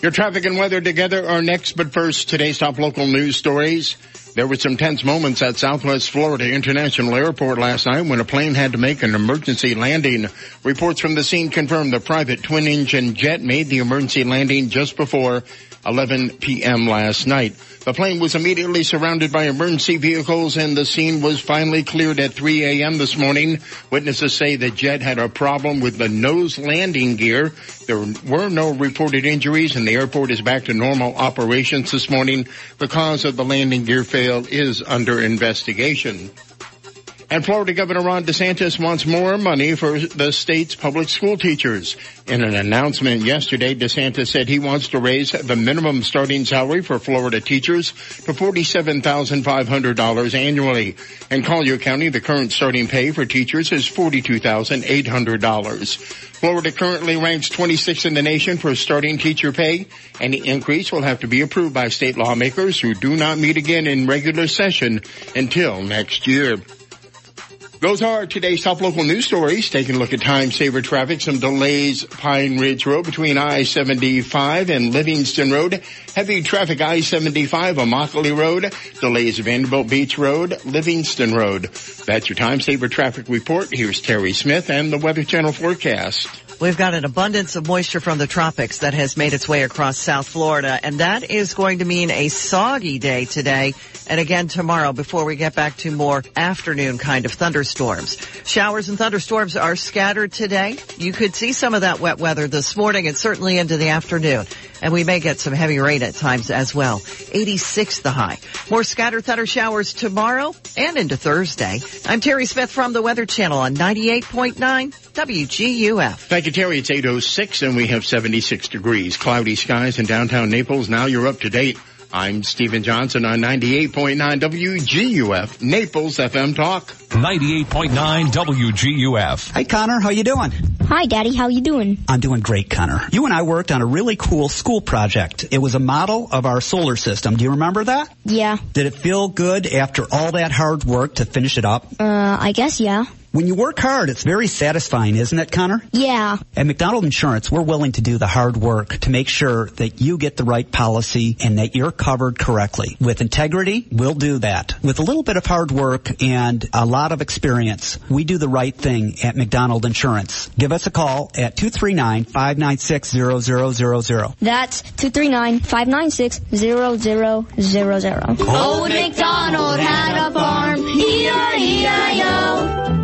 Your traffic and weather together are next, but first, today's top local news stories. There were some tense moments at Southwest Florida International Airport last night when a plane had to make an emergency landing. Reports from the scene confirm the private twin-engine jet made the emergency landing just before 11 p.m. last night. The plane was immediately surrounded by emergency vehicles, and the scene was finally cleared at 3 a.m. this morning. Witnesses say the jet had a problem with the nose landing gear. There were no reported injuries, and the airport is back to normal operations this morning. The cause of the landing gear fail is under investigation. And Florida Governor Ron DeSantis wants more money for the state's public school teachers. In an announcement yesterday, DeSantis said he wants to raise the minimum starting salary for Florida teachers to $47,500 annually. In Collier County, the current starting pay for teachers is $42,800. Florida currently ranks 26th in the nation for starting teacher pay. Any increase will have to be approved by state lawmakers who do not meet again in regular session until next year. Those are today's top local news stories. Taking a look at time-saver traffic, some delays Pine Ridge Road between I-75 and Livingston Road. Heavy traffic I-75, Immokalee Road. Delays Vanderbilt Beach Road, Livingston Road. That's your time-saver traffic report. Here's Terry Smith and the Weather Channel forecast. We've got an abundance of moisture from the tropics that has made its way across South Florida, and that is going to mean a soggy day today and again tomorrow before we get back to more afternoon kind of thunderstorms. Showers and thunderstorms are scattered today. You could see some of that wet weather this morning and certainly into the afternoon, and we may get some heavy rain at times as well. 86 the high. More scattered thunder showers tomorrow and into Thursday. I'm Terry Smith from the Weather Channel on 98.9 WGUF. Thank you, Terry. It's 8:06 and we have 76 degrees. Cloudy skies in downtown Naples. Now you're up to date. I'm Stephen Johnson on 98.9 WGUF, Naples FM Talk. 98.9 WGUF. Hey, Connor, how you doing? Hi, Daddy, how you doing? I'm doing great, Connor. You and I worked on a really cool school project. It was a model of our solar system. Do you remember that? Yeah. Did it feel good after all that hard work to finish it up? I guess, yeah. When you work hard, it's very satisfying, isn't it, Connor? Yeah. At McDonald Insurance, we're willing to do the hard work to make sure that you get the right policy and that you're covered correctly. With integrity, we'll do that. With a little bit of hard work and a lot of experience, we do the right thing at McDonald Insurance. Give us a call at 239-596-0000. That's 239-596-0000. Old MacDonald had a farm, E-I-E-I-O.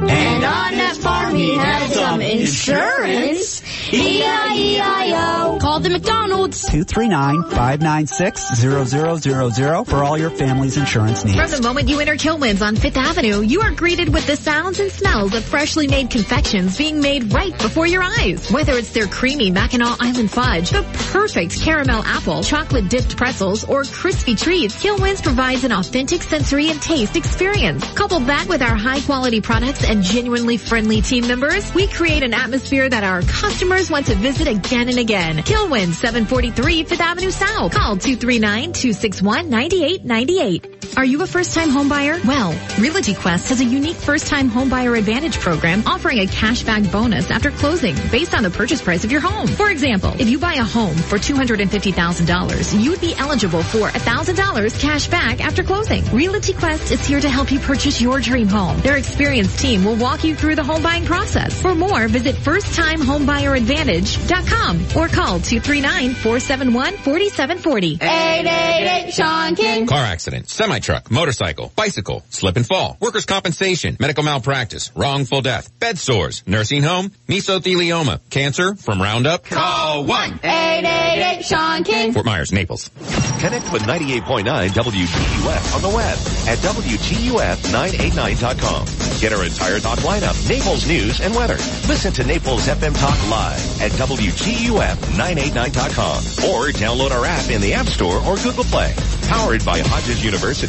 And on that farm he had some insurance. E-I-E-I-O. Call the McDonald's. 239-596-0000 for all your family's insurance needs. From the moment you enter Kilwins on 5th Avenue, you are greeted with the sounds and smells of freshly made confections being made right before your eyes. Whether it's their creamy Mackinac Island fudge, the perfect caramel apple, chocolate-dipped pretzels, or crispy treats, Kilwins provides an authentic sensory and taste experience. Couple that with our high-quality products and genuinely friendly team members, we create an atmosphere that our customers want to visit again and again. Kilwin, 743 5th Avenue South. Call 239-261-9898. Are you a first-time home buyer? Well, Realty Quest has a unique first-time home buyer advantage program offering a cashback bonus after closing based on the purchase price of your home. For example, if you buy a home for $250,000, you'd be eligible for $1,000 cash back after closing. Realty Quest is here to help you purchase your dream home. Their experienced team will walk you through the home buying process. For more, visit firsttimehomebuyeradvantage.com or call 239-471-4740. 888 Sean King. Car accident, semi-truck, motorcycle, bicycle, slip and fall, workers' compensation, medical malpractice, wrongful death, bed sores, nursing home, mesothelioma, cancer from Roundup. Call 1-888 Sean King. Fort Myers, Naples. Connect with 98.9 WGUF on the web at WGUF989.com. Get our entire talk lineup, Naples news and weather. Listen to Naples FM Talk live at WGUF989.com or download our app in the App Store or Google Play. Powered by Hodges University.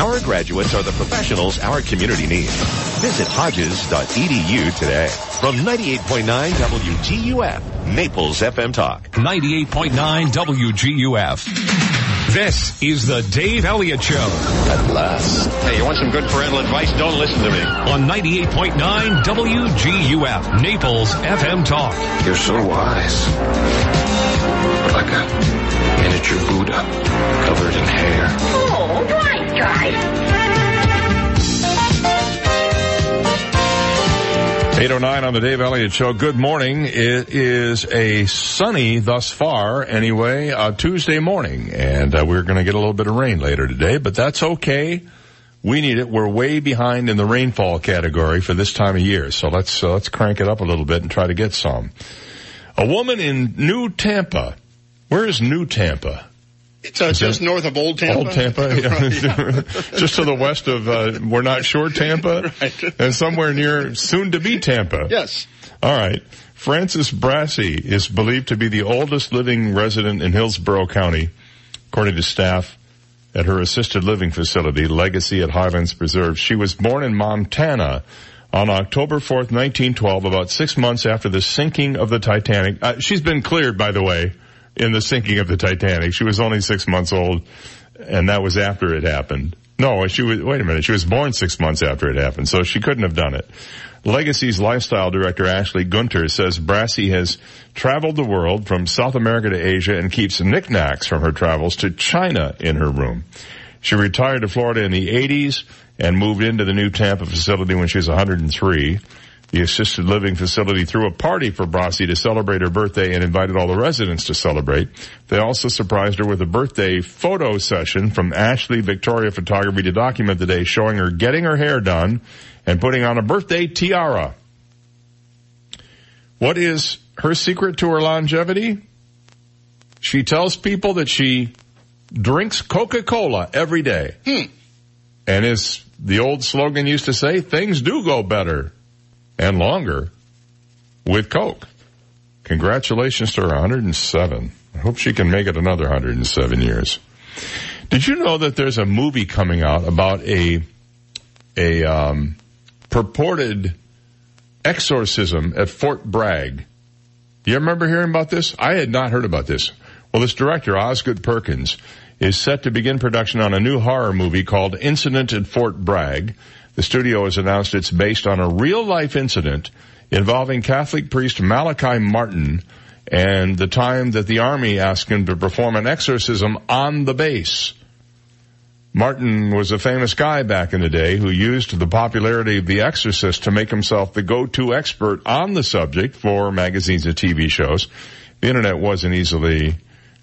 Our graduates are the professionals our community needs. Visit Hodges.edu today. From 98.9 WGUF, Naples FM Talk. 98.9 WGUF. This is the Dave Elliott Show. At last. Hey, you want some good parental advice? Don't listen to me. On 98.9 WGUF, Naples FM Talk. You're so wise. Like a miniature Buddha covered in hair. Oh, right, guys. 8:09 on the Dave Elliott Show. Good morning. It is a sunny thus far, anyway, Tuesday morning. And we're going to get a little bit of rain later today, but that's okay. We need it. We're way behind in the rainfall category for this time of year. So let's crank it up a little bit and try to get some. A woman in New Tampa. Where is New Tampa? It's just north of Old Tampa. Old Tampa, yeah. Just to the west of, we're not sure Tampa. Right. And somewhere near soon-to-be Tampa. Yes. All right. Frances Brassey is believed to be the oldest living resident in Hillsborough County, according to staff at her assisted living facility, Legacy at Highlands Preserve. She was born in Montana on October 4th, 1912, about 6 months after the sinking of the Titanic. She's been cleared, by the way. In the sinking of the Titanic. She was only 6 months old, and that was after it happened. No, she was, wait a minute, she was born 6 months after it happened, so she couldn't have done it. Legacy's lifestyle director, Ashley Gunter, says Brassey has traveled the world from South America to Asia and keeps knickknacks from her travels to China in her room. She retired to Florida in the 80s and moved into the New Tampa facility when she was 103. The assisted living facility threw a party for Brassey to celebrate her birthday and invited all the residents to celebrate. They also surprised her with a birthday photo session from Ashley Victoria Photography to document the day, showing her getting her hair done and putting on a birthday tiara. What is her secret to her longevity? She tells people that she drinks Coca-Cola every day. And as the old slogan used to say, things do go better. And longer with Coke. Congratulations to her 107. I hope she can make it another 107 years. Did you know that there's a movie coming out about a purported exorcism at Fort Bragg? Do you remember hearing about this? I had not heard about this. Well, this director, Osgood Perkins, is set to begin production on a new horror movie called Incident at Fort Bragg. The studio has announced it's based on a real-life incident involving Catholic priest Malachi Martin and the time that the Army asked him to perform an exorcism on the base. Martin was a famous guy back in the day who used the popularity of The Exorcist to make himself the go-to expert on the subject for magazines and TV shows. The Internet wasn't easily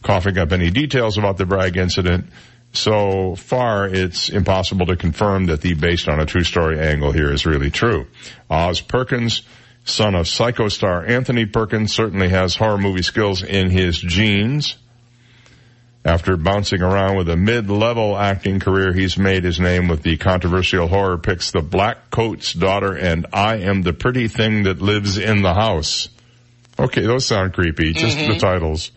coughing up any details about the Bragg incident. So far, it's impossible to confirm that the based on a true story angle here is really true. Oz Perkins, son of Psycho star Anthony Perkins, certainly has horror movie skills in his genes. After bouncing around with a mid-level acting career, he's made his name with the controversial horror picks The Black Coat's Daughter and I Am the Pretty Thing That Lives in the House. Okay, those sound creepy, just the titles.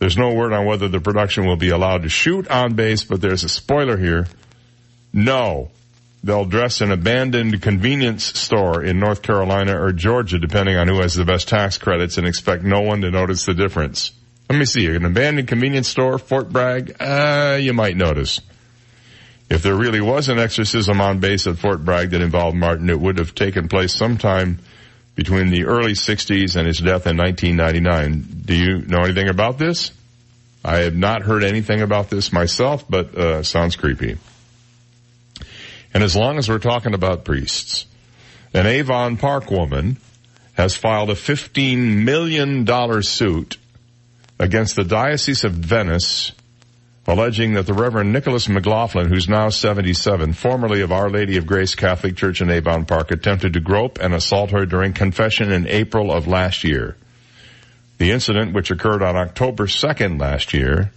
There's no word on whether the production will be allowed to shoot on base, but there's a spoiler here. No. They'll dress an abandoned convenience store in North Carolina or Georgia, depending on who has the best tax credits, and expect no one to notice the difference. Let me see, an abandoned convenience store, Fort Bragg, you might notice. If there really was an exorcism on base at Fort Bragg that involved Martin, it would have taken place sometime between the early 60s and his death in 1999. Do you know anything about this? I have not heard anything about this myself, but sounds creepy. And as long as we're talking about priests, an Avon Park woman has filed a $15 million suit against the Diocese of Venice, alleging that the Reverend Nicholas McLaughlin, who's now 77, formerly of Our Lady of Grace Catholic Church in Avon Park, attempted to grope and assault her during confession in April of last year. The incident, which occurred on October 2nd last year,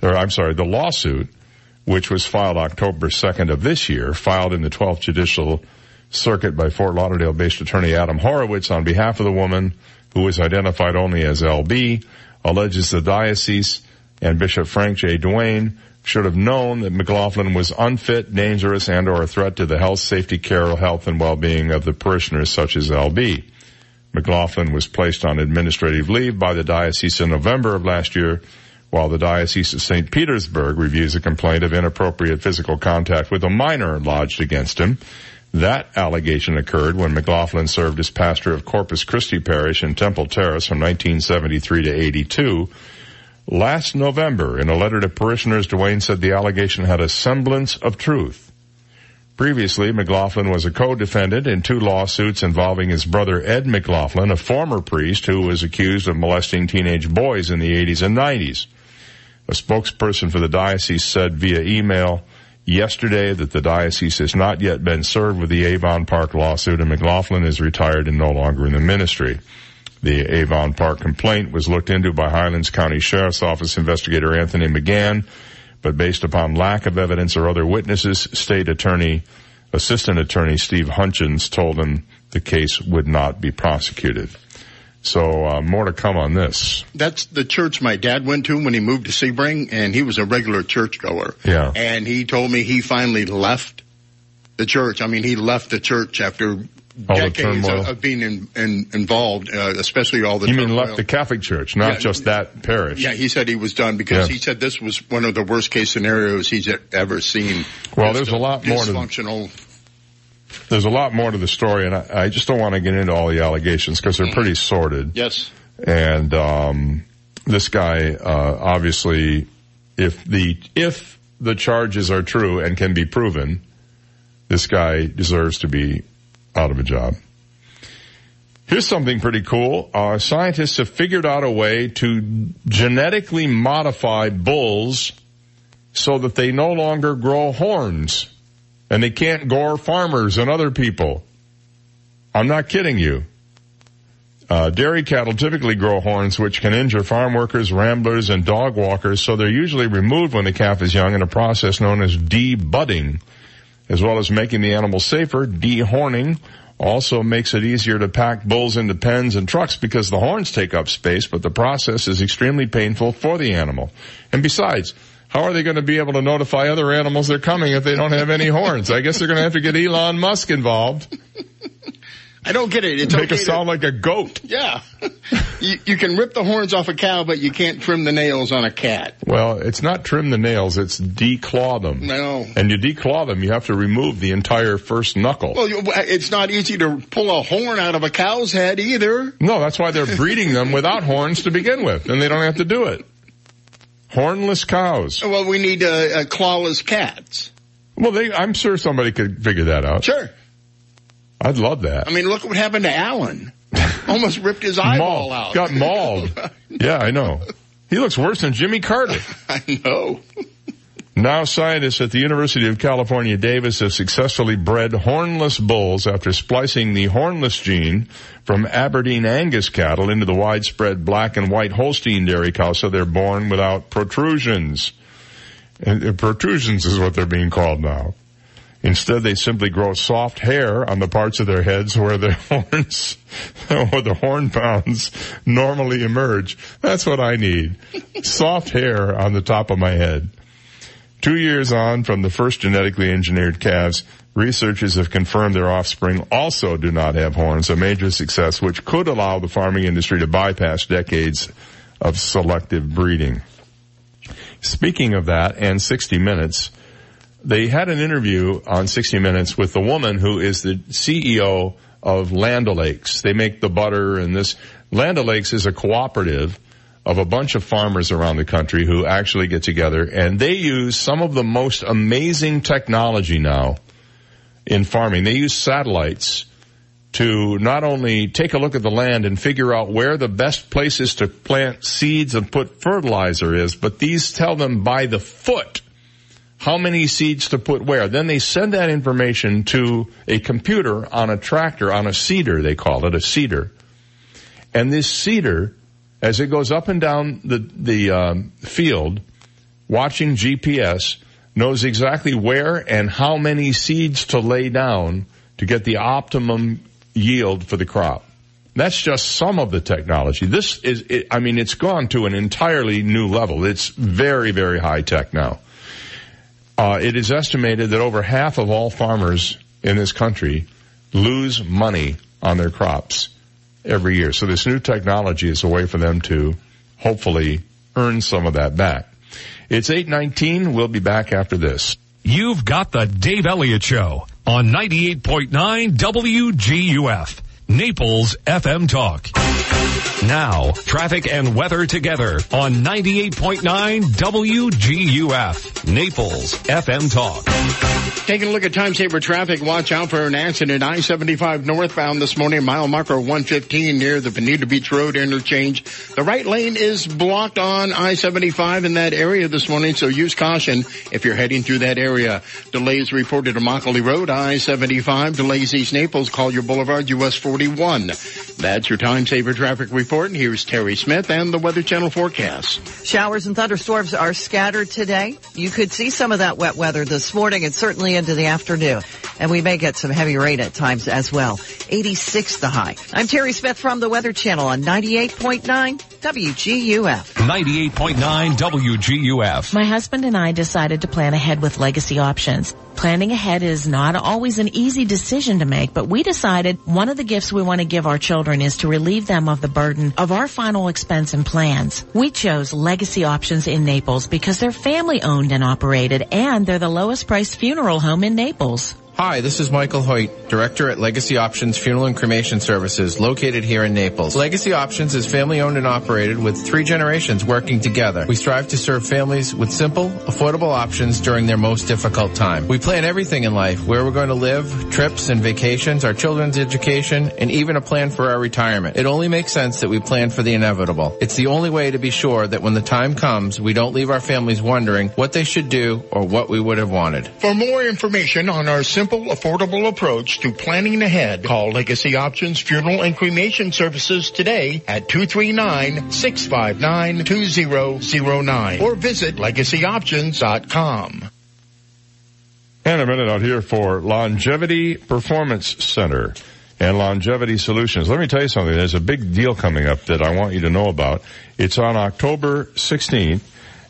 the lawsuit, which was filed October 2nd of this year, filed in the 12th Judicial Circuit by Fort Lauderdale-based attorney Adam Horowitz on behalf of the woman, who was identified only as LB, alleges the diocese and Bishop Frank J. Duane should have known that McLaughlin was unfit, dangerous, and or a threat to the health, safety, care, health, and well-being of the parishioners such as LB. McLaughlin was placed on administrative leave by the diocese in November of last year, while the Diocese of St. Petersburg reviews a complaint of inappropriate physical contact with a minor lodged against him. That allegation occurred when McLaughlin served as pastor of Corpus Christi Parish in Temple Terrace from 1973 to 82. Last November, in a letter to parishioners, Duane said the allegation had a semblance of truth. Previously, McLaughlin was a co-defendant in two lawsuits involving his brother Ed McLaughlin, a former priest who was accused of molesting teenage boys in the 80s and 90s. A spokesperson for the diocese said via email yesterday that the diocese has not yet been served with the Avon Park lawsuit, and McLaughlin is retired and no longer in the ministry. The Avon Park complaint was looked into by Highlands County Sheriff's Office investigator Anthony McGann, but based upon lack of evidence or other witnesses, Assistant Attorney Steve Hunchins told him the case would not be prosecuted. So more to come on this. That's the church my dad went to when he moved to Sebring, and he was a regular churchgoer. Yeah. And he told me he finally left the church. I mean, he left the church after decades of being involved, especially all the turmoil. You mean left the Catholic Church, not just that parish. Yeah, he said he was done because he said this was one of the worst-case scenarios he's ever seen. Well, there's a lot more dysfunctional. There's a lot more to the story, and I just don't want to get into all the allegations because they're pretty sordid. Yes. And this guy, obviously, if the charges are true and can be proven, this guy deserves to be out of a job. Here's something pretty cool. Scientists have figured out a way to genetically modify bulls so that they no longer grow horns. And they can't gore farmers and other people. I'm not kidding you. Dairy cattle typically grow horns, which can injure farm workers, ramblers, and dog walkers, so they're usually removed when the calf is young in a process known as de-budding. As well as making the animal safer, de-horning also makes it easier to pack bulls into pens and trucks because the horns take up space, but the process is extremely painful for the animal. And besides, how are they going to be able to notify other animals they're coming if they don't have any horns? I guess they're going to have to get Elon Musk involved. I don't get it. It's Make okay it sound like a goat. Yeah. You can rip the horns off a cow, but you can't trim the nails on a cat. Well, it's not trim the nails, it's declaw them. No. And you declaw them, you have to remove the entire first knuckle. Well, it's not easy to pull a horn out of a cow's head either. No, that's why they're breeding them without horns to begin with, and they don't have to do it. Hornless cows. Well, we need clawless cats. Well, I'm sure somebody could figure that out. Sure. I'd love that. I mean, look what happened to Alan. Almost ripped his eyeball out. Got mauled. Yeah, I know. He looks worse than Jimmy Carter. I know. Now scientists at the University of California, Davis have successfully bred hornless bulls after splicing the hornless gene from Aberdeen Angus cattle into the widespread black and white Holstein dairy cows, so they're born without protrusions. And protrusions is what they're being called now. Instead, they simply grow soft hair on the parts of their heads where their horns or the horn pounds normally emerge. That's what I need. Soft hair on the top of my head. 2 years on from the first genetically engineered calves, researchers have confirmed their offspring also do not have horns, a major success which could allow the farming industry to bypass decades of selective breeding. Speaking of that, and 60 Minutes, they had an interview on 60 Minutes with the woman who is the CEO of Land O'Lakes. They make the butter, and this Land O'Lakes is a cooperative of a bunch of farmers around the country who actually get together, and they use some of the most amazing technology now in farming. They use satellites to not only take a look at the land and figure out where the best places to plant seeds and put fertilizer is, but these tell them by the foot how many seeds to put where. Then they send that information to a computer on a tractor, on a seeder, they call it, a seeder. And this seeder, as it goes up and down the field, watching GPS, knows exactly where and how many seeds to lay down to get the optimum yield for the crop. That's just some of the technology. This is, it's gone to an entirely new level. It's very, very high tech now. It is estimated that over half of all farmers in this country lose money on their crops every year. So this new technology is a way for them to hopefully earn some of that back. It's 8:19. We'll be back after this. You've got the Dave Elliott Show on 98.9 WGUF, Naples FM Talk. Now, traffic and weather together on 98.9 WGUF, Naples FM Talk. Taking a look at Time Saver traffic, watch out for an accident. I-75 northbound this morning, mile marker 115 near the Bonita Beach Road interchange. The right lane is blocked on I-75 in that area this morning, so use caution if you're heading through that area. Delays reported on Immokalee Road, I-75, delays East Naples, Collier Boulevard, US 41. That's your Time Saver traffic report, and here's Terry Smith and the Weather Channel forecast. Showers and thunderstorms are scattered today. You could see some of that wet weather this morning and certainly into the afternoon, and we may get some heavy rain at times as well. 86 the high. I'm Terry Smith from the Weather Channel on 98.9 WGUF. 98.9 WGUF. My husband and I decided to plan ahead with Legacy Options. Planning ahead is not always an easy decision to make, but we decided one of the gifts we want to give our children is to relieve them of the burden of our final expense and plans. We chose Legacy Options in Naples because they're family owned and operated, and they're the lowest priced funeral home in Naples. Hi, this is Michael Hoyt, Director at Legacy Options Funeral and Cremation Services, located here in Naples. Legacy Options is family-owned and operated with 3 generations working together. We strive to serve families with simple, affordable options during their most difficult time. We plan everything in life, where we're going to live, trips and vacations, our children's education, and even a plan for our retirement. It only makes sense that we plan for the inevitable. It's the only way to be sure that when the time comes, we don't leave our families wondering what they should do or what we would have wanted. For more information on our simple, affordable approach to planning ahead, call Legacy Options Funeral and Cremation Services today at 239-659-2009 or visit legacyoptions.com. And a minute out here for Longevity Performance Center and Longevity Solutions. Let me tell you something. There's a big deal coming up that I want you to know about. It's on October 16th.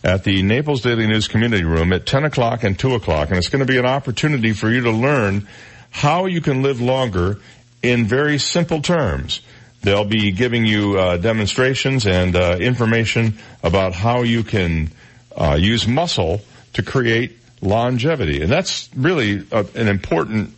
At the Naples Daily News Community Room at 10 o'clock and 2 o'clock. And it's going to be an opportunity for you to learn how you can live longer in very simple terms. They'll be giving you demonstrations and information about how you can use muscle to create longevity. And that's really an important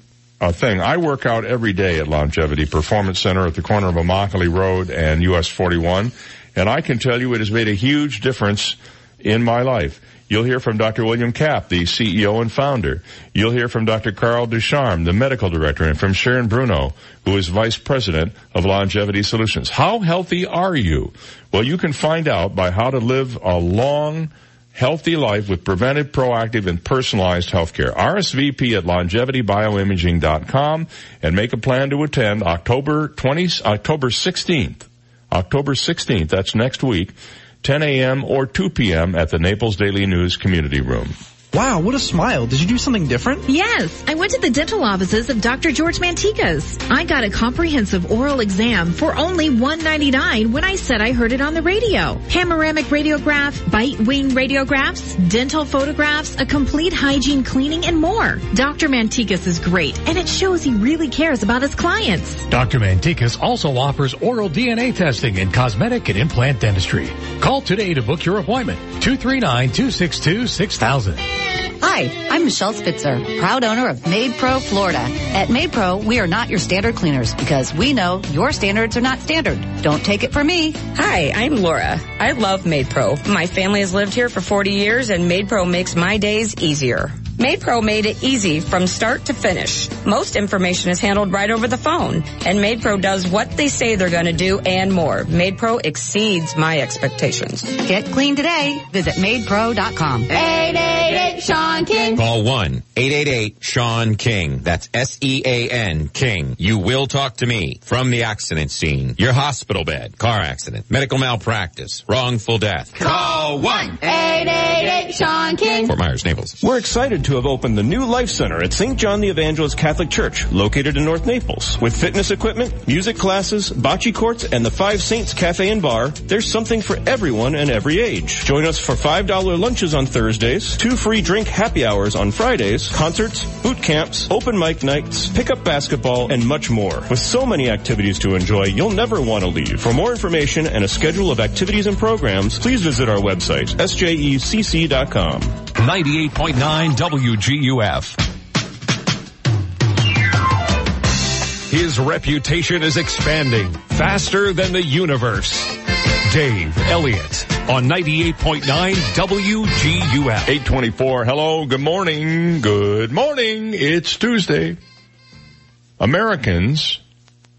thing. I work out every day at Longevity Performance Center at the corner of Immokalee Road and US 41. And I can tell you it has made a huge difference in my life. You'll hear from Dr. William Kapp, the CEO and founder. You'll hear from Dr. Carl Ducharme, the medical director, and from Sharon Bruno, who is vice president of Longevity Solutions. How healthy are you? Well, you can find out by how to live a long, healthy life with preventive, proactive, and personalized healthcare. RSVP at longevitybioimaging.com and make a plan to attend October 16th. October 16th, that's next week. 10 a.m. or 2 p.m. at the Naples Daily News Community Room. Wow, what a smile. Did you do something different? Yes. I went to the dental offices of Dr. George Mantikos. I got a comprehensive oral exam for only $199 when I said I heard it on the radio. Panoramic radiograph, bite wing radiographs, dental photographs, a complete hygiene cleaning, and more. Dr. Mantikos is great, and it shows he really cares about his clients. Dr. Mantikos also offers oral DNA testing and cosmetic and implant dentistry. Call today to book your appointment. 239-262-6000. Hi, I'm Michelle Spitzer, proud owner of Made Pro Florida. At Made Pro, we are not your standard cleaners because we know your standards are not standard. Don't take it from me. Hi, I'm Laura. I love Made Pro. My family has lived here for 40 years and Made Pro makes my days easier. Made Pro made it easy from start to finish. Most information is handled right over the phone, and Made Pro does what they say they're going to do and more. Made Pro exceeds my expectations. Get clean today. Visit madepro.com. 888-SEAN-KING. Call 1-888-SEAN-KING. That's S-E-A-N King. You will talk to me from the accident scene, your hospital bed, car accident, medical malpractice, wrongful death. Call 1-888-SEAN-KING. Fort Myers, Naples. We're excited to have opened the new Life Center at St. John the Evangelist Catholic Church, located in North Naples. With fitness equipment, music classes, bocce courts, and the Five Saints Cafe and Bar, there's something for everyone and every age. Join us for $5 lunches on Thursdays, 2 free drink happy hours on Fridays, concerts, boot camps, open mic nights, pickup basketball, and much more. With so many activities to enjoy, you'll never want to leave. For more information and a schedule of activities and programs, please visit our website, sjecc.com. 98.9 WGUF. His reputation is expanding faster than the universe. Dave Elliott on 98.9 WGUF. 824. Hello. Good morning. Good morning. It's Tuesday. Americans,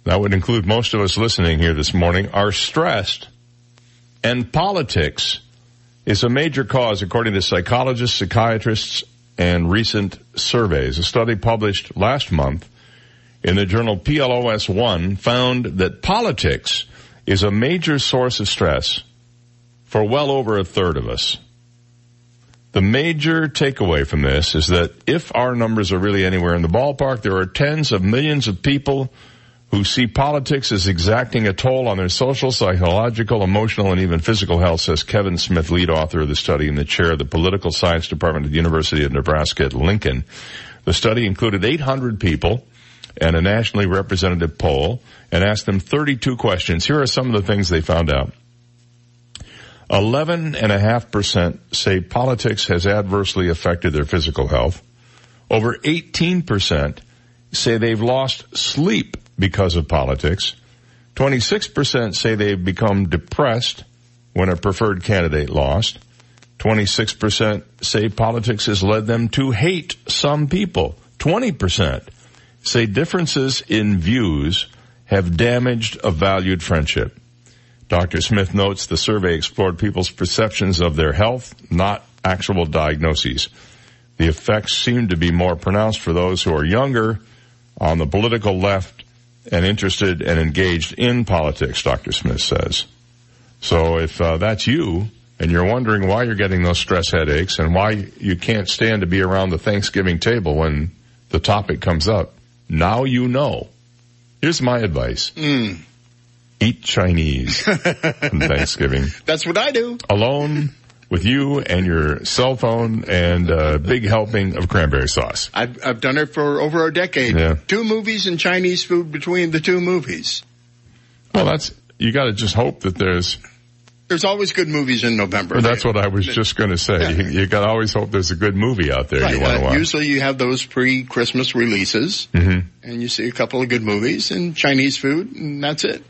that would include most of us listening here this morning, are stressed, and politics is a major cause, according to psychologists, psychiatrists, and recent surveys. A study published last month in the journal PLOS1 found that politics is a major source of stress for well over a third of us. The major takeaway from this is that if our numbers are really anywhere in the ballpark, there are tens of millions of people who see politics as exacting a toll on their social, psychological, emotional, and even physical health, says Kevin Smith, lead author of the study and the chair of the Political Science Department at the University of Nebraska at Lincoln. The study included 800 people and a nationally representative poll and asked them 32 questions. Here are some of the things they found out. 11.5% say politics has adversely affected their physical health. Over 18% say they've lost sleep because of politics. 26% say they've become depressed when a preferred candidate lost. 26% say politics has led them to hate some people. 20% say differences in views have damaged a valued friendship. Dr. Smith notes the survey explored people's perceptions of their health, not actual diagnoses. The effects seem to be more pronounced for those who are younger, on the political left, and interested and engaged in politics, Dr. Smith says. So if that's you, and you're wondering why you're getting those stress headaches and why you can't stand to be around the Thanksgiving table when the topic comes up, now you know. Here's my advice. Eat Chinese on Thanksgiving. That's what I do. Alone with you and your cell phone and a big helping of cranberry sauce. I've done it for over a decade. Yeah. 2 movies and Chinese food between the 2 movies. Well, that's, you got to just hope that there's always good movies in November. Well, that's what I was just going to say. Yeah. You got to always hope there's a good movie out there you want to watch. Usually you have those pre-Christmas releases, and you see a couple of good movies and Chinese food, and that's it.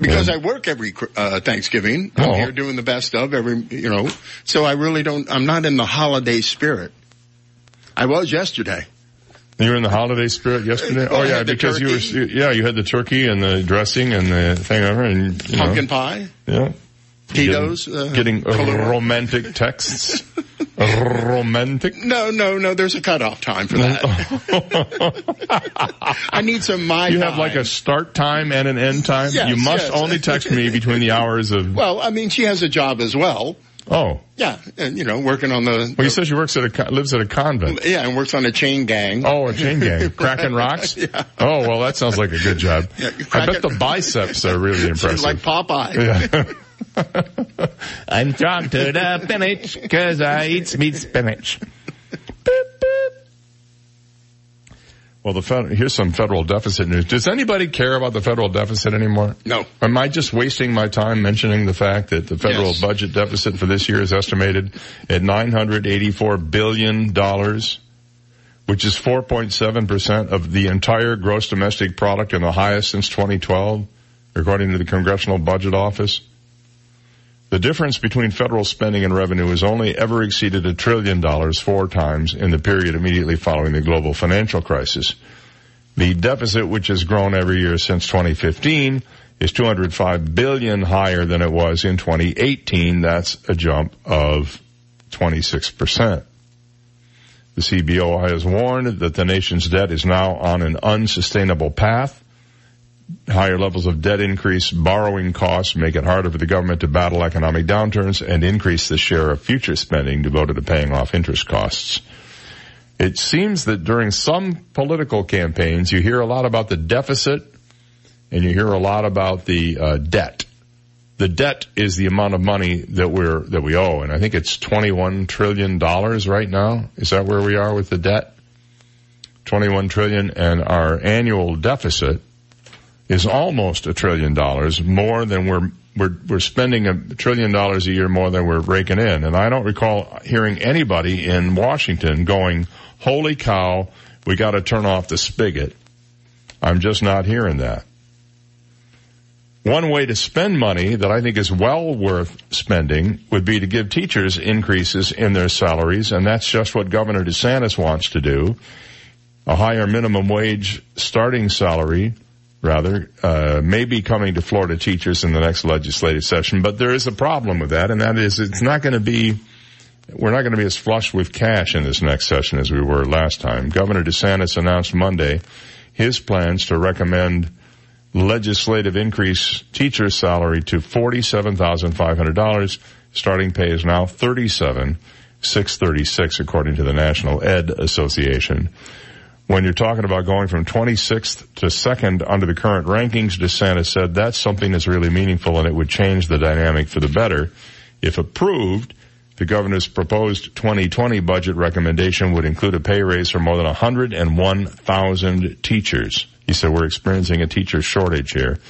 Because I work every Thanksgiving. I'm here doing the best of every, so I really don't, I'm not in the holiday spirit. I was yesterday. You were in the holiday spirit yesterday? Well, oh, yeah, because you had the turkey and the dressing and the thing over and, pumpkin pie. Yeah. Tito's. Getting romantic texts. Romantic? No, there's a cutoff time for that. I need some time. You have like a start time and an end time? Yes, you must only text me between the hours of... Well, I mean, she has a job as well. Oh. Yeah, and, working on the... Well, you said she works lives at a convent. Yeah, and works on a chain gang. Oh, a chain gang. Cracking rocks? Yeah. Oh, well, that sounds like a good job. Yeah, I bet the biceps are really impressive. Like Popeye. Yeah. I'm drawn to the spinach because I eat sweet spinach. Boop, boop. Well, here's some federal deficit news. Does anybody care about the federal deficit anymore? No. Am I just wasting my time mentioning the fact that the federal budget deficit for this year is estimated at $984 billion, which is 4.7% of the entire gross domestic product and the highest since 2012, according to the Congressional Budget Office? The difference between federal spending and revenue has only ever exceeded $1 trillion 4 times in the period immediately following the global financial crisis. The deficit, which has grown every year since 2015, is $205 billion higher than it was in 2018. That's a jump of 26%. The CBOI has warned that the nation's debt is now on an unsustainable path. Higher levels of debt increase borrowing costs, make it harder for the government to battle economic downturns, and increase the share of future spending devoted to paying off interest costs. It seems that during some political campaigns, you hear a lot about the deficit, and you hear a lot about the debt. The debt is the amount of money that we owe, and I think it's $21 trillion right now. Is that where we are with the debt? $21 trillion, and our annual deficit is almost $1 trillion more than we're spending $1 trillion a year more than we're raking in. And I don't recall hearing anybody in Washington going, holy cow, we got to turn off the spigot. I'm just not hearing that. One way to spend money that I think is well worth spending would be to give teachers increases in their salaries, and that's just what Governor DeSantis wants to do. A higher minimum wage starting salary may be coming to Florida teachers in the next legislative session. But there is a problem with that, and that is we're not going to be as flush with cash in this next session as we were last time. Governor DeSantis announced Monday his plans to recommend legislative increase teacher salary to $47,500. Starting pay is now $37,636, according to the National Ed Association. When you're talking about going from 26th to 2nd under the current rankings, DeSantis said that's something that's really meaningful and it would change the dynamic for the better. If approved, the governor's proposed 2020 budget recommendation would include a pay raise for more than 101,000 teachers. He said we're experiencing a teacher shortage here.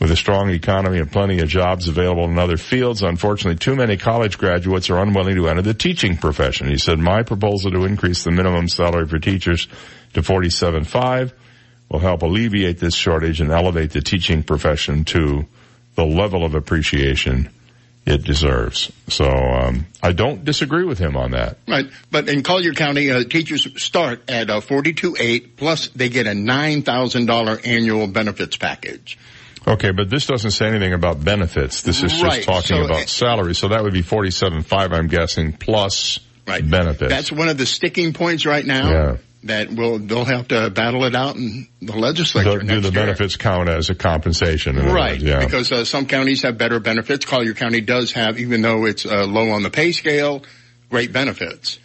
With a strong economy and plenty of jobs available in other fields, unfortunately, too many college graduates are unwilling to enter the teaching profession. He said my proposal to increase the minimum salary for teachers to $47,500 will help alleviate this shortage and elevate the teaching profession to the level of appreciation it deserves. So I don't disagree with him on that. Right, but in Collier County, teachers start at $42,800, plus they get a $9,000 annual benefits package. Okay, but this doesn't say anything about benefits. This is just talking about salary. So that would be $47,500, I'm guessing, plus benefits. That's one of the sticking points right now. Yeah. That they'll have to battle it out in the legislature next year. Do the benefits count as a compensation? Right, because some counties have better benefits. Collier County does have, even though it's low on the pay scale, great benefits.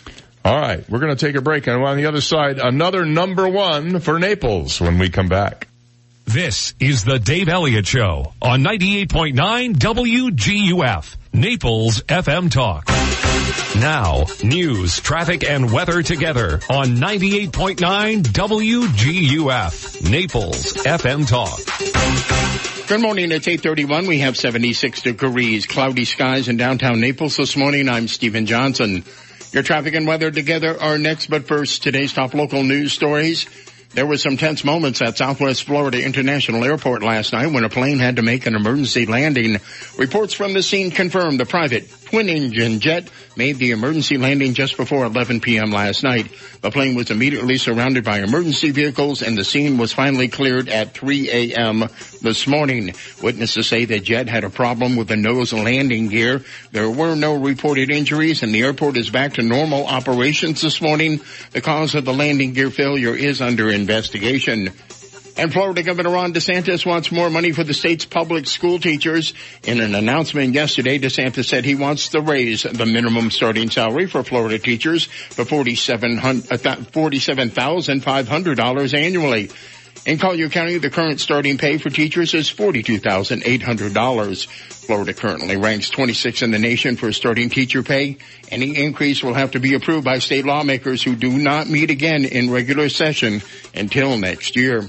All right, we're going to take a break. And on the other side, another number one for Naples when we come back. This is the Dave Elliott Show on 98.9 WGUF. Naples FM Talk. Now, news, traffic, and weather together on 98.9 WGUF, Naples FM Talk. Good morning. It's 8:31. We have 76 degrees, cloudy skies in downtown Naples this morning. I'm Stephen Johnson. Your traffic and weather together are next, but first, today's top local news stories. There were some tense moments at Southwest Florida International Airport last night when a plane had to make an emergency landing. Reports from the scene confirmed the private twin-engine jet made the emergency landing just before 11 p.m. last night. The plane was immediately surrounded by emergency vehicles, and the scene was finally cleared at 3 a.m. this morning. Witnesses say the jet had a problem with the nose landing gear. There were no reported injuries, and the airport is back to normal operations this morning. The cause of the landing gear failure is under investigation. And Florida Governor Ron DeSantis wants more money for the state's public school teachers. In an announcement yesterday, DeSantis said he wants to raise the minimum starting salary for Florida teachers to $47,500 annually. In Collier County, the current starting pay for teachers is $42,800. Florida currently ranks 26th in the nation for starting teacher pay. Any increase will have to be approved by state lawmakers who do not meet again in regular session until next year.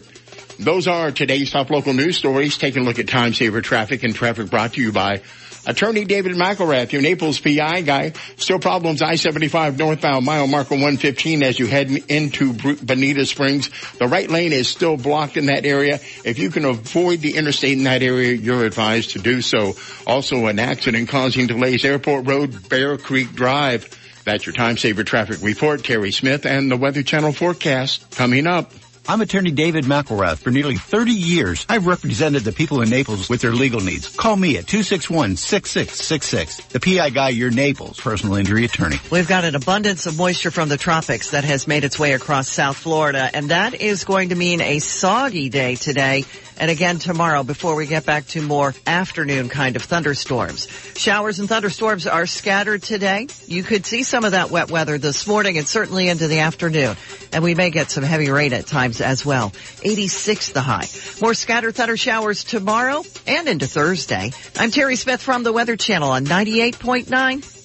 Those are today's top local news stories. Taking a look at Time Saver Traffic, and traffic brought to you by Attorney David McElrath, your Naples PI guy. Still problems I-75 northbound, mile marker 115 as you head into Bonita Springs. The right lane is still blocked in that area. If you can avoid the interstate in that area, you're advised to do so. Also, an accident causing delays, Airport Road, Bear Creek Drive. That's your Time Saver Traffic Report. Terry Smith and the Weather Channel forecast coming up. I'm Attorney David McElrath. For nearly 30 years, I've represented the people in Naples with their legal needs. Call me at 261-6666. The PI Guy, your Naples personal injury attorney. We've got an abundance of moisture from the tropics that has made its way across South Florida, and that is going to mean a soggy day today and again tomorrow before we get back to more afternoon kind of thunderstorms. Showers and thunderstorms are scattered today. You could see some of that wet weather this morning and certainly into the afternoon. And we may get some heavy rain at times as well. 86 the high. More scattered thunder showers tomorrow and into Thursday. I'm Terry Smith from the Weather Channel on 98.9.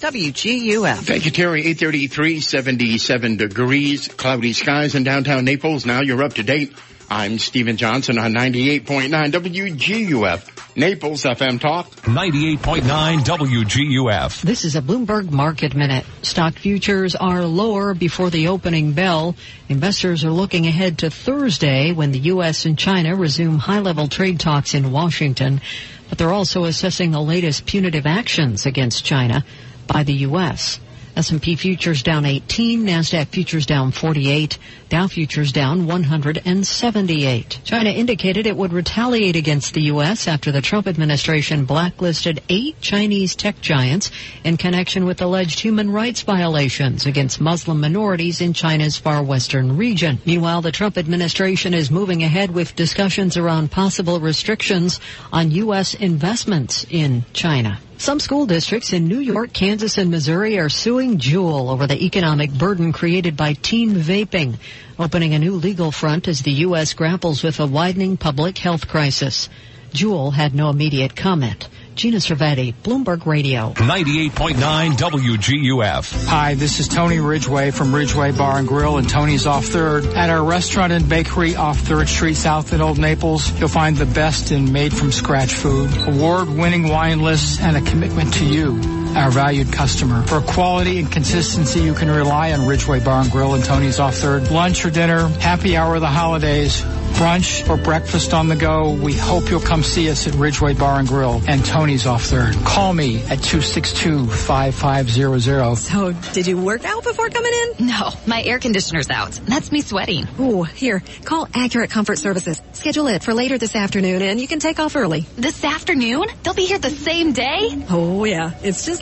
WGUF. Thank you, Terry. 8:33, 77 degrees, cloudy skies in downtown Naples. Now you're up to date. I'm Stephen Johnson on 98.9 WGUF, Naples FM Talk. 98.9 WGUF. This is a Bloomberg Market Minute. Stock futures are lower before the opening bell. Investors are looking ahead to Thursday when the U.S. and China resume high-level trade talks in Washington. But they're also assessing the latest punitive actions against China by the U.S. S&P futures down 18, NASDAQ futures down 48, Dow futures down 178. China indicated it would retaliate against the U.S. after the Trump administration blacklisted 8 Chinese tech giants in connection with alleged human rights violations against Muslim minorities in China's far western region. Meanwhile, the Trump administration is moving ahead with discussions around possible restrictions on U.S. investments in China. Some school districts in New York, Kansas, and Missouri are suing Juul over the economic burden created by teen vaping, opening a new legal front as the U.S. grapples with a widening public health crisis. Juul had no immediate comment. Gina Cervetti, Bloomberg Radio. 98.9 WGUF. Hi, this is Tony Ridgway from Ridgway Bar and Grill and Tony's Off 3rd. At our restaurant and bakery off 3rd Street South in Old Naples, you'll find the best in made-from-scratch food, award-winning wine lists, and a commitment to you, our valued customer. For quality and consistency, you can rely on Ridgway Bar and Grill and Tony's Off 3rd. Lunch or dinner, happy hour of the holidays, brunch or breakfast on the go, we hope you'll come see us at Ridgway Bar and Grill and Tony's Off 3rd. Call me at 262-5500. So, did you work out before coming in? No, my air conditioner's out. That's me sweating. Ooh, here, call Accurate Comfort Services. Schedule it for later this afternoon and you can take off early. This afternoon? They'll be here the same day? Oh, yeah. It's just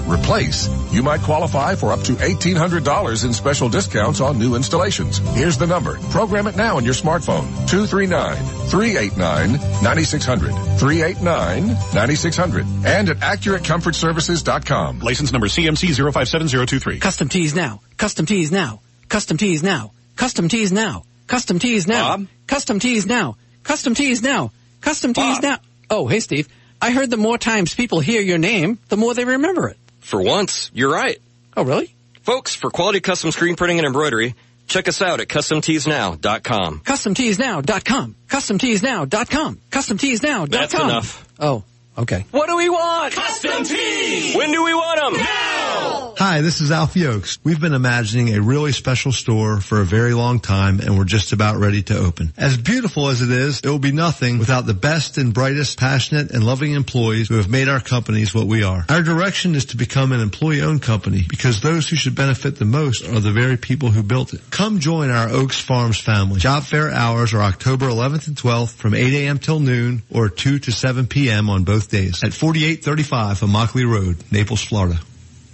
replace, you might qualify for up to $1,800 in special discounts on new installations. Here's the number. Program it now on your smartphone. 239-389-9600. 389-9600. And at AccurateComfortServices.com. License number CMC057023. Custom tees now. Custom tees now. Custom tees now. Custom tees now. Custom tees now. Bob? Custom tees now. Custom tees now. Custom tees now. Oh, hey, Steve. I heard the more times people hear your name, the more they remember it. For once, you're right. Oh, really? Folks, for quality custom screen printing and embroidery, check us out at CustomTeesNow.com. CustomTeesNow.com. CustomTeesNow.com. CustomTeesNow.com. That's enough. Oh, okay. What do we want? Custom tees! When do we want them? Now! Hi, this is Alfie Oaks. We've been imagining a really special store for a very long time, and we're just about ready to open. As beautiful as it is, it will be nothing without the best and brightest, passionate, and loving employees who have made our companies what we are. Our direction is to become an employee-owned company, because those who should benefit the most are the very people who built it. Come join our Oaks Farms family. Job fair hours are October 11th and 12th from 8 a.m. till noon, or 2 to 7 p.m. on both days at 4835 Immokalee Road, Naples, Florida.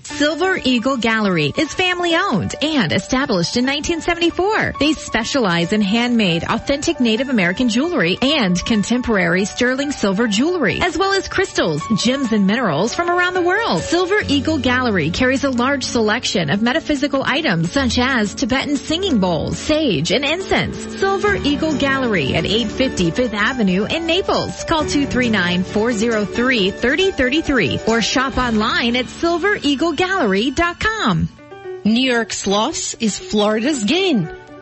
Silver Eagle Gallery is family-owned and established in 1974. They specialize in handmade, authentic Native American jewelry and contemporary sterling silver jewelry, as well as crystals, gems, and minerals from around the world. Silver Eagle Gallery carries a large selection of metaphysical items such as Tibetan singing bowls, sage, and incense. Silver Eagle Gallery at 850 Fifth Avenue in Naples. Call 239-403-3033 or shop online at silvereaglegallery.com. New York's loss is Florida's gain.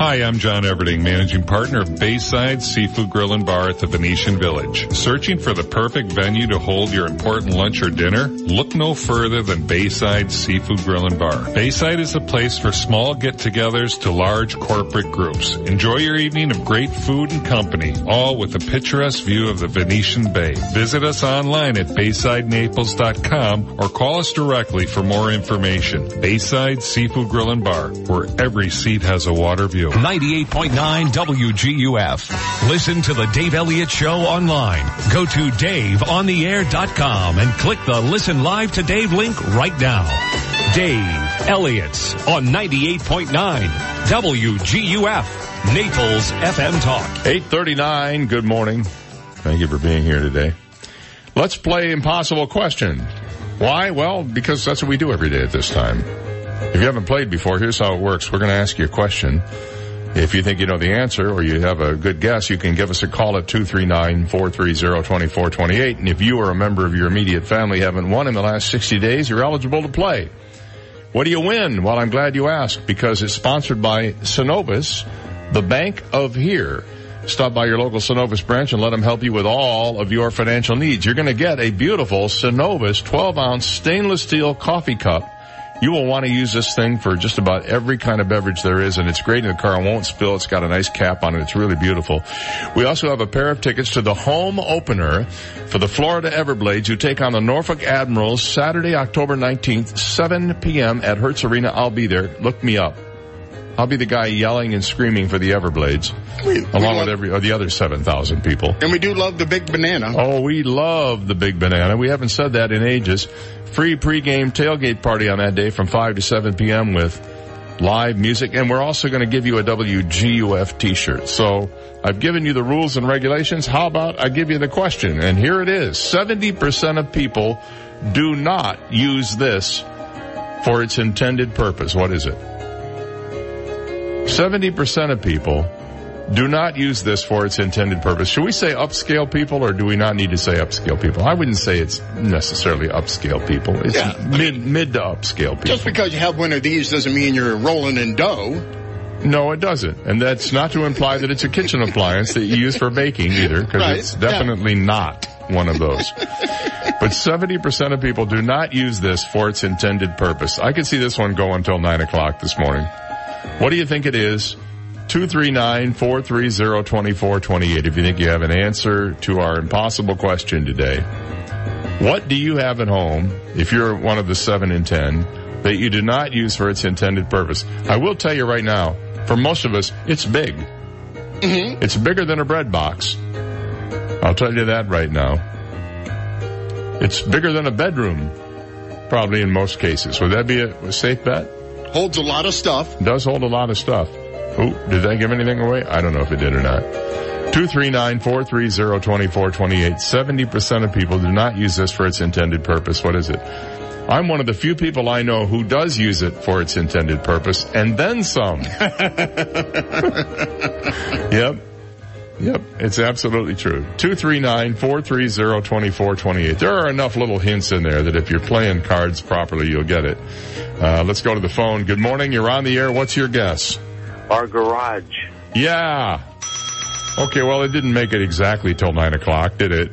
Hi, I'm John Everding, managing partner of Bayside Seafood Grill and Bar at the Venetian Village. Searching for the perfect venue to hold your important lunch or dinner? Look no further than Bayside Seafood Grill and Bar. Bayside is a place for small get-togethers to large corporate groups. Enjoy your evening of great food and company, all with a picturesque view of the Venetian Bay. Visit us online at BaysideNaples.com or call us directly for more information. Bayside Seafood Grill and Bar, where every seat has a water view. 98.9 WGUF. Listen to the Dave Elliott Show online. Go to DaveOnTheAir.com and click the Listen Live to Dave link right now. Dave Elliott's on 98.9 WGUF, Naples FM Talk. 8:39, good morning. Thank you for being here today. Let's play Impossible Question. Why? Well, because that's what we do every day at this time. If you haven't played before, here's how it works. We're going to ask you a question. If you think you know the answer or you have a good guess, you can give us a call at 239-430-2428. And if you or a member of your immediate family haven't won in the last 60 days, you're eligible to play. What do you win? Well, I'm glad you asked, because it's sponsored by Synovus, the bank of here. Stop by your local Synovus branch and let them help you with all of your financial needs. You're going to get a beautiful Synovus 12-ounce stainless steel coffee cup. You will want to use this thing for just about every kind of beverage there is, and it's great in the car. It won't spill. It's got a nice cap on it. It's really beautiful. We also have a pair of tickets to the home opener for the Florida Everblades, who take on the Norfolk Admirals Saturday, October 19th, 7 p.m. at Hertz Arena. I'll be there. Look me up. I'll be the guy yelling and screaming for the Everblades, along with the other 7,000 people. And we do love the Big Banana. Oh, we love the Big Banana. We haven't said that in ages. Free pregame tailgate party on that day from 5 to 7 p.m. with live music. And we're also going to give you a WGUF T-shirt. So I've given you the rules and regulations. How about I give you the question? And here it is. 70% of people do not use this for its intended purpose. What is it? 70% of people do not use this for its intended purpose. Should we say upscale people, or do we not need to say upscale people? I wouldn't say it's necessarily upscale people. It's mid to upscale people. Just because you have one of these doesn't mean you're rolling in dough. No, it doesn't. And that's not to imply that it's a kitchen appliance that you use for baking either, because it's definitely not one of those. But 70% of people do not use this for its intended purpose. I could see this one go until 9 o'clock this morning. What do you think it is? 239-430-2428. If you think you have an answer to our impossible question today, what do you have at home, if you're one of the 7 in 10, that you do not use for its intended purpose? I will tell you right now, for most of us, it's big. Mm-hmm. It's bigger than a bread box. I'll tell you that right now. It's bigger than a bedroom, probably in most cases. Would that be a safe bet? Holds a lot of stuff. Does hold a lot of stuff. Oh, did that give anything away? I don't know if it did or not. 239-430-2428. 70% of people do not use this for its intended purpose. What is it? I'm one of the few people I know who does use it for its intended purpose, and then some. Yep, it's absolutely true. 239-430-2428. There are enough little hints in there that if you're playing cards properly, you'll get it. Let's go to the phone. Good morning, you're on the air. What's your guess? Our garage. Yeah. Okay, well, it didn't make it exactly till 9 o'clock, did it?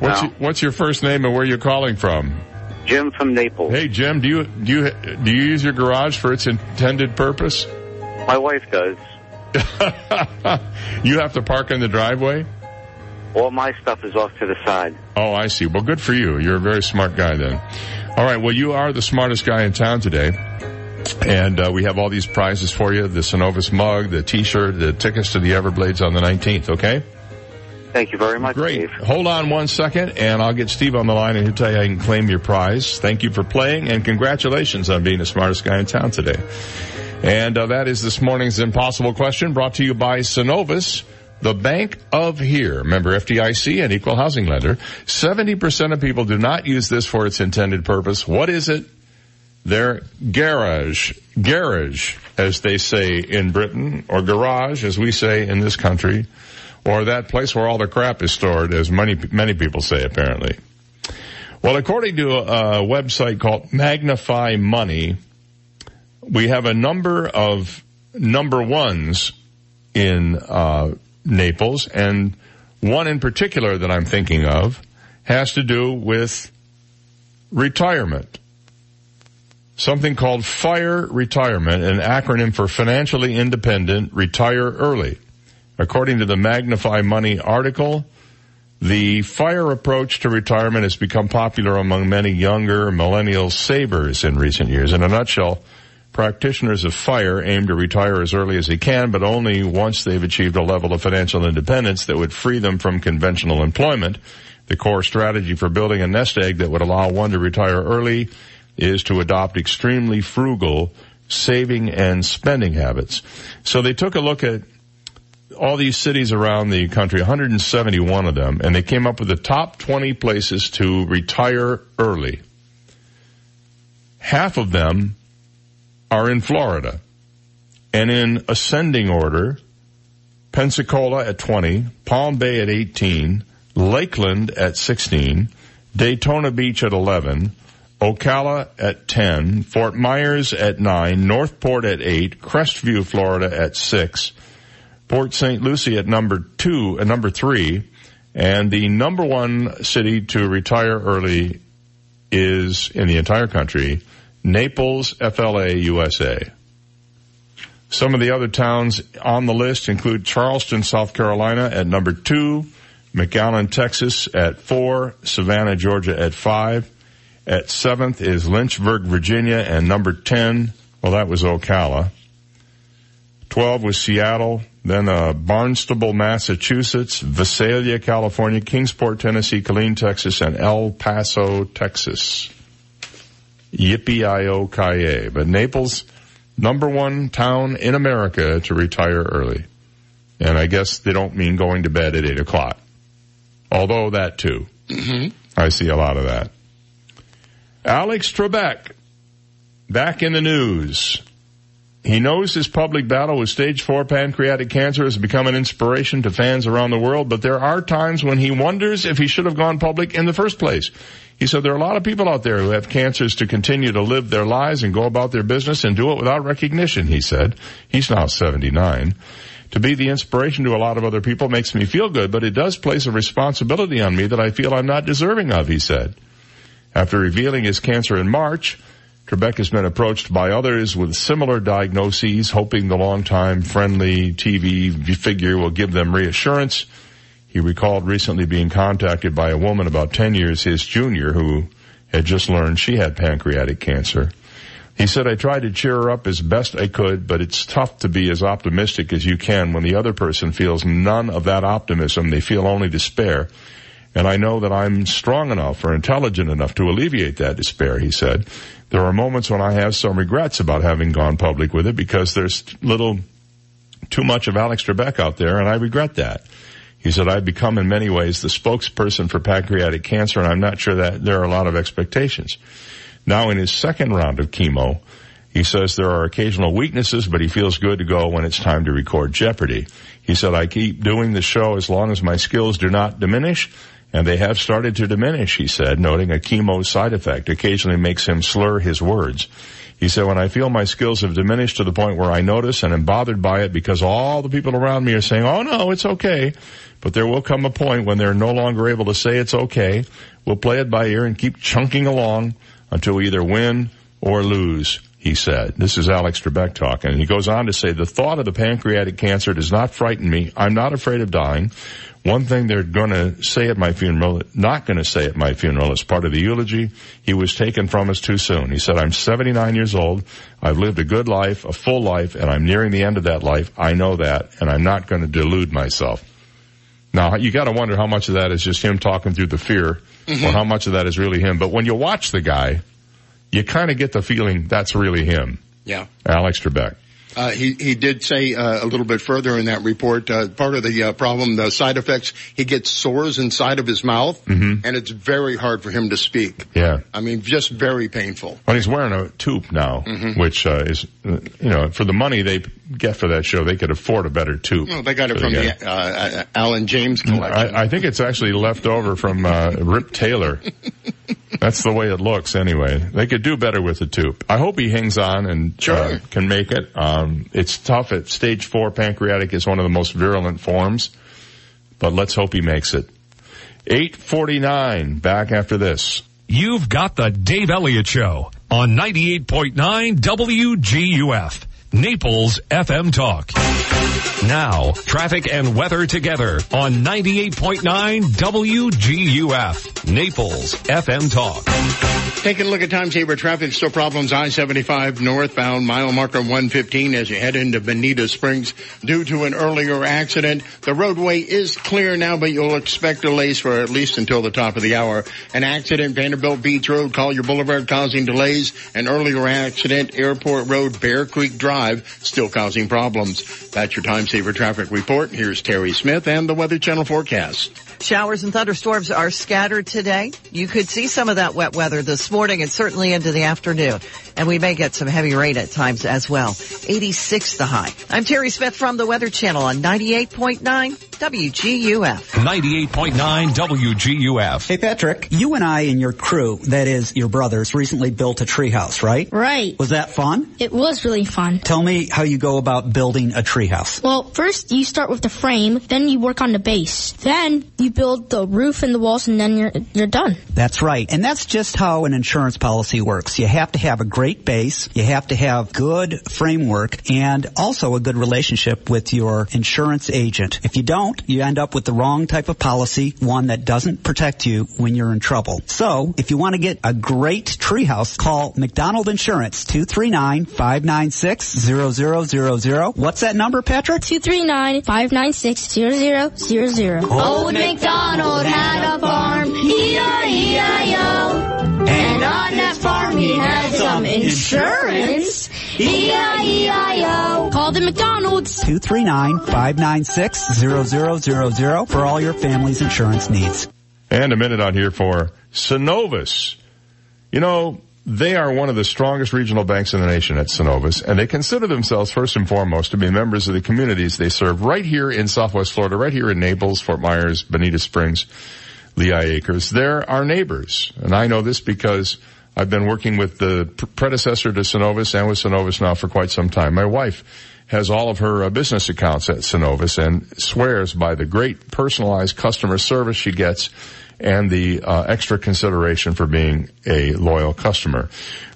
What's your first name and where you're calling from? Jim from Naples. Hey, Jim, do you use your garage for its intended purpose? My wife does. You have to park in the driveway? All my stuff is off to the side. Oh, I see. Well, good for you. You're a very smart guy then. All right. Well, you are the smartest guy in town today. And we have all these prizes for you, the Synovus mug, the T-shirt, the tickets to the Everblades on the 19th, okay? Thank you very much, Great. Steve. Hold on one second, and I'll get Steve on the line, and he'll tell you how you can claim your prize. Thank you for playing, and congratulations on being the smartest guy in town today. And that is this morning's Impossible Question, brought to you by Synovus, the bank of here. Member FDIC and equal housing lender. 70% of people do not use this for its intended purpose. What is it? Their garage, as they say in Britain, or garage, as we say in this country, or that place where all the crap is stored, as many people say, apparently. Well, according to a website called Magnify Money, we have a number of number ones in Naples, and one in particular that I'm thinking of has to do with retirement. Something called FIRE Retirement, an acronym for Financially Independent, Retire Early. According to the Magnify Money article, the FIRE approach to retirement has become popular among many younger millennial savers in recent years. In a nutshell, practitioners of FIRE aim to retire as early as they can, but only once they've achieved a level of financial independence that would free them from conventional employment. The core strategy for building a nest egg that would allow one to retire early is to adopt extremely frugal saving and spending habits. So they took a look at all these cities around the country, 171 of them, and they came up with the top 20 places to retire early. Half of them are in Florida. And in ascending order, Pensacola at 20, Palm Bay at 18, Lakeland at 16, Daytona Beach at 11, Ocala at 10, Fort Myers at 9, Northport at 8, Crestview, Florida at 6, Port St. Lucie at number 3, and the number one city to retire early is, in the entire country, Naples, FLA, USA. Some of the other towns on the list include Charleston, South Carolina at number 2, McAllen, Texas at 4, Savannah, Georgia at 5, at 7th is Lynchburg, Virginia, and number 10, well, that was Ocala. 12 was Seattle, then Barnstable, Massachusetts, Visalia, California, Kingsport, Tennessee, Killeen, Texas, and El Paso, Texas. Yippee-I-O-Ki-A. But Naples, number one town in America to retire early. And I guess they don't mean going to bed at 8 o'clock. Although that, too. Mm-hmm. I see a lot of that. Alex Trebek, back in the news. He knows his public battle with stage 4 pancreatic cancer has become an inspiration to fans around the world, but there are times when he wonders if he should have gone public in the first place. He said there are a lot of people out there who have cancers to continue to live their lives and go about their business and do it without recognition, he said. He's now 79. To be the inspiration to a lot of other people makes me feel good, but it does place a responsibility on me that I feel I'm not deserving of, he said. After revealing his cancer in March, Trebek has been approached by others with similar diagnoses, hoping the longtime friendly TV figure will give them reassurance. He recalled recently being contacted by a woman about 10 years his junior who had just learned she had pancreatic cancer. He said, I tried to cheer her up as best I could, but it's tough to be as optimistic as you can when the other person feels none of that optimism. They feel only despair. And I know that I'm strong enough or intelligent enough to alleviate that despair, he said. There are moments when I have some regrets about having gone public with it because there's little too much of Alex Trebek out there, and I regret that. He said, I've become in many ways the spokesperson for pancreatic cancer, and I'm not sure that there are a lot of expectations. Now in his second round of chemo, he says there are occasional weaknesses, but he feels good to go when it's time to record Jeopardy. He said, I keep doing the show as long as my skills do not diminish, and they have started to diminish, he said, noting a chemo side effect occasionally makes him slur his words. He said, when I feel my skills have diminished to the point where I notice and am bothered by it because all the people around me are saying, oh, no, it's okay. But there will come a point when they're no longer able to say it's okay. We'll play it by ear and keep chunking along until we either win or lose, he said. This is Alex Trebek talking. And he goes on to say, the thought of the pancreatic cancer does not frighten me. I'm not afraid of dying. One thing they're going to say at my funeral, not going to say at my funeral as part of the eulogy, he was taken from us too soon. He said, I'm 79 years old. I've lived a good life, a full life, and I'm nearing the end of that life. I know that, and I'm not going to delude myself. Now, you got to wonder how much of that is just him talking through the fear or how much of that is really him. But when you watch the guy, you kind of get the feeling that's really him. Yeah. Alex Trebek. He did say a little bit further in that report, part of the problem, the side effects, he gets sores inside of his mouth, and it's very hard for him to speak. Yeah. I mean, just very painful. Well, he's wearing a tube now, which is, you know, for the money they get for that show, they could afford a better tube. No, they got it from the Alan James collection. I think it's actually left over from Rip Taylor. That's the way it looks anyway. They could do better with the tube. I hope he hangs on and can make it. It's tough. At stage 4 pancreatic is one of the most virulent forms, but let's hope he makes it. 8:49, back after this. You've got the Dave Elliott Show on 98.9 WGUF. Naples FM Talk. Now, traffic and weather together on 98.9 WGUF. Naples FM Talk. Taking a look at time saver traffic, still problems. I-75 northbound, mile marker 115 as you head into Bonita Springs due to an earlier accident. The roadway is clear now, but you'll expect delays for at least until the top of the hour. An accident, Vanderbilt Beach Road, Collier Boulevard, causing delays. An earlier accident, Airport Road, Bear Creek Drive, still causing problems. That's your Time Saver Traffic Report. Here's Terry Smith and the Weather Channel forecast. Showers and thunderstorms are scattered today. You could see some of that wet weather this morning and certainly into the afternoon. And we may get some heavy rain at times as well. 86 the high. I'm Terry Smith from the Weather Channel on 98.9 WGUF. 98.9 WGUF. Hey, Patrick. You and I and your crew, that is your brothers, recently built a treehouse, right? Right. Was that fun? It was really fun. Tell me how you go about building a treehouse. Well, first you start with the frame, then you work on the base. Then you build the roof and the walls, and then you're done. That's right. And that's just how an insurance policy works. You have to have a great base, you have to have good framework, and also a good relationship with your insurance agent. If you don't, you end up with the wrong type of policy, one that doesn't protect you when you're in trouble. So, if you want to get a great treehouse, call McDonald Insurance, 239-596-0000. What's that number, Patrick? 239-596-0000. Old MacDonald had a farm, E-I-E-I-O. And on that farm he had some insurance, E-I-E-I-O. Call the McDonald's. 239-596-0000 for all your family's insurance needs. And a minute out here for Synovus. You know, They are one of the strongest regional banks in the nation at Synovus, and they consider themselves first and foremost to be members of the communities they serve right here in Southwest Florida, right here in Naples, Fort Myers, Bonita Springs, Lehigh Acres. They're our neighbors, and I know this because I've been working with the predecessor to Synovus and with Synovus now for quite some time. My wife has all of her business accounts at Synovus and swears by the great personalized customer service she gets and the extra consideration for being a loyal customer.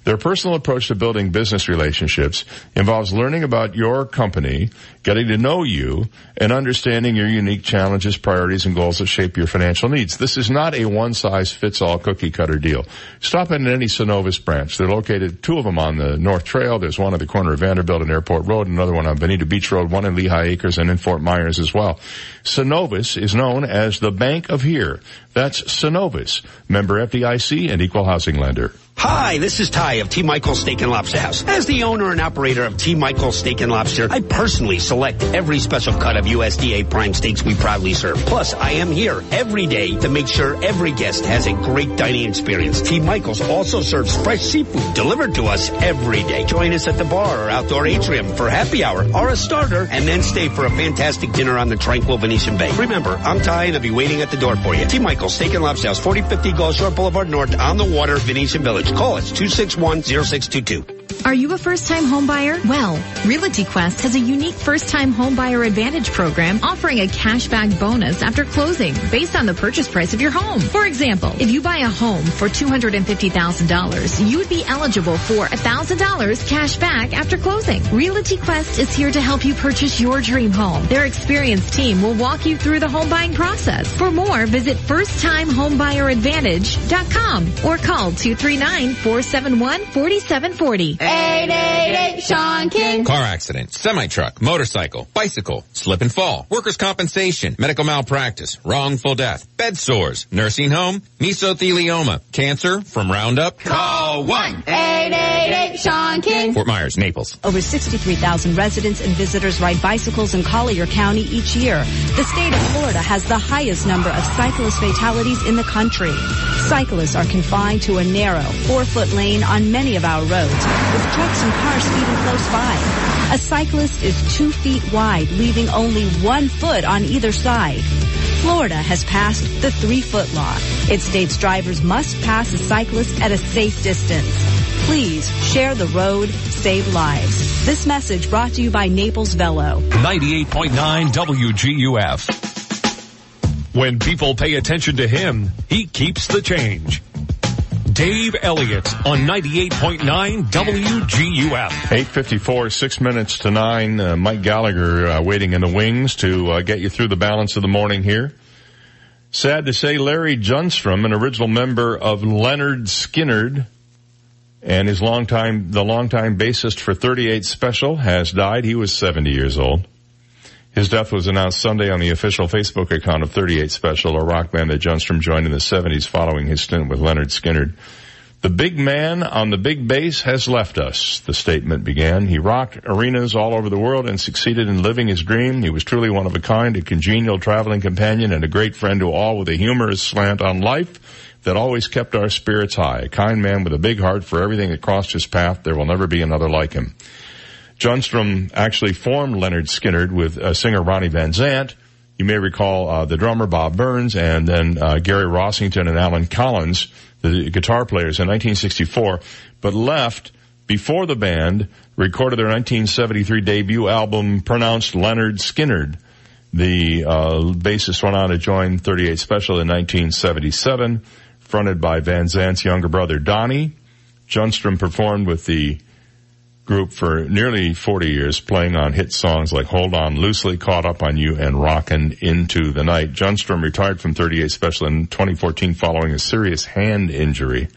Their personal approach to building business relationships involves learning about your company, getting to know you, and understanding your unique challenges, priorities, and goals that shape your financial needs. This is not a one-size-fits-all cookie-cutter deal. Stop in at any Synovus branch. They're located, two of them on the North Trail. There's one at the corner of Vanderbilt and Airport Road, another one on Bonita Beach Road, one in Lehigh Acres, and in Fort Myers as well. Synovus is known as the Bank of Here. That's Synovus, member FDIC and equal housing lender. Hi, this is Ty of T. Michael's Steak and Lobster House. As the owner and operator of T. Michael's Steak and Lobster, I personally select every special cut of USDA prime steaks we proudly serve. Plus, I am here every day to make sure every guest has a great dining experience. T. Michael's also serves fresh seafood delivered to us every day. Join us at the bar or outdoor atrium for happy hour or a starter, and then stay for a fantastic dinner on the tranquil Venetian Bay. Remember, I'm Ty, and I'll be waiting at the door for you. T. Michael's Steak and Lobster House, 4050 Gulf Shore Boulevard North, on the water, Venetian Village. Call us 261-0622. Are you a first-time home buyer? Well, Realty Quest has a unique first-time home buyer advantage program offering a cashback bonus after closing based on the purchase price of your home. For example, if you buy a home for $250,000, you would be eligible for $1,000 cash back after closing. Realty Quest is here to help you purchase your dream home. Their experienced team will walk you through the home buying process. For more, visit firsttimehomebuyeradvantage.com or call 239-471-4740. 888 Sean King. Car accident, semi-truck, motorcycle, bicycle, slip and fall, workers' compensation, medical malpractice, wrongful death, bed sores, nursing home, mesothelioma, cancer from Roundup. Call 1-888 Sean King. Fort Myers, Naples. Over 63,000 residents and visitors ride bicycles in Collier County each year. The state of Florida has the highest number of cyclist fatalities in the country. Cyclists are confined to a narrow 4-foot lane on many of our roads, with trucks and cars speeding close by. A cyclist is 2 feet wide, leaving only 1 foot on either side. Florida has passed the 3-foot law. It states drivers must pass a cyclist at a safe distance. Please share the road, save lives. This message brought to you by Naples Velo. 98.9 WGUF. When people pay attention to him, he keeps the change. Dave Elliott on 98.9 WGUF. 8:54, 6 minutes to nine. Mike Gallagher waiting in the wings to get you through the balance of the morning here. Sad to say, Larry Junstrom, an original member of Leonard Skynyrd, and his longtime bassist for 38 Special, has died. He was 70 years old. His death was announced Sunday on the official Facebook account of 38 Special, a rock band that Junstrom joined in the 70s following his stint with Leonard Skynyrd. "The big man on the big bass has left us," the statement began. "He rocked arenas all over the world and succeeded in living his dream. He was truly one of a kind, a congenial traveling companion, and a great friend to all, with a humorous slant on life that always kept our spirits high. A kind man with a big heart for everything that crossed his path. There will never be another like him." Junstrom actually formed Leonard Skynyrd with singer Ronnie Van Zant. You may recall the drummer Bob Burns, and then Gary Rossington and Alan Collins, the guitar players, in 1964, but left before the band recorded their 1973 debut album, pronounced Leonard Skynyrd. The bassist went on to join 38 Special in 1977, fronted by Van Zant's younger brother Donnie. Junstrom performed with the group for nearly 40 years, playing on hit songs like Hold On Loosely, Caught Up On You, and Rockin' Into the Night. Junstrom retired from 38 Special in 2014 following a serious hand injury.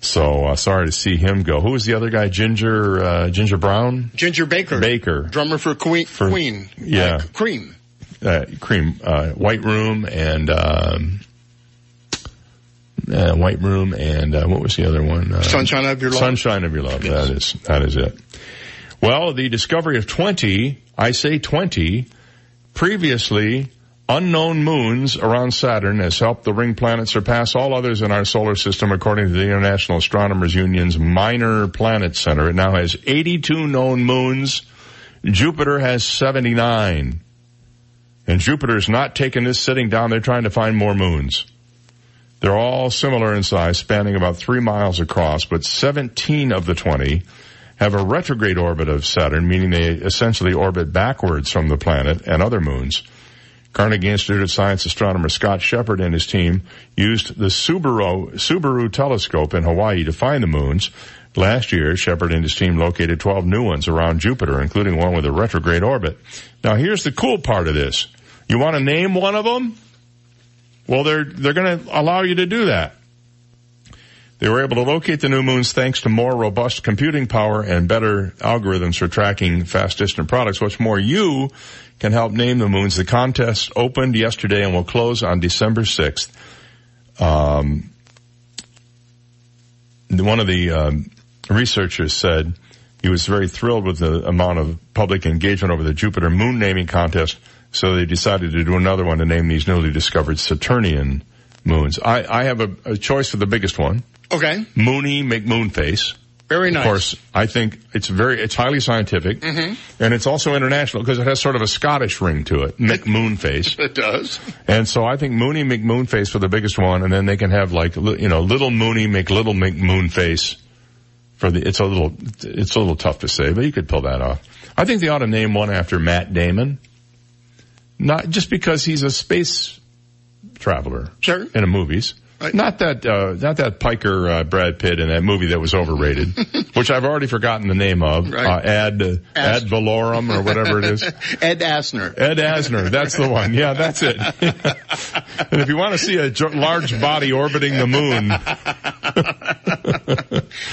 So, sorry to see him go. Who was the other guy? Ginger Brown? Ginger Baker. Drummer for Queen. Yeah. Cream. Cream. White Room, and what was the other one? Sunshine of Your Love. Sunshine of Your Love. Yes. That is it. Well, the discovery of 20, previously unknown moons around Saturn has helped the ring planet surpass all others in our solar system, according to the International Astronomers Union's Minor Planet Center. It now has 82 known moons. Jupiter has 79. And Jupiter's not taking this sitting down. They're trying to find more moons. They're all similar in size, spanning about 3 miles across, but 17 of the 20 have a retrograde orbit of Saturn, meaning they essentially orbit backwards from the planet and other moons. Carnegie Institute of Science astronomer Scott Shepard and his team used the Subaru telescope in Hawaii to find the moons. Last year, Shepard and his team located 12 new ones around Jupiter, including one with a retrograde orbit. Now, here's the cool part of this. You want to name one of them? Well, they're going to allow you to do that. They were able to locate the new moons thanks to more robust computing power and better algorithms for tracking fast-distant products. What's more, you can help name the moons. The contest opened yesterday and will close on December 6th. One of the researchers said he was very thrilled with the amount of public engagement over the Jupiter moon naming contest, so they decided to do another one to name these newly discovered Saturnian moons. I have a choice for the biggest one. Okay. Moony McMoonface. Very nice. Of course, I think it's highly scientific. Mm-hmm. And it's also international because it has sort of a Scottish ring to it. McMoonface. It does. And so I think Moony McMoonface for the biggest one, and then they can have like, you know, Little Moony McLittle McMoonface for the, it's a little tough to say, but you could pull that off. I think they ought to name one after Matt Damon. Not just because he's a space traveler. Sure. In the movies. Not that Piker Brad Pitt in that movie that was overrated, which I've already forgotten the name of. Right. Ad Valorem or whatever it is. Ed Asner, that's the one. Yeah, that's it. And if you want to see a large body orbiting the moon.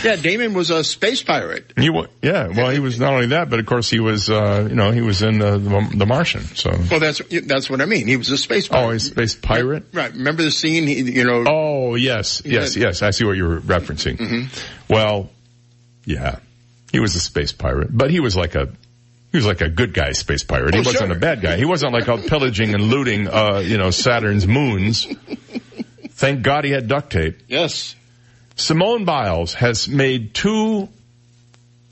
Yeah, Damon was a space pirate. He was not only that, but of course he was, he was in the Martian. So. Well, that's what I mean. He was a space pirate. Oh, a space pirate? Right. Remember the scene, Oh, yes. I see what you were referencing. Mm-hmm. Well, yeah, he was a space pirate, but he was like a good guy space pirate. He wasn't a bad guy. He wasn't like out pillaging and looting, Saturn's moons. Thank God he had duct tape. Yes. Simone Biles has made two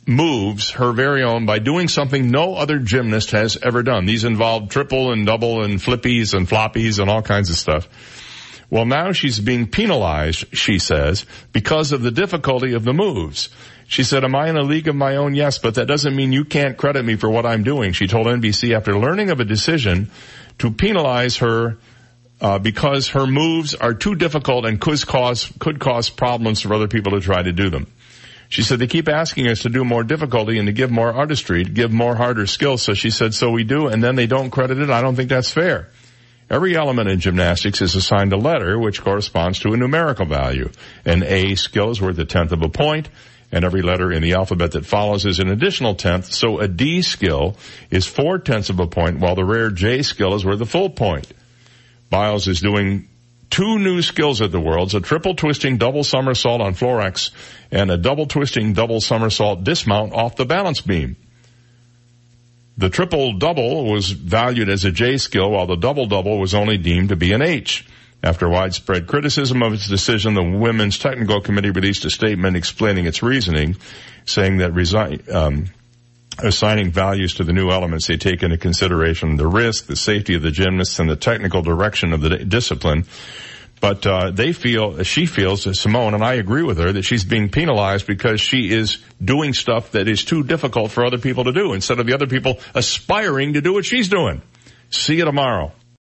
moves her very own by doing something no other gymnast has ever done. These involved triple and double and flippies and floppies and all kinds of stuff. Well, now she's being penalized, she says, because of the difficulty of the moves. She said, "Am I in a league of my own? Yes, but that doesn't mean you can't credit me for what I'm doing," she told NBC after learning of a decision to penalize her because her moves are too difficult and could cause problems for other people to try to do them. She said, "They keep asking us to do more difficulty and to give more artistry, to give more harder skills." So she said, "So we do, and then they don't credit it. I don't think that's fair." Every element in gymnastics is assigned a letter, which corresponds to a numerical value. An A skill is worth 1/10 of a point, and every letter in the alphabet that follows is an additional 1/10. So a D skill is 4/10 of a point, while the rare J skill is worth a full point. Biles is doing two new skills at the Worlds, a triple twisting double somersault on Florex and a double twisting double somersault dismount off the balance beam. The triple-double was valued as a J skill, while the double-double was only deemed to be an H. After widespread criticism of its decision, the Women's Technical Committee released a statement explaining its reasoning, saying that assigning values to the new elements, they take into consideration the risk, the safety of the gymnasts, and the technical direction of the discipline. But she feels, Simone, and I agree with her, that she's being penalized because she is doing stuff that is too difficult for other people to do instead of the other people aspiring to do what she's doing. See you tomorrow.